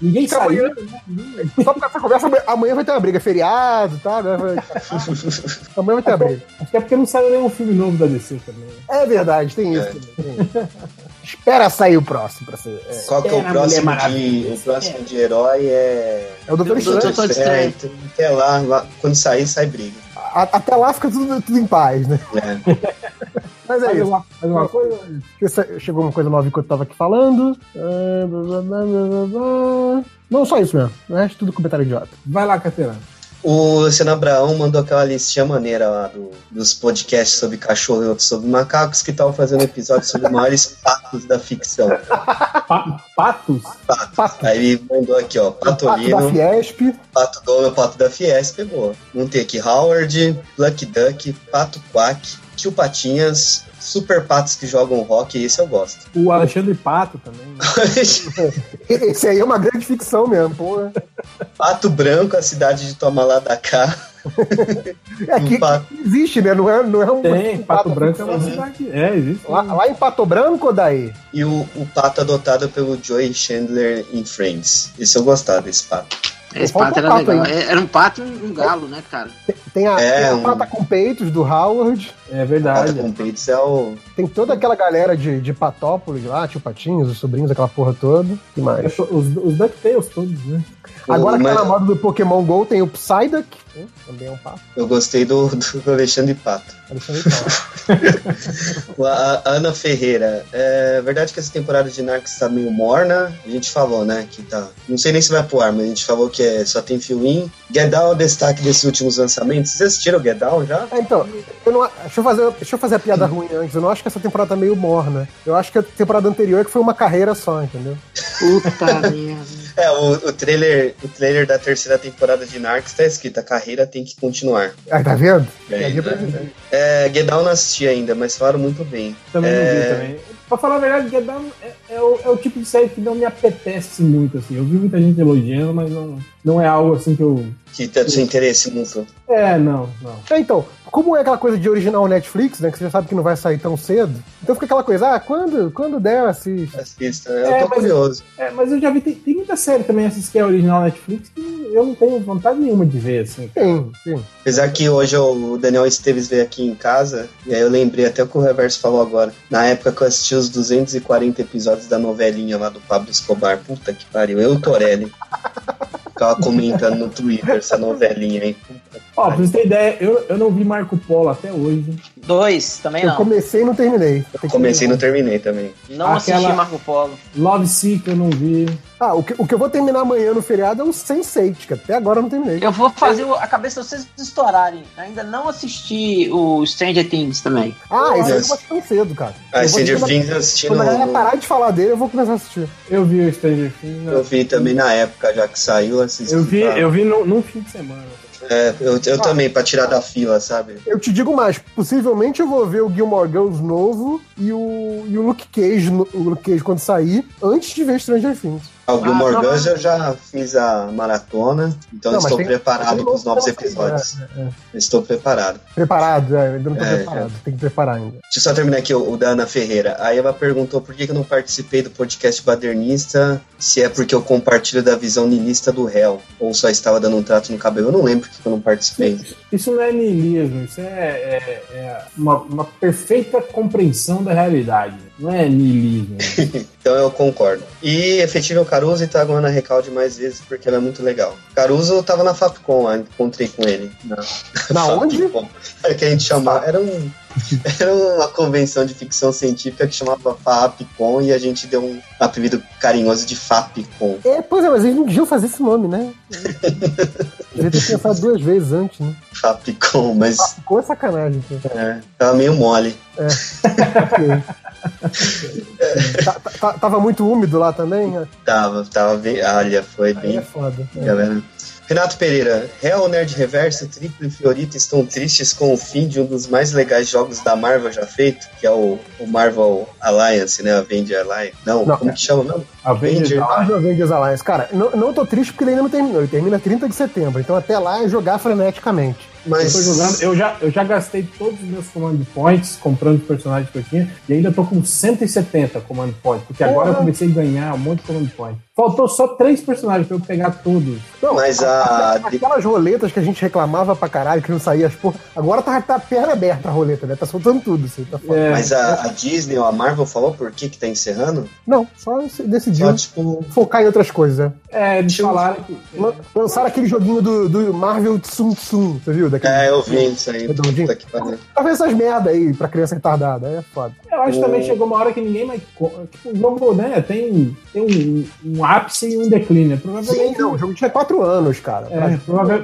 Ninguém saiu. Né? Só porque essa conversa, amanhã vai ter uma briga. Feriado, tá? Amanhã vai ter uma briga. Acho que é porque não saiu nenhum filme novo da DC também. É verdade, tem isso também. Espera sair o próximo pra ser. Qual que é o próximo de herói? É o Doutor Destino. Até lá, quando sair briga. Até lá fica tudo em paz, né? É. Mas é isso. Mais uma coisa. Chegou uma coisa nova que eu tava aqui falando. Não, só isso mesmo. O resto tudo comentário idiota. Vai lá, Caterina. O Luciano Abraão mandou aquela listinha maneira lá dos podcasts sobre cachorro e outros sobre macacos que estavam fazendo episódios sobre os maiores patos da ficção. Patos? Patos. Aí ele mandou aqui, ó, Patolino. Pato da Fiesp. Pato Dono, Pato da Fiesp, pegou. Não tem aqui Howard, Lucky Duck, Pato Quack, Tio Patinhas, Super Patos que jogam rock, esse eu gosto. O Alexandre Pato também. Né? Esse aí é uma grande ficção mesmo, porra. Pato Branco, a cidade de Tomalá-Dacá. É que existe, né? Não é um. Tem, Pato Branco é uma cidade. É, existe. Lá em Pato Branco, daí. E o pato adotado pelo Joey Chandler em Friends. Esse eu gostava desse pato. Esse pato era legal. Era um pato e um galo, né, cara? Tem a pata com peitos do Howard. É verdade. Pata com peitos é o... Tem toda aquela galera de Patópolis lá, Tio Patinhos, os sobrinhos, aquela porra toda. Que mais? Os DuckTales todos, né? Agora que tá na moda do Pokémon GO tem o Psyduck. Também é um pato. Eu gostei do Alexandre Pato. A Ana Ferreira. É verdade que essa temporada de Narcos tá meio morna. A gente falou, né? Que tá. Não sei nem se vai pro ar, mas a gente falou que só tem fill-in. Get Down é o destaque desses últimos lançamentos. Vocês assistiram o Get Down já? Então, deixa eu fazer a piada ruim antes. Eu não acho que essa temporada tá meio morna. Eu acho que a temporada anterior é que foi uma carreira só, entendeu? Puta merda. O trailer da terceira temporada de Narcos tá escrito: a carreira tem que continuar. Ah, tá vendo? Get Down não assisti ainda, mas falaram muito bem. Também não vi. Pra falar a verdade, Get Down é o tipo de série que não me apetece muito, assim. Eu vi muita gente elogiando, mas não é algo assim que eu... Que tanto seu interesse muito. Não. Então, como é aquela coisa de original Netflix, né? Que você já sabe que não vai sair tão cedo. Então fica aquela coisa, quando der, assista. Eu tô curioso. Mas eu já vi, tem muita série também, essas que é original Netflix, que eu não tenho vontade nenhuma de ver, assim. Sim. Apesar que hoje o Daniel Esteves veio aqui em casa, e aí eu lembrei até o que o Reverso falou agora. Na época que eu assisti os 240 episódios da novelinha lá do Pablo Escobar. Puta que pariu, eu e o Torelli. Ficava comentando no Twitter essa novelinha aí. Ó, pra você ter ideia, eu não vi Marco Polo até hoje. 2, também não. Eu comecei e não terminei. Comecei e não terminei também. Não assisti Marco Polo. Love Sick eu não vi. O que eu vou terminar amanhã no feriado é o Sense8, que até agora eu não terminei. Eu vou fazer a cabeça de vocês estourarem. Ainda não assisti o Stranger Things também. Esse eu gosto tão cedo, cara. Stranger Things eu assisti no... Quando a galera parar de falar dele, eu vou começar a assistir. Eu vi o Stranger Things. Eu vi também na época, já que saiu, assisti. Eu vi num fim de semana. Eu também, pra tirar da fila, sabe? Eu te digo mais, possivelmente eu vou ver o Gilmore Girls novo e o Luke Cage quando sair, antes de ver Stranger Things. O Gilmore Guns eu já fiz a maratona, então estou preparado para os novos episódios. Estou preparado. Preparado, ainda não estou preparado, tem que preparar ainda. Deixa eu só terminar aqui o da Ana Ferreira. Aí ela perguntou por que eu não participei do podcast Badernista, se é porque eu compartilho da visão niilista do réu, ou só estava dando um trato no cabelo. Eu não lembro porque eu não participei. Isso não é niilismo, isso é uma perfeita compreensão da realidade. Não é niilismo. Então eu concordo. E efetivo Caruso e tá aguando a Recalde mais vezes porque ela é muito legal. Caruso eu tava na Fapcom, eu encontrei com ele. Na onde? Era que a gente chamava. Era uma convenção de ficção científica que chamava FAPCON e a gente deu um apelido carinhoso de FAPCON. É, pois é, mas eles não deviam fazer esse nome, né? Devia ter pensado duas vezes antes, né? FAPCON, mas... FAPCON é sacanagem. Então. É, tava meio mole. É. Tava muito úmido lá também, né? Tava bem... Olha, foi bem... É foda. Galera... É. Renato Pereira, Real Nerd Reverso, Triplo e Fiorita estão tristes com o fim de um dos mais legais jogos da Marvel já feito, que é o Marvel Alliance, né? Avenger Alliance. Não, como que chama mesmo? Avengers Alliance. Cara, não tô triste porque ele ainda não terminou. Ele termina 30 de setembro, então até lá é jogar freneticamente. Mas... Eu tô jogando, eu já gastei todos os meus command points comprando os personagens que eu tinha e ainda tô com 170 command points, porque agora eu comecei a ganhar um monte de command points. Faltou só 3 personagens pra eu pegar tudo. Não, mas aquelas roletas que a gente reclamava pra caralho, que não saía as porra. Agora tá a perna aberta a roleta, né? Tá soltando tudo. Assim, tá foda. Mas a Disney ou a Marvel falou por que tá encerrando? Não, só decidiu focar em outras coisas, né? Eles falaram que... Lançaram aquele joguinho do Marvel Tsum Tsum, você viu? Daquele... eu vi isso aí. Talvez essas merda aí pra criança retardada, é foda. Eu acho que também chegou uma hora que ninguém mais... Tipo, o jogo, né? Tem um ápice e um declínio. Provavelmente... Sim, não, o jogo tinha 4 anos, cara.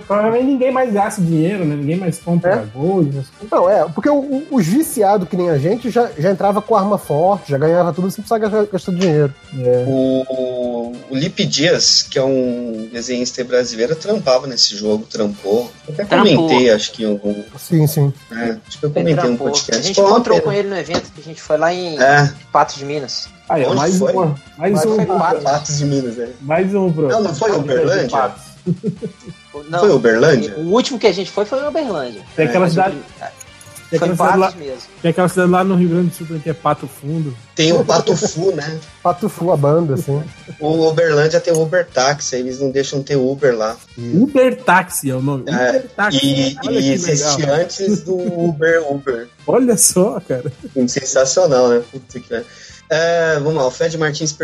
Provavelmente ninguém mais gasta dinheiro, né? Ninguém mais compra gold. Não, porque os viciados que nem a gente já entrava com arma forte, já ganhava tudo, sem precisar gastar dinheiro. O Lipe Dias, que é um desenhista brasileiro, trampava nesse jogo, trampou. Eu até comentei, acho que em algum... Sim. Acho que eu comentei um podcast. A gente encontrou com ele no evento que a gente foi lá em Patos de Minas. Ah, é, mais foi? Mais um Patos de Minas, é. Mais um, bro. Não foi o Uberlândia? Não, foi Uberlândia? O último que a gente foi Uberlândia. Tem aquela cidade... Foi Patos lá, mesmo. Tem aquela cidade lá no Rio Grande do Sul que é Pato Fundo. Tem o Pato Fu, né? Pato Fu, a banda, assim. O Uberlândia tem o Uber Táxi, eles não deixam ter Uber lá. Uber Táxi é o nome. Uber Táxi. E existe antes do Uber. Olha só, cara. Sensacional, né? Puta que... vamos lá, o Fred Martins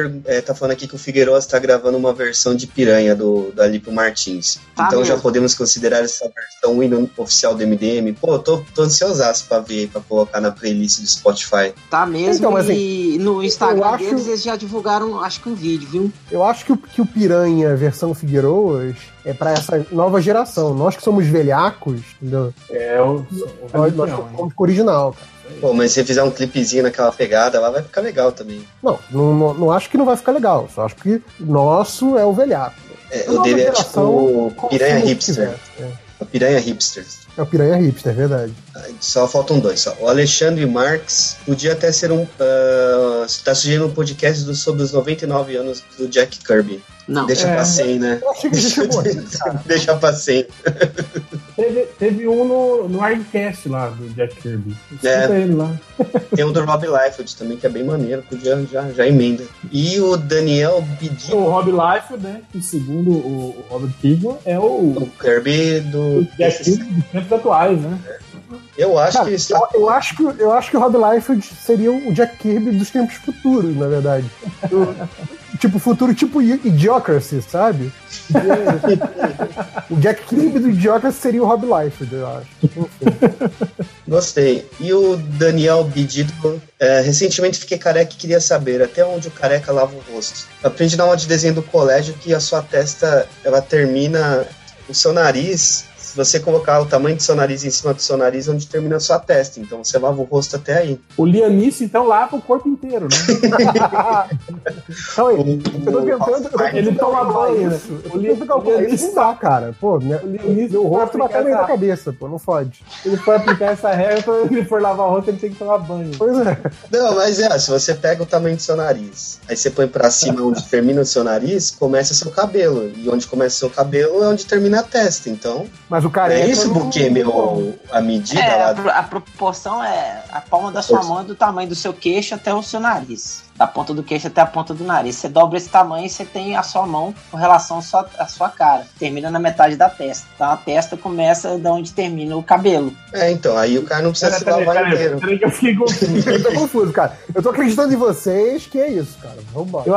tá falando aqui que o Figueiroz tá gravando uma versão de Piranha do Alipo Martins. Então mesmo. Já podemos considerar essa versão Windows oficial do MDM. Pô, eu tô ansiosaço pra ver, pra colocar na playlist do Spotify. Tá mesmo, então, assim, e no Instagram deles eles já divulgaram, acho que um vídeo, viu? Eu acho que o Piranha, versão Figueiroz, é pra essa nova geração. Nós que somos velhacos, entendeu? Nós somos original, cara. Pô, mas se fizer um clipezinho naquela pegada lá, vai ficar legal também. Não acho que não vai ficar legal. Só acho que nosso é o velhaco. O dele é tipo o Piranha Hipster. O Piranha Hipster. É o Piranha Hipster, é verdade. Só faltam 2, só. O Alexandre Marques podia até ser um... tá sugerindo um podcast sobre os 99 anos do Jack Kirby. Não. Deixa pra 100, né? Deixa pra 100. Teve um no Arncast lá, do Jack Kirby. Ele lá. Tem um do Rob Liefeld também, que é bem maneiro. Podia já emenda. E o Daniel Bidio. O Rob Liefeld, né? Que segundo o Robert Kirby, é o Kirby do Jack Kirby dos tempos atuais, né? Eu acho que está... eu acho que o Rob Liefeld seria o Jack Kirby dos tempos futuros, na verdade. Tipo, futuro tipo Idiocracy, sabe? O Jack Kirby do Idiocracy seria o Rob Liefeld, eu acho. Gostei. E o Daniel Bidido, recentemente fiquei careca e queria saber até onde o careca lava o rosto. Aprendi na aula de desenho do colégio que a sua testa, ela termina o seu nariz... se você colocar o tamanho do seu nariz em cima do seu nariz, onde termina a sua testa. Então você lava o rosto até aí. O Lianice, então, lava o corpo inteiro, né? Então, eu tô pensando, ele toma banho. O Lianice não dá, cara. Pô, meu rosto bateu na minha cabeça, pô, não fode. Ele for aplicar essa regra, quando ele for lavar o rosto, ele tem que tomar banho. Pois é. Não, mas é, se você pega o tamanho do seu nariz, aí você põe pra cima onde termina o seu nariz, começa o seu cabelo. E onde começa o seu cabelo é onde termina a testa, então... Mas o careca... É isso porque, meu, a medida lá... A proporção é a palma da sua mão do tamanho do seu queixo até o seu nariz. Da ponta do queixo até a ponta do nariz. Você dobra esse tamanho e você tem a sua mão com relação à sua cara. Termina na metade da testa. Então a testa começa de onde termina o cabelo. É, então. Aí o cara não precisa se lavar inteiro. Eu fiquei confuso. Eu tô confuso, cara. Eu tô acreditando em vocês que é isso, cara. Vamos embora.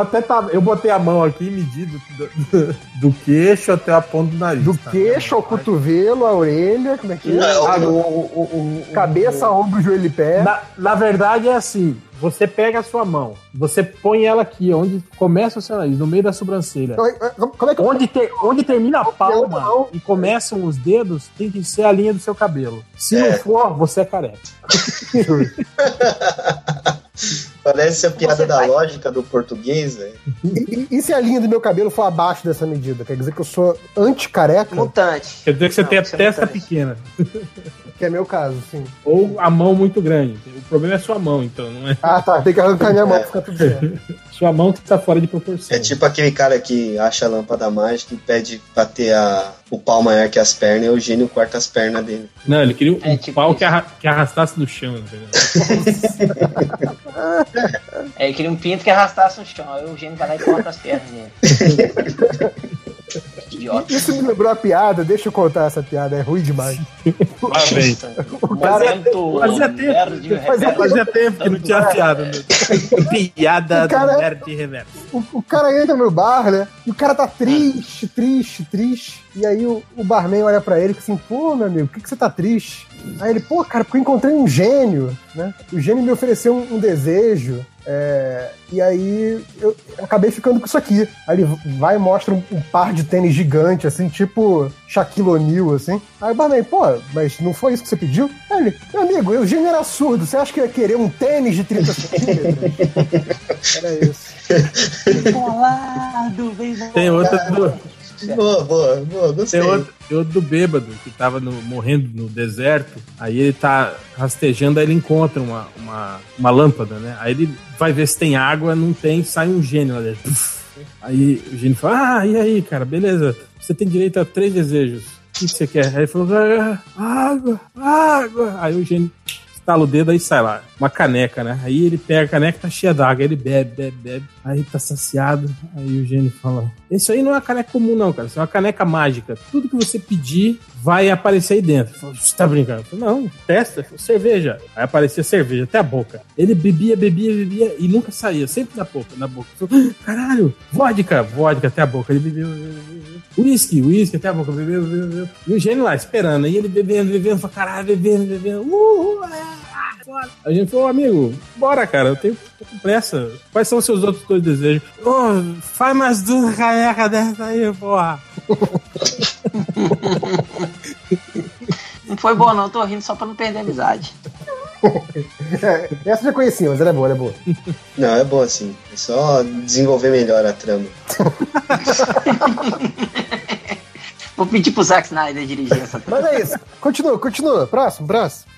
Eu botei a mão aqui e medi do queixo até a ponta do nariz. Do queixo ao cotovelo, a orelha. Como é que é? Cabeça, ombro, joelho e pé. Na verdade é assim. Você pega a sua mão, você põe ela aqui, onde começa o seu nariz, no meio da sobrancelha. Como é que... onde termina a palma e começam os dedos, tem que ser a linha do seu cabelo. Se não for, você é careca. Parece a piada da lógica do português, velho. E se a linha do meu cabelo for abaixo dessa medida? Quer dizer que eu sou anti-careca? Mutante. Quer dizer que você tem a testa pequena. Que é meu caso, sim. Ou a mão muito grande. O problema é a sua mão, então, não é? Ah, tá. Tem que arrancar minha mão pra ficar tudo certo. Sua mão que tá fora de proporção. É tipo aquele cara que acha a lâmpada mágica e pede pra ter o pau maior que as pernas e o gênio corta as pernas dele. Não, ele queria um pau que arrastasse no chão, entendeu? Ele queria um pinto que arrastasse no chão. Aí o gênio vai lá e corta as pernas dele. Isso me lembrou a piada, deixa eu contar essa piada, é ruim demais. Fazia tempo que não tinha piada. Né? Piada do nerd reverso. O cara entra no bar, né? E o cara tá triste. E aí o barman olha pra ele e assim, pô, meu amigo, por que você tá triste? Aí ele, pô, cara, porque eu encontrei um gênio, né? O gênio me ofereceu um desejo. E aí eu acabei ficando com isso aqui. Aí ele vai e mostra um par de tênis gigante, assim, tipo Shaquille O'Neal, assim. Aí o barman, pô, mas não foi isso que você pediu? Aí ele, meu amigo, o gênio era surdo, você acha que eu ia querer um tênis de 30 centímetros? Era isso. Bolado, bem bolado. Tem outra do... Boa, gostei. Tem outro do bêbado, que tava morrendo no deserto, aí ele tá rastejando, aí ele encontra uma lâmpada, né? Aí ele vai ver se tem água, não tem, sai um gênio lá dentro. Aí o gênio fala, e aí, cara, beleza, você tem direito a 3 desejos, o que você quer? Aí ele falou, água. Aí o gênio estala o dedo, aí sai lá, uma caneca, né? Aí ele pega a caneca, tá cheia d'água, ele bebe, aí tá saciado, aí o gênio fala, isso aí não é uma caneca comum não, cara, isso é uma caneca mágica, tudo que você pedir vai aparecer aí dentro. Eu falo, você tá brincando? Eu falo, não, testa, cerveja. Aí aparecia cerveja até a boca. Ele bebia e nunca saía, sempre na boca. Eu falo, caralho, vodka até a boca, ele bebia. Whisky até a boca, bebeu. E o gênio lá, esperando, aí ele bebendo, fala, caralho, bebendo, A gente falou, amigo, bora, cara, eu tô com pressa. Quais são os seus outros 2 desejos? Oh, faz mais 2 canecas dessa aí, porra. Não foi bom não, tô rindo só pra não perder a amizade. Essa eu já conhecia, mas ela é boa, Não, é boa sim, é só desenvolver melhor a trama. Vou pedir pro Zack Snyder dirigir essa coisa. Mas é isso. Continua. Próximo.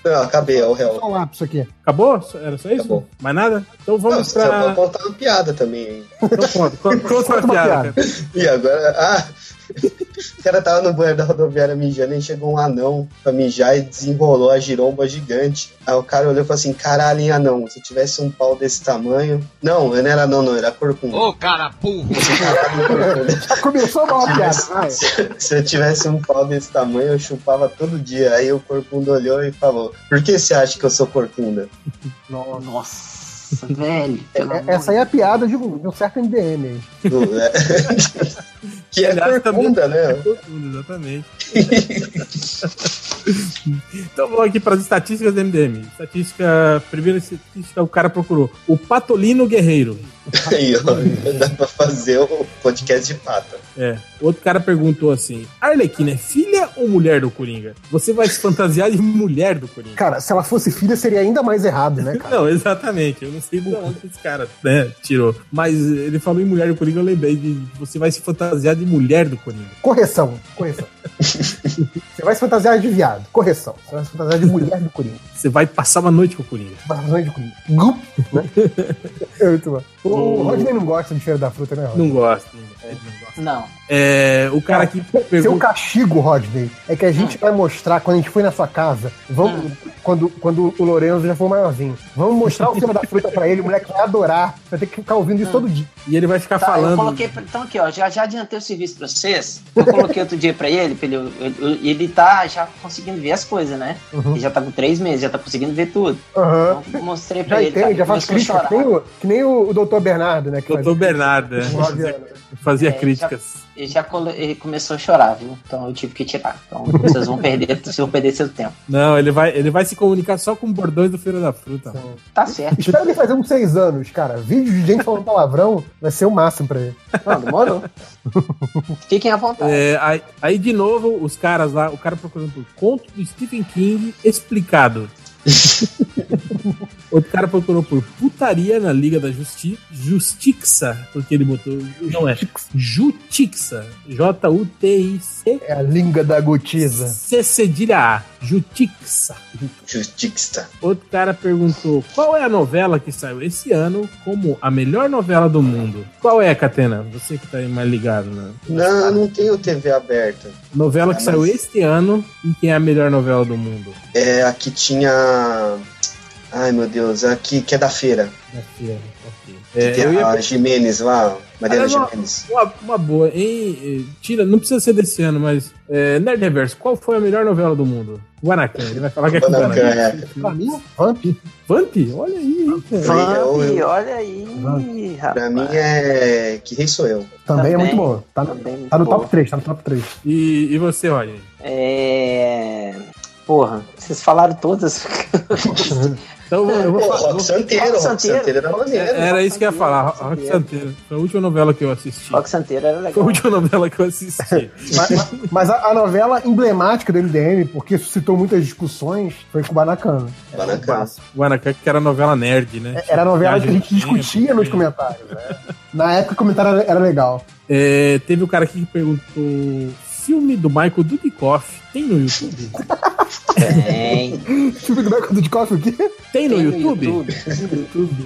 Não, acabei. É o real. Só um lápis aqui. Acabou? Era só isso? Acabou. Mais nada? Então vamos pra... Não, eu vou contar uma piada também, hein? Então conta uma piada. E agora... O cara tava no banheiro da rodoviária mijando e chegou um anão pra mijar e desenrolou a giromba gigante. Aí o cara olhou e falou assim, caralho, hein, anão, se eu tivesse um pau desse tamanho... Não, eu não era anão, não, era corcunda. Ô, cara, burro! Já começou mal a piada, vai. Se eu tivesse um pau desse tamanho, eu chupava todo dia. Aí o corcunda olhou e falou, por que você acha que eu sou corcunda? Nossa! Velho, essa aí é a piada de um certo MDM aí. Que é corcunda, né? É corcunda, exatamente. Então vou aqui para as estatísticas do MDM. Estatística, primeira estatística, o cara procurou o Patolino Guerreiro. Dá pra fazer o podcast de pata. É. Outro cara perguntou assim: Arlequina é filha ou mulher do Coringa? Você vai se fantasiar de mulher do Coringa? Cara, se ela fosse filha seria ainda mais errado, né, cara? Não, exatamente. Eu não sei de onde esse cara, né, tirou. Mas ele falou em mulher do Coringa, eu lembrei de você vai se fantasiar de mulher do Coringa. Correção. Você vai se fantasiar de viado. Correção. Você vai se fantasiar de mulher do Coringa. Você vai passar uma noite com o Coringa. Passar uma noite com o Coringa. É muito bom. O Rodney não gosta do cheiro da fruta, né, Rodney? Não gosta. Não. É, o cara aqui pergunta... Seu castigo, Rodney, é que a gente vai mostrar, quando a gente foi na sua casa, vamos, quando o Lorenzo já for maiorzinho, vamos mostrar o cheiro da fruta pra ele, o moleque vai adorar, vai ter que ficar ouvindo isso todo dia. E ele vai ficar falando... Eu coloquei, então aqui, ó, já adiantei o serviço pra vocês, eu coloquei outro dia pra ele, ele tá já conseguindo ver as coisas, né? Uhum. Ele já tá com 3 meses, já tá conseguindo ver tudo. Uhum. Então, mostrei pra ele, já faz crítica, que nem o Doutor Bernardo, né? Doutor Bernardo, né? Fazia críticas. Ele começou a chorar, viu? Então eu tive que tirar. Então vocês vão perder seu tempo. Não, ele vai se comunicar só com bordões do Feira da Fruta. Sim. Tá certo. Espero ele fazer uns 6 anos, cara. Vídeo de gente falando palavrão vai ser o máximo pra ele. Não, demorou. Fiquem à vontade. É, aí de novo, os caras lá, o cara procurando por conto do Stephen King explicado. Outro cara procurou por putaria na Liga da Justiça, porque ele botou... Não é. Jutixa. J-U-T-I-C. É a língua da gotiza. C-cedilha A. Jutixa. Outro cara perguntou qual é a novela que saiu esse ano como a melhor novela do mundo. Qual é, Catena? Você que tá aí mais ligado, né? Não, eu não tenho TV aberta. Novela que saiu este ano e que é a melhor novela do mundo. É a que tinha... Ai, meu Deus, aqui que é da feira. Da feira, ok. É, tem a Jimenez lá, Mariana Jimenez. Uma boa, hein? Tira, não precisa ser desse ano, mas... Nerd Reverso, qual foi a melhor novela do mundo? Guanacan, ele vai falar que é com Guanacan. Pra mim, Vamp? Olha aí, cara. Olha aí, rapaz. Pra mim é... Que Rei Sou Eu. Também é muito bom. Tá no top 3, tá no top 3. E você, olha aí? Porra, vocês falaram todas. Então, eu vou falar. Rock Santeiro era maneiro. Era isso que eu ia falar, Rock Santeiro. Foi a última novela que eu assisti. Rock Santeiro era legal. Foi a última novela que eu assisti. Mas a novela emblemática do MDM, porque suscitou muitas discussões, foi com o Guanacan. Guanacan, que era a novela nerd, né? Era a novela que a gente discutia nos comentários. Né? Na época o comentário era legal. Teve um cara aqui que perguntou... Filme do Michael Dudikoff tem no YouTube? Tem. Filme do Michael Dudikoff o quê? Tem no YouTube.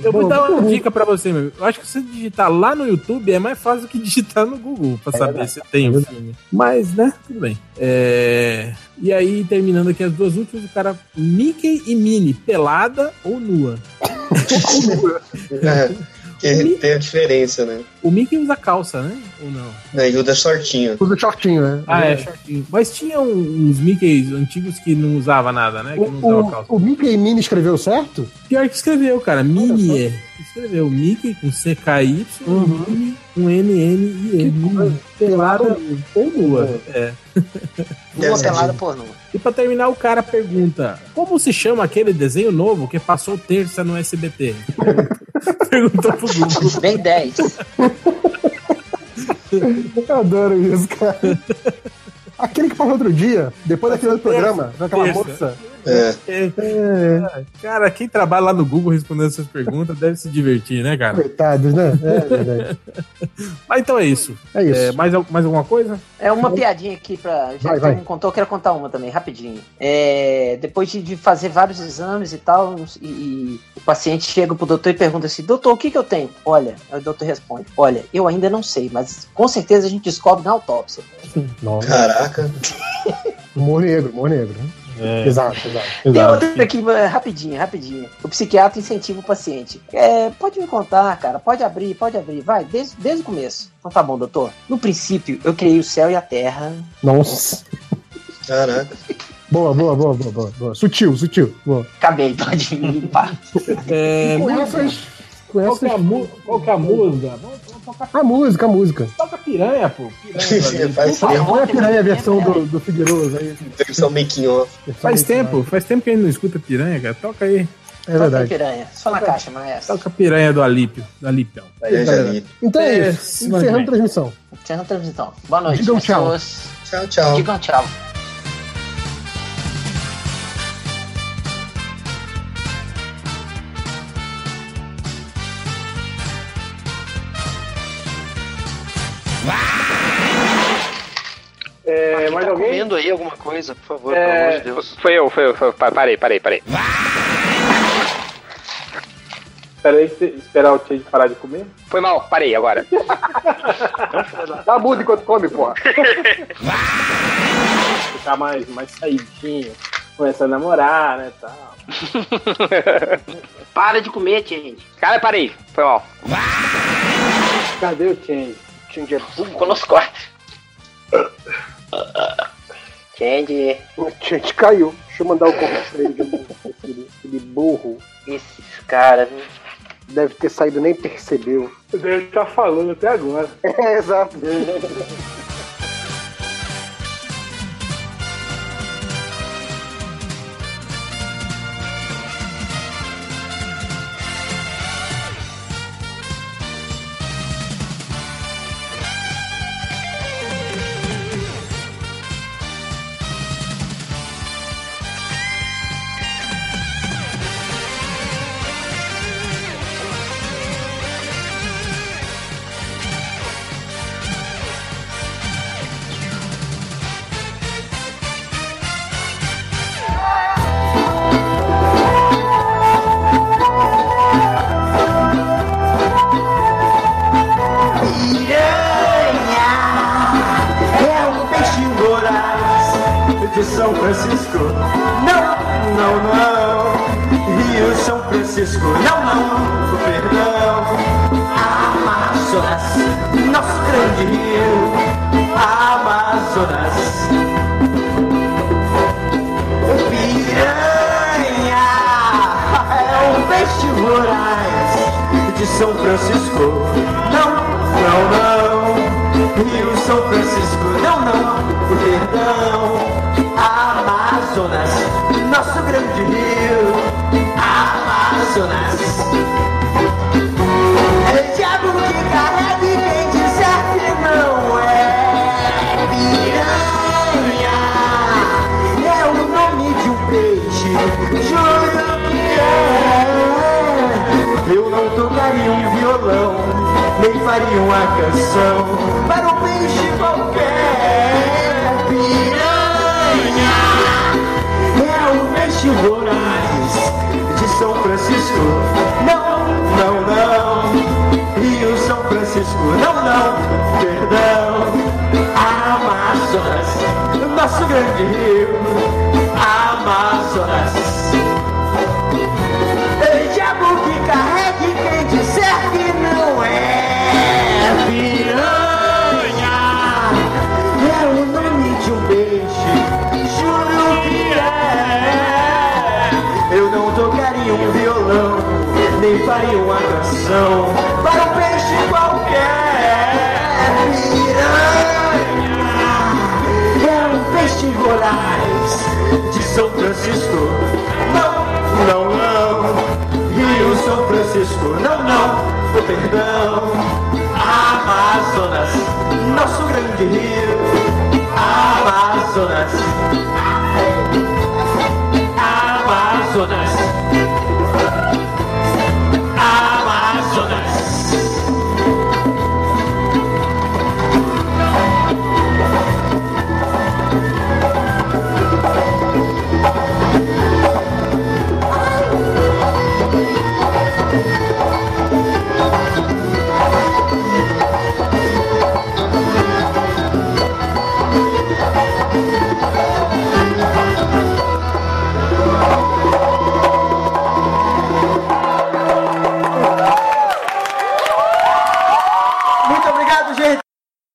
Eu vou dar uma dica pra você, meu. Eu acho que se digitar lá no YouTube é mais fácil do que digitar no Google pra saber se tem o filme. Mas, né? Tudo bem. E aí, terminando aqui as duas últimas, o cara Mickey e Minnie, pelada ou nua? Tem a diferença, né? O Mickey usa calça, né? Ou não? Ele usa shortinho. Usa shortinho, né? É shortinho. Mas tinha uns Mickeys antigos que não usava nada, né? Que não usava calça. O Mickey e Minnie escreveu certo? Pior que escreveu, cara. Minnie escreveu Mickey com CKY, Minnie com NNIE. Pelada ou nua. Nua pelada por nua. E pra terminar, o cara pergunta: como se chama aquele desenho novo que passou terça no SBT? Perguntou pro Google. Bem 10. Eu adoro isso, cara. Aquele que falou outro dia, depois daquele outro programa, daquela moça. Cara, quem trabalha lá no Google respondendo essas perguntas deve se divertir, né, cara? Coitados, né? Verdade. Mas então é isso. Mais alguma coisa? Uma piadinha aqui pra... Já que me contou, eu quero contar uma também, rapidinho. Depois de fazer vários exames e tal, e o paciente chega pro doutor e pergunta assim, doutor, o que eu tenho? Olha, o doutor responde, olha, eu ainda não sei, mas com certeza a gente descobre na autópsia. Nossa. Caraca. Humor negro, né? Exato. Tem outra aqui, rapidinho. O psiquiatra incentiva o paciente. Pode me contar, cara. Pode abrir. Vai, desde o começo. Então tá bom, doutor. No princípio, eu criei o céu e a terra. Nossa. Caraca. Boa. Sutil. Boa. Acabei, pode limpar. Qual que é a música? tocar piranha. A música. Toca piranha, pô. Piranha, põe a piranha, a versão do Figueiroso aí. Versão making-off. Faz tempo que a gente não escuta piranha, cara. Toca aí. É verdade. Piranha. Só na caixa, mas é essa. Toca piranha do Alípio. Então é isso. Encerrando a transmissão. Boa noite, digam pessoas. Tchau. Digam tchau. Mais tá alguém? Comendo aí alguma coisa, por favor, pelo amor de Deus. Foi eu. Parei. Espera aí, esperar o Tchê parar de comer? Foi mal, parei agora. Dá muda enquanto come, porra. Ficar mais saidinho, começar a namorar, né, tal. Para de comer, Tchê. Cara, parei, foi mal. Cadê o Tchê? O Tchê é burro com os cortes. Change. O Change caiu. Deixa eu mandar o corpo pra ele de novo. Ele burro. Esses caras, deve ter saído, nem percebeu. Deve estar falando até agora. É, exato.